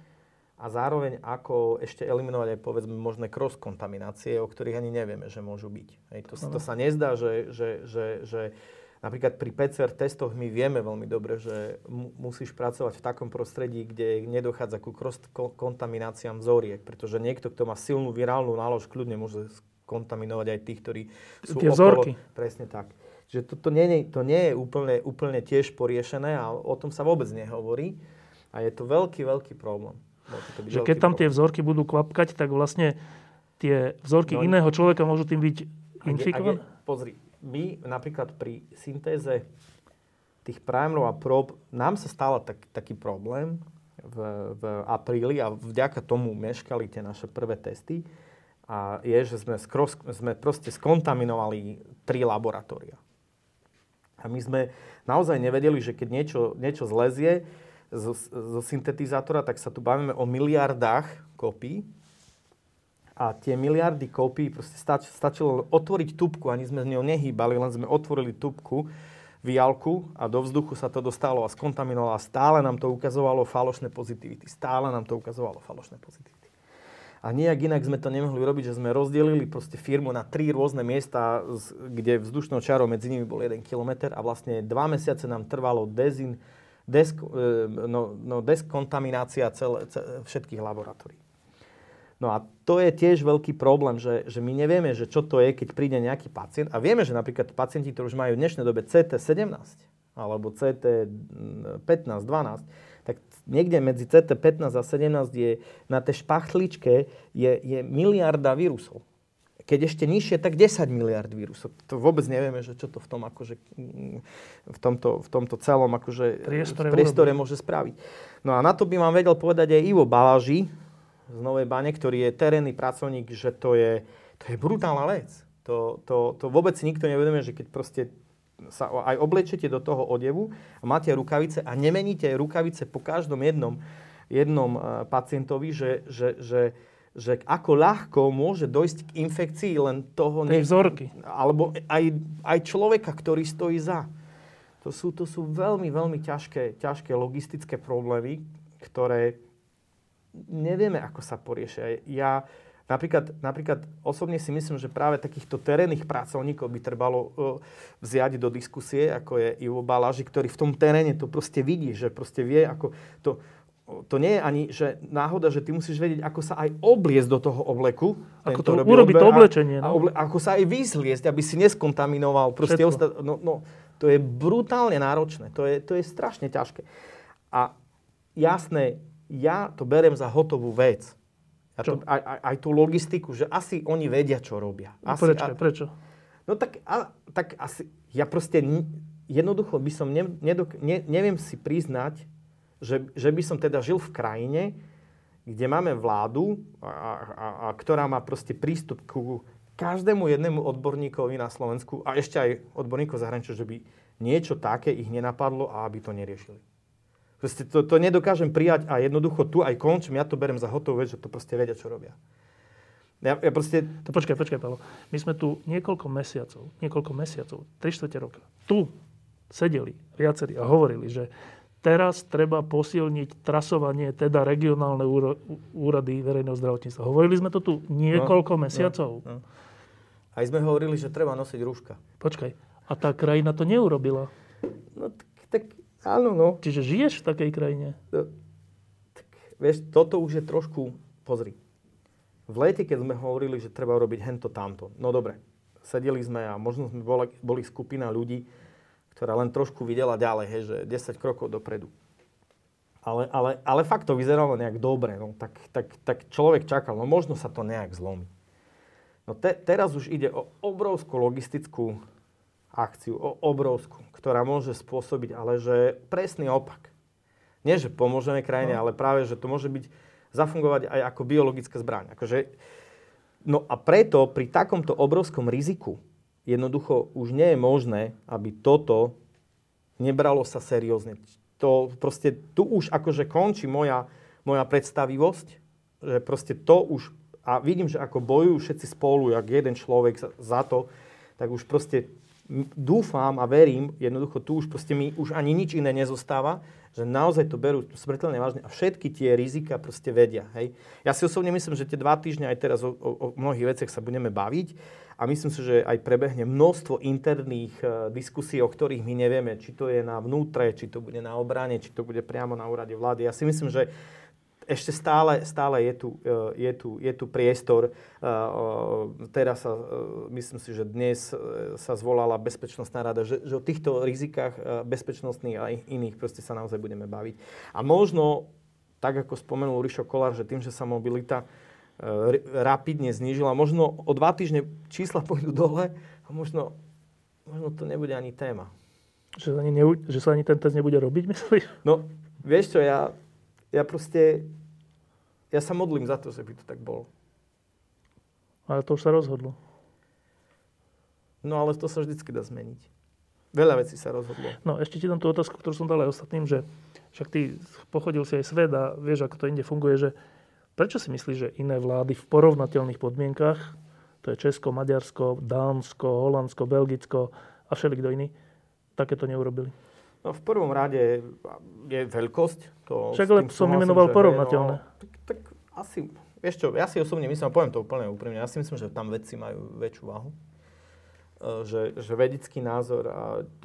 a zároveň ako ešte eliminovať aj povedzme možné cross-kontaminácie, o ktorých ani nevieme, že môžu byť. Hej, to sa nezdá, že napríklad pri PCR testoch my vieme veľmi dobre, že musíš pracovať v takom prostredí, kde nedochádza ku cross-kontamináciám vzoriek, pretože niekto, kto má silnú virálnu nálož, kľudne môže kontaminovať aj tých, ktorí sú okolo. Tie vzorky. Presne tak. Že to nie je úplne tiež poriešené a o tom sa vôbec nehovorí. A je to veľký, veľký problém. Že keď tam tie vzorky budú kvapkať, tak vlastne tie vzorky iného človeka môžu tým byť infikované? Pozri, my napríklad pri syntéze tých primerov a prób, nám sa stala taký problém v apríli a vďaka tomu meškali tie naše prvé testy. A je, že sme proste skontaminovali 3 laboratória. A my sme naozaj nevedeli, že keď niečo zlezie zo syntetizátora, tak sa tu bavíme o miliardách kópií. A tie miliardy kópií proste stačilo otvoriť tubku, ani sme z neho nehýbali, len sme otvorili tubku, vialku a do vzduchu sa to dostalo a skontaminovalo. A stále nám to ukazovalo falošné pozitivity. A nejak inak sme to nemohli robiť, že sme rozdelili proste firmu na 3 rôzne miesta, kde vzdušnou čarou medzi nimi bol 1 kilometer a vlastne 2 mesiace nám trvalo deskontaminácia všetkých laboratórií. No a to je tiež veľký problém, že my nevieme, že čo to je, keď príde nejaký pacient. A vieme, že napríklad pacienti, ktorí už majú v dnešnej dobe CT17 alebo CT15, 12, tak niekde medzi CT15 a 17 je na tej špachtličke je miliarda vírusov. Keď ešte nižšie, tak 10 miliard vírusov. To vôbec nevieme, že čo to v tom akože, v tomto celom akože priestore môže spraviť. No a na to by vám vedel povedať aj Ivo Balaži z Novej Bane, ktorý je terénny pracovník, že to je brutálna vec. To vôbec nikto neuvedomuje, že keď proste sa aj oblečete do toho odevu a máte rukavice a nemeníte rukavice po každom jednom pacientovi, že ako ľahko môže dojsť k infekcii len toho... vzorky. Alebo aj človeka, ktorý stojí za. To sú veľmi, veľmi ťažké logistické problémy, ktoré nevieme, ako sa poriešia. Ja... Napríklad osobne si myslím, že práve takýchto terénnych pracovníkov by trebalo vziať do diskusie, ako je Ivo Balaži, ktorý v tom teréne to proste vidí, že proste vie, ako to to nie je ani že náhoda, že ty musíš vedieť, ako sa aj obliecť do toho obleku. Ako to urobiť to oblečenie. No? Ako sa aj vyzliecť, aby si neskontaminoval. Proste to je brutálne náročné. To je strašne ťažké. A jasné, ja to beriem za hotovú vec. Ja to, aj tú logistiku, že asi oni vedia, čo robia. Prečo? No tak asi, ja proste jednoducho by som neviem si priznať, že by som teda žil v krajine, kde máme vládu, a ktorá má proste prístup ku každému jednému odborníkovi na Slovensku a ešte aj odborníkov zahraničia, že by niečo také ich nenapadlo a aby to neriešili. Proste to nedokážem prijať a jednoducho tu aj končím, ja to beriem za hotovú vec, že to proste vedia, čo robia. Ja proste... Počkaj, Pavol. My sme tu niekoľko mesiacov, 3/4 roka, tu sedeli viacerí a hovorili, že teraz treba posilniť trasovanie, teda regionálne úrady verejného zdravotníctva. Hovorili sme to tu niekoľko mesiacov. No. Aj sme hovorili, že treba nosiť rúška. Počkaj, a tá krajina to neurobila. No tak áno, no. Čiže žiješ v takej krajine? No, tak vieš, toto už je trošku, pozri. V lete, keď sme hovorili, že treba urobiť hento tamto, no dobre, sedeli sme a možno sme boli skupina ľudí, ktorá len trošku videla ďalej, hej, že 10 krokov dopredu. Ale fakt to vyzeralo nejak dobre, no, tak človek čakal, no možno sa to nejak zlomí. No teraz už ide o obrovskú logistickú akciu, ktorá môže spôsobiť, ale že presný opak. Nie, že pomôžeme krajine, ale práve, že to môže byť zafungovať aj ako biologická zbraň. Akože, no a preto pri takomto obrovskom riziku jednoducho už nie je možné, aby toto nebralo sa seriózne. To proste, tu už akože končí moja predstavivosť, že proste to už, a vidím, že ako bojujú všetci spolu, jak jeden človek za to, tak už proste dúfam a verím, jednoducho tu už proste mi už ani nič iné nezostáva, že naozaj to berú smrteľne vážne a všetky tie rizika proste vedia. Hej. Ja si osobne myslím, že tie 2 týždne aj teraz o mnohých veciach sa budeme baviť a myslím si, že aj prebehne množstvo interných diskusí, o ktorých my nevieme, či to je na vnútre, či to bude na obrane, či to bude priamo na úrade vlády. Ja si myslím, že ešte stále je tu priestor. Teraz sa, myslím si, že dnes sa zvolala bezpečnostná rada, že o týchto rizikách bezpečnostných a iných proste sa naozaj budeme baviť. A možno, tak ako spomenul Rišo Kolár, že tým, že sa mobilita rapidne znížila, možno o 2 týždne čísla pôjdu dole a možno to nebude ani téma. Že sa ani ten test nebude robiť, myslíš? No, vieš čo, Ja sa modlím za to, že by to tak bolo. Ale to už sa rozhodlo. No ale to sa vždycky dá zmeniť. Veľa vecí sa rozhodlo. No ešte ti dám tú otázku, ktorú som dal aj ostatným, že však ty pochodil si aj svet a vieš, ako to inde funguje, že prečo si myslíš, že iné vlády v porovnateľných podmienkach, to je Česko, Maďarsko, Dánsko, Holandsko, Belgicko a všelikto iný, takéto neurobili? No v prvom rade je veľkosť. Však ale som imenoval porovnateľné. Tak asi, vieš čo, ja si osobne myslím, a poviem to úplne úprimne, ja si myslím, že tam vedci majú väčšiu váhu. Že vedecký názor,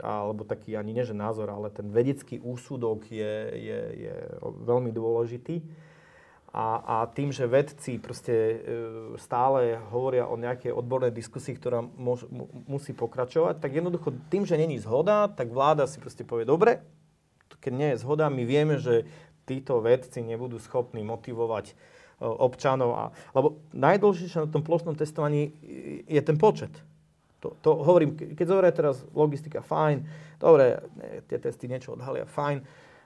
alebo taký ani nie, že názor, ale ten vedecký úsudok je veľmi dôležitý. A tým, že vedci proste stále hovoria o nejakej odbornej diskusii, ktorá musí pokračovať, tak jednoducho tým, že není zhoda, tak vláda si proste povie, dobre, keď nie je zhoda, my vieme, že títo vedci nebudú schopní motivovať občanov. Lebo najdôležitejšie na tom plošnom testovaní je ten počet. To hovorím, keď zoveria teraz logistika, fajn, dobre, tie testy niečo odhalia, fajn,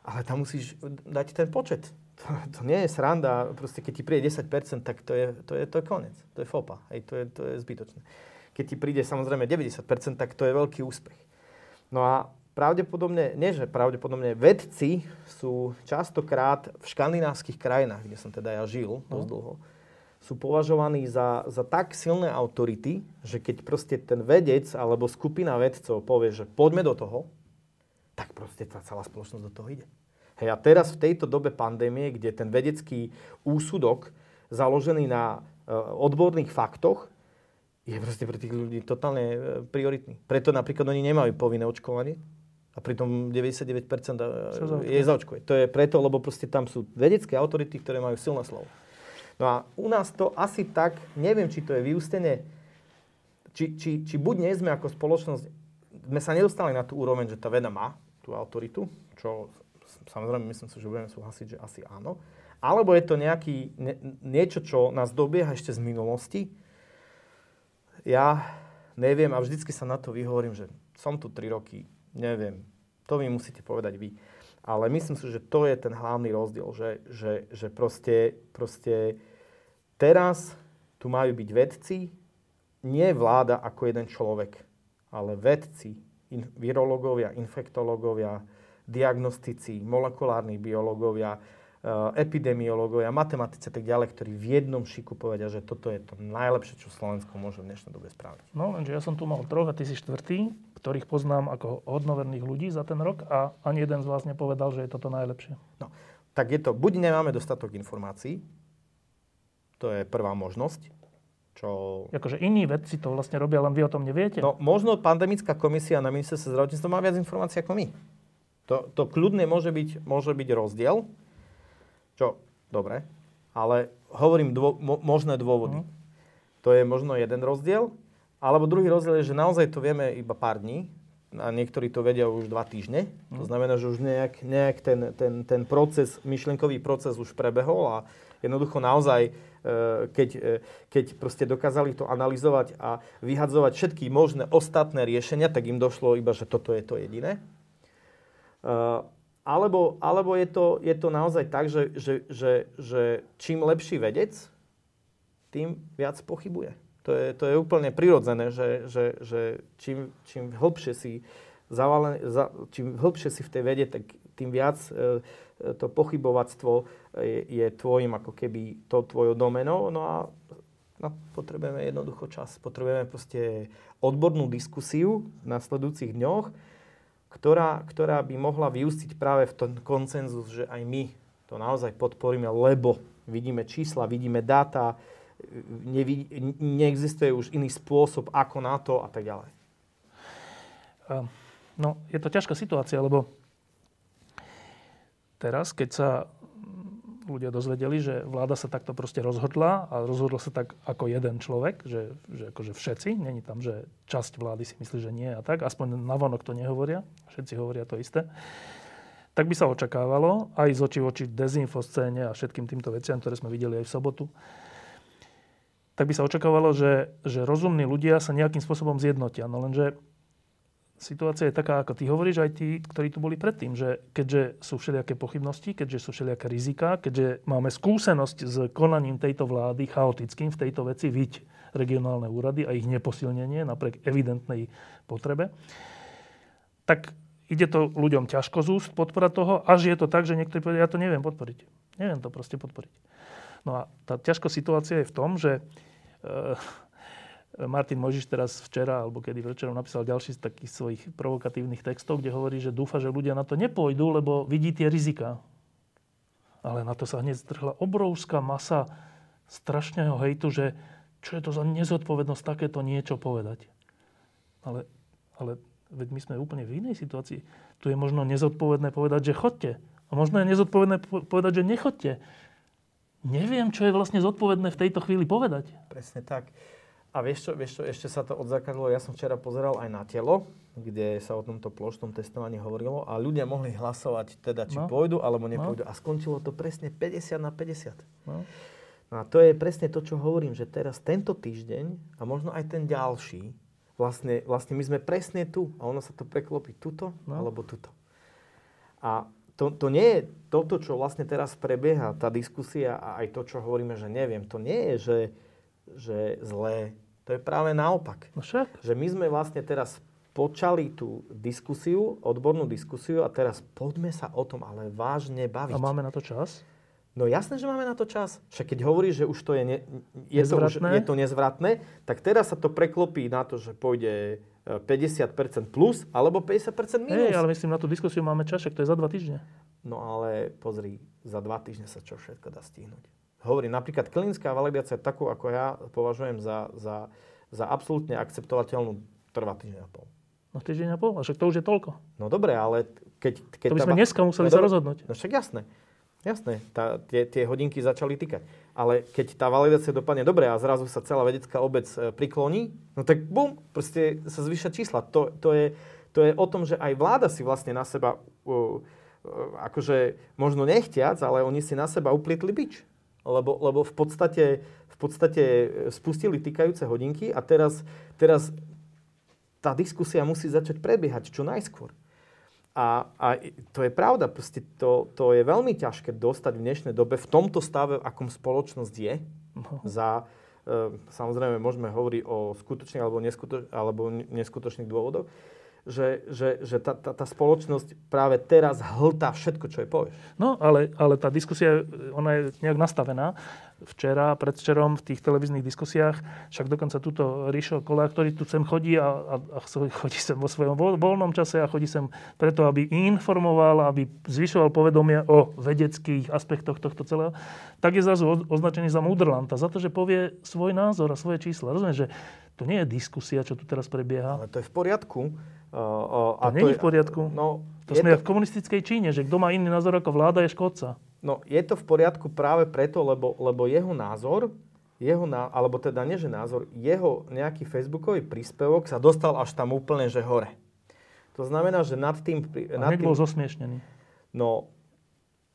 ale tam musíš dať ten počet. To nie je sranda, proste keď ti príde 10%, tak to je koniec, to je fopa, hej, to je zbytočné. Keď ti príde samozrejme 90%, tak to je veľký úspech. No a pravdepodobne vedci sú častokrát v škandinávskych krajinách, kde som teda ja žil dosť dlho, sú považovaní za tak silné autority, že keď proste ten vedec alebo skupina vedcov povie, že poďme do toho, tak proste tá celá spoločnosť do toho ide. Hej, a teraz v tejto dobe pandémie, kde ten vedecký úsudok založený na odborných faktoch je proste pre tých ľudí totálne prioritný. Preto napríklad oni nemajú povinné očkovanie, A pritom 99% je zaočkuje. To je preto, lebo proste tam sú vedecké autority, ktoré majú silné slovo. No a u nás to asi tak, neviem, či to je vyústenie, či buď nie sme ako spoločnosť, sme sa nedostali na tú úroveň, že tá veda má tú autoritu, čo samozrejme myslím si, že budeme súhlasiť, že asi áno. Alebo je to niečo, čo nás dobieha ešte z minulosti. Ja neviem a vždycky sa na to vyhovorím, že som tu 3 roky, neviem, to vy musíte povedať vy. Ale myslím si, že to je ten hlavný rozdiel, že proste teraz tu majú byť vedci, nie vláda ako jeden človek, ale vedci, virológovia, infektológovia, diagnostici, molekulárni biológovia, epidemiológovia, matematici a tak ďalej, ktorí v jednom šiku povedia, že toto je to najlepšie, čo Slovensko môže v dnešnej dobe spraviť. No lenže ja som tu mal 3 a ty si 4, ktorých poznám ako hodnoverných ľudí za ten rok a ani jeden z vás nepovedal, že je toto najlepšie. No, tak je to, buď nemáme dostatok informácií, to je prvá možnosť, čo... Akože iní vedci to vlastne robia, len vy o tom neviete. No možno pandemická komisia na ministerstve zdravotníctva má viac informácií ako my. To kľudne môže byť rozdiel. Čo, dobre, ale hovorím možné dôvody. To je možno jeden rozdiel, alebo druhý rozdiel je, že naozaj to vieme iba pár dní a niektorí to vedia už 2 týždne. To znamená, že už nejak ten proces, myšlienkový proces už prebehol a jednoducho naozaj, keď proste dokázali to analyzovať a vyhadzovať všetky možné ostatné riešenia, tak im došlo iba, že toto je to jediné. Alebo je to naozaj tak, že čím lepší vedec, tým viac pochybuje. To je úplne prirodzené, že čím hlbšie si v tej vede, tak tým viac to pochybovactvo je tvojim ako keby to tvojou doménou. No a potrebujeme jednoducho čas. Potrebujeme proste odbornú diskusiu v nasledujúcich dňoch, ktorá by mohla vyústiť práve v ten konsenzus, že aj my to naozaj podporíme, lebo vidíme čísla, vidíme dáta, neexistuje už iný spôsob ako na to a tak ďalej. No, je to ťažká situácia, lebo teraz, keď sa ľudia dozvedeli, že vláda sa takto proste rozhodla a rozhodla sa tak ako jeden človek, že akože všetci, není tam, že časť vlády si myslí, že nie a tak, aspoň navonok to nehovoria, všetci hovoria to isté, tak by sa očakávalo aj z očí v oči dezinfoscéne a všetkým týmto veciam, ktoré sme videli aj v sobotu, tak by sa očakávalo, že rozumní ľudia sa nejakým spôsobom zjednotia. No lenže situácia je taká, ako ty hovoríš, aj tí, ktorí tu boli predtým, že keďže sú všelijaké pochybnosti, keďže sú všelijaké riziká, keďže máme skúsenosť s konaním tejto vlády chaotickým v tejto veci, viď regionálne úrady a ich neposilnenie napriek evidentnej potrebe, tak ide to ľuďom ťažko z úst podpora toho, až je to tak, že niektorí povedia, ja to neviem podporiť. Neviem to proste podporiť. No a tá ťažká situácia je v tom, že... Martin Mojžiš teraz včera, alebo kedy večerom napísal ďalší z takých svojich provokatívnych textov, kde hovorí, že dúfa, že ľudia na to nepôjdu, lebo vidí tie rizika. Ale na to sa hneď strhla obrovská masa strašného hejtu, že čo je to za nezodpovednosť takéto niečo povedať. Ale veď my sme úplne v inej situácii. Tu je možno nezodpovedné povedať, že chodte. A možno je nezodpovedné povedať, že nechodte. Neviem, čo je vlastne zodpovedné v tejto chvíli povedať. Presne tak. A vieš čo, ešte sa to odzakadlo, ja som včera pozeral aj na telo, kde sa o tomto plošnom testovaní hovorilo a ľudia mohli hlasovať teda, či pôjdu alebo nepôjdu. A skončilo to presne 50-50. No a to je presne to, čo hovorím, že teraz tento týždeň a možno aj ten ďalší, vlastne my sme presne tu a ono sa to preklopí tuto alebo tuto. A to nie je toto, čo vlastne teraz prebieha, tá diskusia a aj to, čo hovoríme, že neviem, to nie je, že zlé. To je práve naopak. No však. Že my sme vlastne teraz počali tú diskusiu, odbornú diskusiu a teraz poďme sa o tom ale vážne baviť. A máme na to čas? No jasné, že máme na to čas. Však keď hovoríš, že už to je, je to nezvratné, tak teraz sa to preklopí na to, že pôjde 50% plus alebo 50% minus. Ale myslím, na tú diskusiu máme čas, však to je za 2 týždne. No ale pozri, za 2 týždne sa čo všetko dá stihnúť. Hovorím, napríklad klinická validácia takú, ako ja považujem za absolútne akceptovateľnú, trvá týždeň a pol. No týždeň a pol, a však to už je toľko. No dobre, ale keď to by sme dneska museli sa rozhodnúť. No však jasné. Tie hodinky začali tikať. Ale keď tá validácia dopadne dobre a zrazu sa celá vedecká obec prikloní, no tak bum, proste sa zvýšia čísla. To je o tom, že aj vláda si vlastne na seba, akože možno nechtiac, ale oni si na seba uplietli bič. Lebo v podstate spustili tikajúce hodinky a teraz tá diskusia musí začať prebiehať čo najskôr. A to je pravda, proste to je veľmi ťažké dostať v dnešnej dobe, v tomto stave, v akom spoločnosť je. Samozrejme, môžeme hovoriť o skutočných alebo neskutočných dôvodoch, že tá spoločnosť práve teraz hltá všetko, čo jej povieš. No, ale tá diskusia, ona je nejak nastavená. Včera, predvčerom v tých televíznych diskusiách, však dokonca túto Richard Kolár, ktorý tu sem chodí a chodí sem vo svojom voľnom čase a chodí sem preto, aby informoval, aby zvyšoval povedomie o vedeckých aspektoch tohto celého, tak je zrazu označený za mudrlanta, za to, že povie svoj názor a svoje čísla. Rozumieš, že to nie je diskusia, čo tu teraz prebieha. Ale to je v poriadku. A to nie je v poriadku. No, to sme v komunistickej Číne, že kto má iný názor ako vláda, je škodca. No, je to v poriadku práve preto, lebo jeho názor, alebo teda nie, že názor, jeho nejaký facebookový príspevok sa dostal až tam úplne, že hore. To znamená, že nad tým... A hneď bol zosmiešnený. No,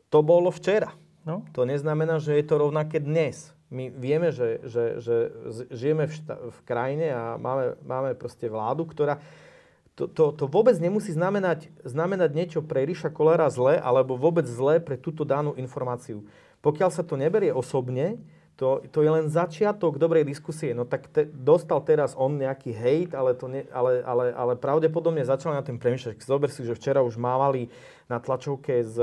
to bolo včera. No? To neznamená, že je to rovnaké dnes. My vieme, že žijeme v krajine a máme proste vládu, ktorá... To vôbec nemusí znamenať niečo pre Riša Kolára zle, alebo vôbec zle pre túto danú informáciu. Pokiaľ sa to neberie osobne, to je len začiatok dobrej diskusie. No tak dostal teraz on nejaký hejt, ale pravdepodobne začal na tým premýšľať. Zober si, že včera už mávali na tlačovke z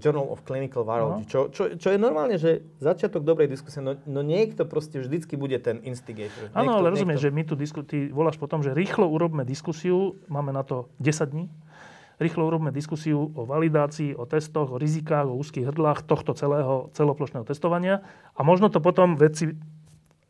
Journal of Clinical Virology. Čo je normálne, že začiatok dobrej diskusie. No niekto proste vždycky bude ten instigator. Áno, ale rozumiem, že my tu ty voláš potom, že rýchlo urobme diskusiu, máme na to 10 dní. Rýchlo urobme diskusiu o validácii, o testoch, o rizikách, o úzkých hrdlách tohto celoplošného testovania a možno to potom vedci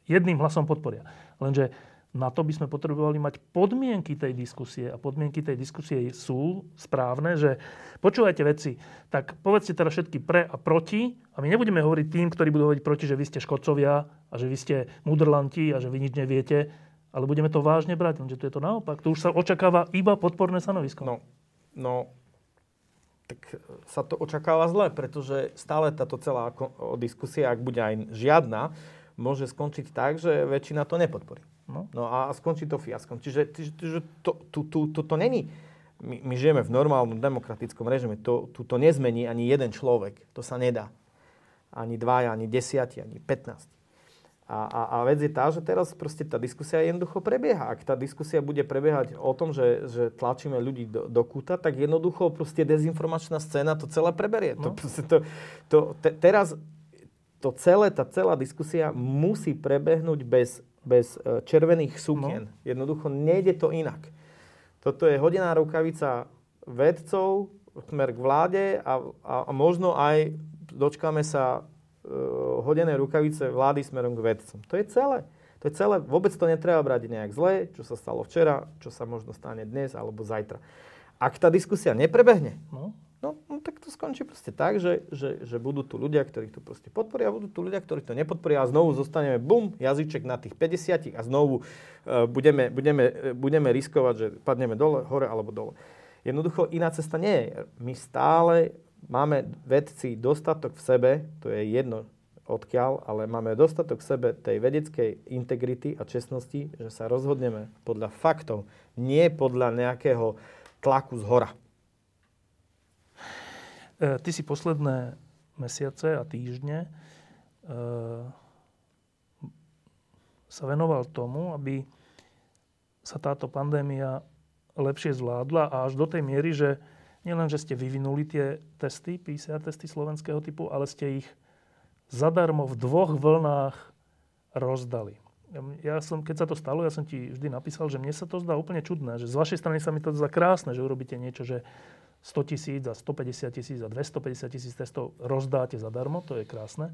jedným hlasom podporia. Lenže na to by sme potrebovali mať podmienky tej diskusie a podmienky tej diskusie sú správne, že počúvajte vedci, tak povedzte teraz všetky pre a proti a my nebudeme hovoriť tým, ktorí budú hovoriť proti, že vy ste škodcovia a že vy ste mudrlanti a že vy nič neviete, ale budeme to vážne brať, lenže tu je to naopak. Tu už sa očakáva iba podporné stanovisko. No, tak sa to očakáva zle, pretože stále táto celá diskusia, ak bude aj žiadna, môže skončiť tak, že väčšina to nepodporí. No a skončí to fiaskom. Čiže to není. My žijeme v normálnom demokratickom režime. To nezmení ani jeden človek. To sa nedá. Ani 2, ani 10, ani 15. A vec je tá, že teraz proste tá diskusia jednoducho prebieha. Ak tá diskusia bude prebiehať o tom, že tlačíme ľudí do kúta, tak jednoducho proste dezinformačná scéna to celé preberie. No. Teraz tá celá diskusia musí prebehnúť bez červených sukien. No. Jednoducho nejde to inak. Toto je hodiná rukavica vedcov, smer k vláde a možno aj dočkáme sa hodené rukavice vlády smerom k vedcom. To je celé. Vôbec to netreba brať nejak zle, čo sa stalo včera, čo sa možno stane dnes alebo zajtra. Ak tá diskusia neprebehne, no tak to skončí proste tak, že budú tu ľudia, ktorí to proste podporia, budú tu ľudia, ktorí to nepodporia a znovu zostaneme, bum, jazyček na tých 50 a znovu budeme riskovať, že padneme dole, hore alebo dole. Jednoducho iná cesta nie je. My stále... Máme vedci dostatok v sebe, to je jedno odkiaľ, ale máme dostatok v sebe tej vedeckej integrity a čestnosti, že sa rozhodneme podľa faktov, nie podľa nejakého tlaku zhora. Ty si posledné mesiace a týždne sa venoval tomu, aby sa táto pandémia lepšie zvládla a až do tej miery, že nielen, že ste vyvinuli tie testy, PCR testy slovenského typu, ale ste ich zadarmo v 2 vlnách rozdali. Keď sa to stalo, ja som ti vždy napísal, že mne sa to zdá úplne čudné, že z vašej strany sa mi to zdá krásne, že urobíte niečo, že 100 000 a 150 000 a 250 000 testov rozdáte zadarmo, to je krásne,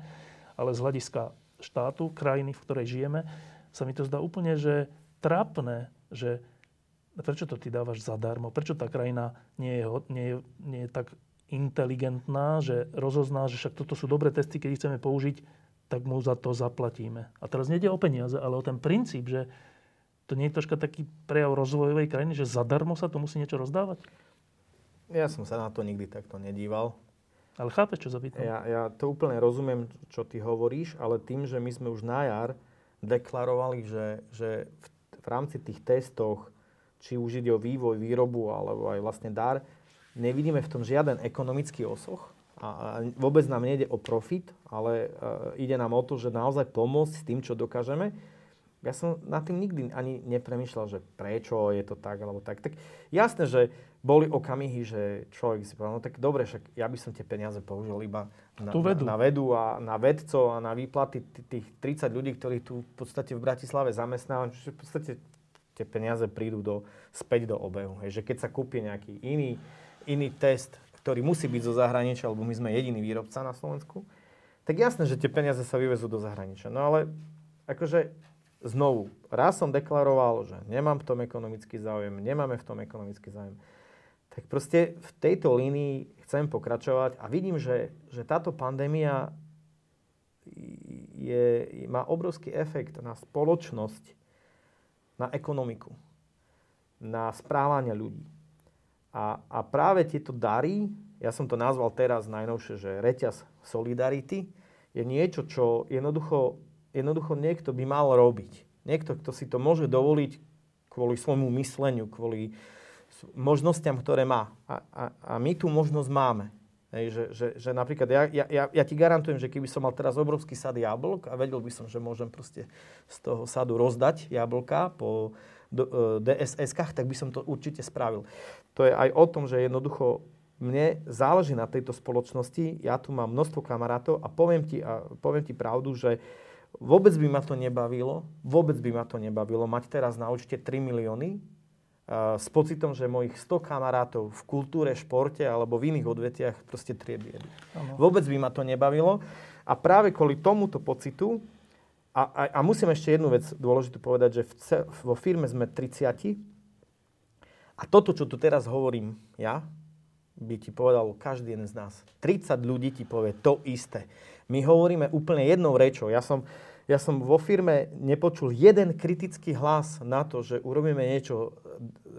ale z hľadiska štátu, krajiny, v ktorej žijeme, sa mi to zdá úplne, že trápne, že prečo to ty dávaš zadarmo? Prečo tá krajina nie je tak inteligentná, že rozozná, že však toto sú dobré testy, keď ich chceme použiť, tak mu za to zaplatíme. A teraz nejde o peniaze, ale o ten princíp, že to nie je troška taký prejav rozvojovej krajiny, že zadarmo sa to musí niečo rozdávať? Ja som sa na to nikdy takto nedíval. Ale chápeš, čo zapýtam? Ja to úplne rozumiem, čo ty hovoríš, ale tým, že my sme už na jar deklarovali, že v rámci tých testoch, či už ide o vývoj, výrobu, alebo aj vlastne dar, nevidíme v tom žiaden ekonomický osoch. A vôbec nám nejde o profit, ale ide nám o to, že naozaj pomôcť s tým, čo dokážeme. Ja som nad tým nikdy ani nepremýšľal, že prečo je to tak, alebo tak. Tak jasné, že boli okamihy, že človek si povedal, no tak dobre, však ja by som tie peniaze použil iba na vedu a na vedcov a na výplaty tých 30 ľudí, ktorí tu v podstate v Bratislave zamestnávajú. Čiže v podstate tie peniaze prídu späť do obehu. Hej, že keď sa kúpie nejaký iný test, ktorý musí byť zo zahraničia, alebo my sme jediný výrobca na Slovensku, tak jasné, že tie peniaze sa vyvezú do zahraničia. No ale akože znovu, raz som deklaroval, že nemám v tom ekonomický záujem, nemáme v tom ekonomický záujem. Tak proste v tejto línii chcem pokračovať a vidím, že táto pandémia má obrovský efekt na spoločnosť, na ekonomiku, na správanie ľudí. A práve tieto dary, ja som to nazval teraz najnovšie, že reťaz solidarity, je niečo, čo jednoducho niekto by mal robiť. Niekto, kto si to môže dovoliť kvôli svojmu mysleniu, kvôli možnostiam, ktoré má. A my tú možnosť máme. Hej, že napríklad, ja ti garantujem, že keby som mal teraz obrovský sad jablok a vedel by som, že môžem proste z toho sadu rozdať jablka po DSS-kách, tak by som to určite spravil. To je aj o tom, že jednoducho mne záleží na tejto spoločnosti, ja tu mám množstvo kamarátov a poviem ti pravdu, že vôbec by ma to nebavilo, mať teraz na účte 3 milióny s pocitom, že mojich 100 kamarátov v kultúre, športe alebo v iných odvetiach proste triedie. Vôbec by ma to nebavilo a práve kvôli tomuto pocitu a musím ešte jednu vec dôležitú povedať, že vo firme sme 30 a toto, čo tu teraz hovorím ja, by ti povedal každý jeden z nás. 30 ľudí ti povie to isté. My hovoríme úplne jednou rečou. Ja som vo firme nepočul jeden kritický hlas na to, že urobíme niečo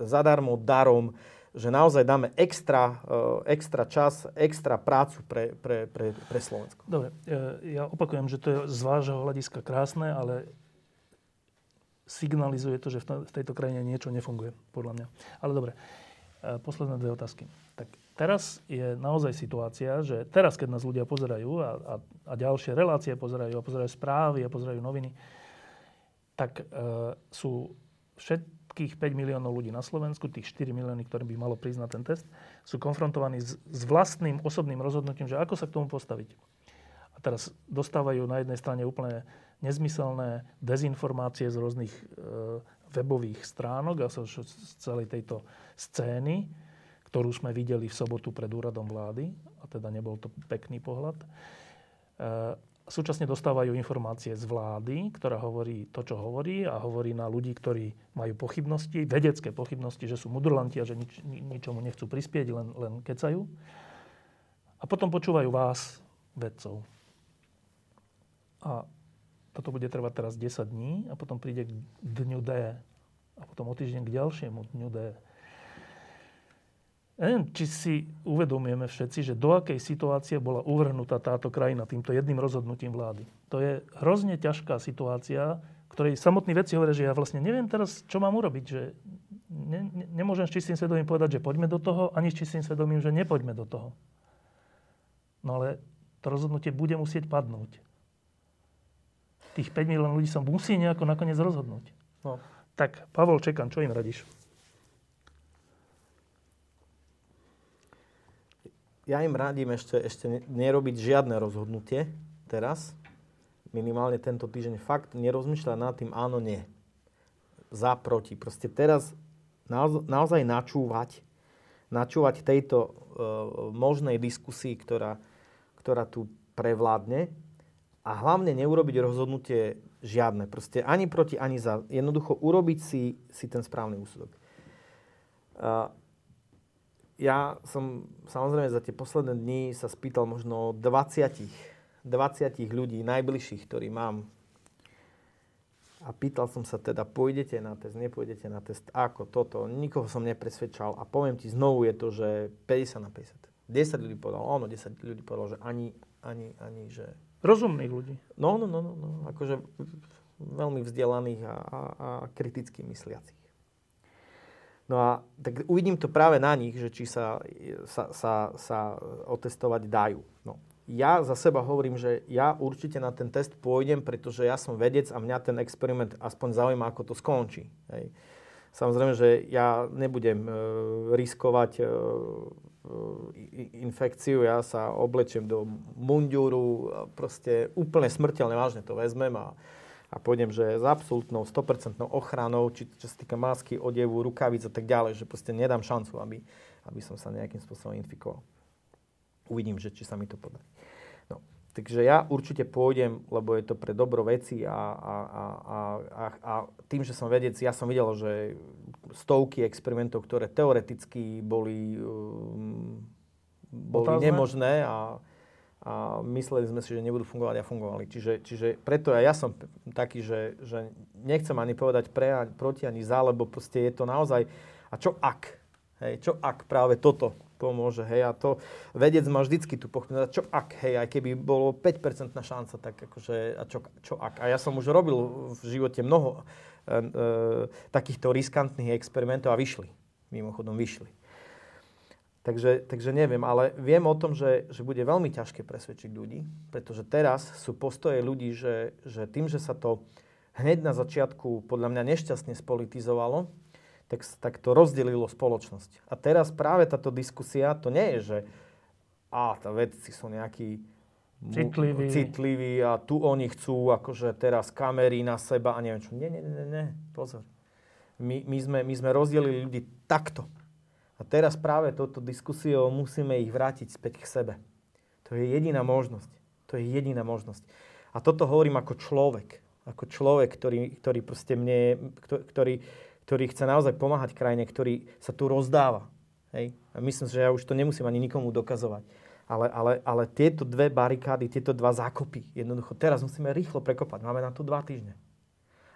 zadarmo, darom, že naozaj dáme extra čas, extra prácu pre Slovensko. Dobre, ja opakujem, že to je z vášho hľadiska krásne, ale signalizuje to, že v tejto krajine niečo nefunguje, podľa mňa. Ale dobre, posledné dve otázky. Tak teraz je naozaj situácia, že teraz, keď nás ľudia pozerajú a ďalšie relácie pozerajú a pozerajú správy a pozerajú noviny, tak sú všetkých 5 miliónov ľudí na Slovensku, tých 4 milióny, ktorým by malo prísť na ten test, sú konfrontovaní s vlastným osobným rozhodnutím, že ako sa k tomu postaviť. A teraz dostávajú na jednej strane úplne nezmyselné dezinformácie z rôznych webových stránok a z celej tejto scény, ktorú sme videli v sobotu pred úradom vlády, a teda nebol to pekný pohľad. Súčasne dostávajú informácie z vlády, ktorá hovorí to, čo hovorí a hovorí na ľudí, ktorí majú pochybnosti, vedecké pochybnosti, že sú mudrlanti a že ničomu nechcú prispieť, len kecajú. A potom počúvajú vás, vedcov. A toto bude trvať teraz 10 dní a potom príde k dňu D a potom o týždeň k ďalšiemu dňu D. Ja neviem, či si uvedomujeme všetci, že do akej situácie bola uvrhnutá táto krajina týmto jedným rozhodnutím vlády. To je hrozne ťažká situácia, ktorej samotní vedci hovoria, že ja vlastne neviem teraz, čo mám urobiť. Že nemôžem s čistým svedomím povedať, že poďme do toho, ani s čistým svedomím, že nepoďme do toho. No ale to rozhodnutie bude musieť padnúť. Tých 5 miliónov ľudí sa musí nejako nakoniec rozhodnúť. No. Tak, Pavol Čekan, čo im radíš? Ja im radím ešte nerobiť žiadne rozhodnutie teraz. Minimálne tento týždeň fakt nerozmýšľať nad tým áno, nie. Za, proti. Proste teraz naozaj načúvať tejto možnej diskusii, ktorá tu prevládne a hlavne neurobiť rozhodnutie žiadne. Proste ani proti, ani za. Jednoducho urobiť si ten správny úsudok. Ja som samozrejme za tie posledné dni sa spýtal možno 20 ľudí najbližších, ktorí mám. A pýtal som sa teda, pôjdete na test, nepôjdete na test, ako toto. Nikoho som nepresvedčal a poviem ti znovu, je to, že 50/50. 10 ľudí povedalo, 10 ľudí povedalo, že ani, že... Rozumných ľudí. No, akože veľmi vzdelaných a kriticky mysliacich. No a tak uvidím to práve na nich, že či sa otestovať dajú. No. Ja za seba hovorím, že ja určite na ten test pôjdem, pretože ja som vedec a mňa ten experiment aspoň zaujíma, ako to skončí. Hej. Samozrejme, že ja nebudem riskovať infekciu, ja sa oblečiem do mundúru, proste úplne smrteľne vážne to vezmem a pôjdem, že s absolútnou 100% ochranou, či čo sa týka masky, odevu, rukavic a tak ďalej, že proste nedám šancu, aby som sa nejakým spôsobom infikoval. Uvidím, že či sa mi to podarí. No, takže ja určite pôjdem, lebo je to pre dobro veci a tým, že som vedec, ja som videl, že stovky experimentov, ktoré teoreticky boli nemožné a mysleli sme si, že nebudú fungovať a fungovali. Čiže preto ja som taký, že nechcem ani povedať pre, ani proti, ani za, lebo proste je to naozaj... A čo ak? Hej, čo ak práve toto pomôže? Hej, a to vedec má vždycky tú pochybnosť. Čo ak? Hej, aj keby bolo 5% šanca, tak akože... A čo ak? A ja som už robil v živote mnoho takýchto riskantných experimentov a vyšli. Mimochodom vyšli. Takže neviem, ale viem o tom, že bude veľmi ťažké presvedčiť ľudí, pretože teraz sú postoje ľudí, že tým, že sa to hneď na začiatku podľa mňa nešťastne spolitizovalo, tak to rozdelilo spoločnosť. A teraz práve táto diskusia, to nie je, že tá vedci sú nejakí citliví a tu oni chcú akože teraz kamery na seba a neviem čo. Nie, pozor. My sme rozdelili ľudí takto. A teraz práve touto diskusiou musíme ich vrátiť späť k sebe. To je jediná možnosť. A toto hovorím ako človek. Ako človek, ktorý proste mne... Ktorý chce naozaj pomáhať krajine, ktorý sa tu rozdáva. Hej? A myslím, že ja už to nemusím ani nikomu dokazovať. Ale tieto dve barikády, tieto dva zákopy, jednoducho teraz musíme rýchlo prekopať. Máme na to 2 týždne.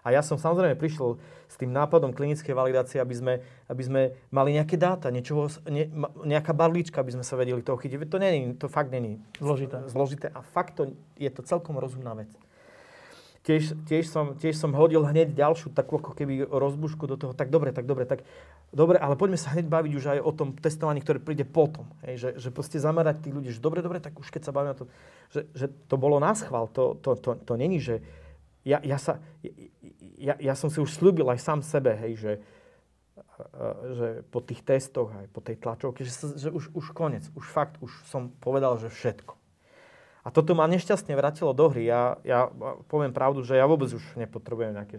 A ja som samozrejme prišiel s tým nápadom klinickej validácie, aby sme mali nejaké dáta, nejaká barlička, aby sme sa vedeli toho chytiť. To fakt není zložité. A fakt je to celkom rozumná vec. Tiež som hodil hneď ďalšiu takú ako keby rozbušku do toho, tak dobre, ale poďme sa hneď baviť už aj o tom testovaní, ktoré príde potom. Hej, že proste zamerať tých ľudí, že dobre, tak už keď sa bavíme o tom, že to bolo naschvál, to není, že Ja som si už sľúbil aj sám sebe, hej, že po tých testoch, aj po tej tlačovke, že už koniec, už fakt, už som povedal, že všetko. A toto ma nešťastne vrátilo do hry. Ja poviem pravdu, že ja vôbec už nepotrebujem nejaké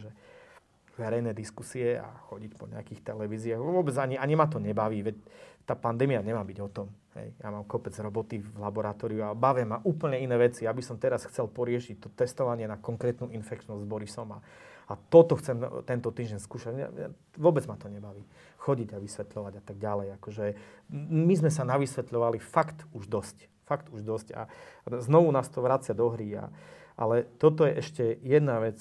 verejné diskusie a chodiť po nejakých televíziách. Vôbec ani ma to nebaví, veď tá pandémia nemá byť o tom. Hej. Ja mám kopec roboty v laboratóriu a bavia ma úplne iné veci. Ja by som teraz chcel poriešiť to testovanie na konkrétnu infekčnosť s Borisom a toto chcem tento týždeň skúšať. Vôbec ma to nebaví. Chodiť a vysvetľovať a tak ďalej. Akože my sme sa navysvetľovali fakt už dosť. A znovu nás to vracia do hry. Ale toto je ešte jedna vec,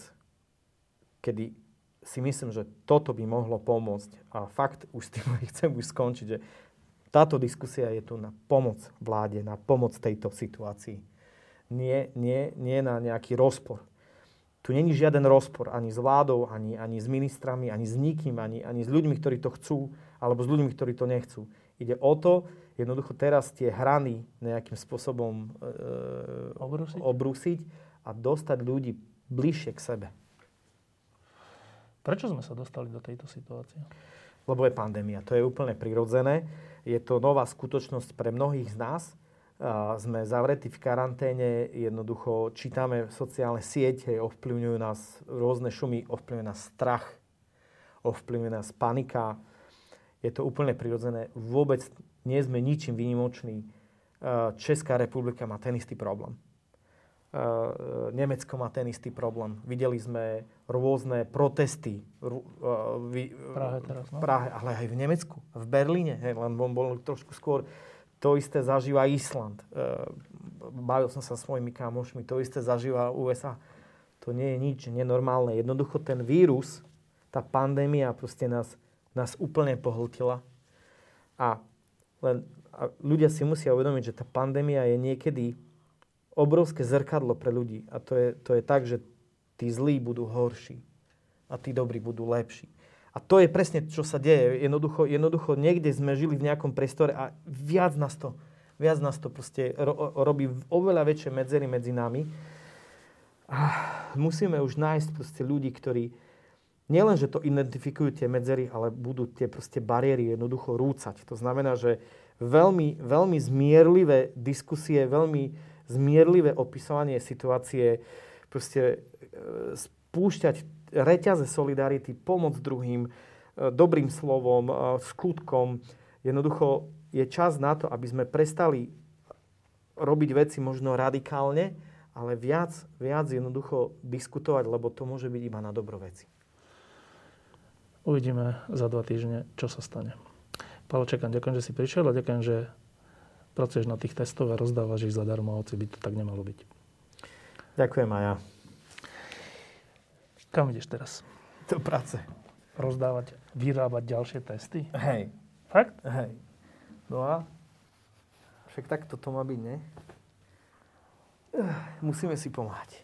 kedy si myslím, že toto by mohlo pomôcť. A fakt už s tým chcem už skončiť, že táto diskusia je tu na pomoc vláde, na pomoc tejto situácii. Nie na nejaký rozpor. Tu není žiaden rozpor ani s vládou, ani s ministrami, ani s nikým, ani s ľuďmi, ktorí to chcú, alebo s ľuďmi, ktorí to nechcú. Ide o to, jednoducho teraz tie hrany nejakým spôsobom obrusiť a dostať ľudí bližšie k sebe. Prečo sme sa dostali do tejto situácie? Lebo je pandémia. To je úplne prirodzené. Je to nová skutočnosť pre mnohých z nás. Sme zavretí v karanténe, jednoducho čítame sociálne siete, ovplyvňujú nás rôzne šumy, ovplyvňuje nás strach, ovplyvňuje nás panika. Je to úplne prirodzené. Vôbec nie sme ničím výnimoční. Česká republika má ten istý problém. Nemecko má ten istý problém. Videli sme rôzne protesty Prahe teraz, no? Prahe, ale aj v Nemecku, v Berlíne, hej, len bol trošku skôr. To isté zažíva Island. Bavil som sa s svojimi kamošmi, to isté zažíva USA. To nie je nič nenormálne. Jednoducho ten vírus, tá pandémia proste nás úplne pohltila. A ľudia si musia uvedomiť, že tá pandémia je niekedy obrovské zrkadlo pre ľudí. A to je tak, že tí zlí budú horší a tí dobrí budú lepší. A to je presne, čo sa deje. Jednoducho niekde sme žili v nejakom priestore a viac nás to proste robí oveľa väčšie medzery medzi nami. A musíme už nájsť proste ľudí, ktorí nielenže to identifikujú tie medzery, ale budú tie proste bariéry jednoducho rúcať. To znamená, že veľmi, veľmi zmierlivé diskusie, veľmi zmierlivé opisovanie situácie, proste spúšťať reťaze solidarity, pomoc druhým, dobrým slovom, skutkom. Jednoducho je čas na to, aby sme prestali robiť veci možno radikálne, ale viac jednoducho diskutovať, lebo to môže byť iba na dobro veci. Uvidíme za 2 týždne, čo sa stane. Pavol Čekan, ďakujem, že si prišiel a ďakujem, že pracuješ na tých testov a rozdávaš ich zadarmo, hoci by to tak nemalo byť. Ďakujem aj ja. Kam ideš teraz? Do práce. Rozdávať, vyrábať ďalšie testy? Hej. Fakt? Hej. No a? Však tak toto má byť, ne? Musíme si pomáhať.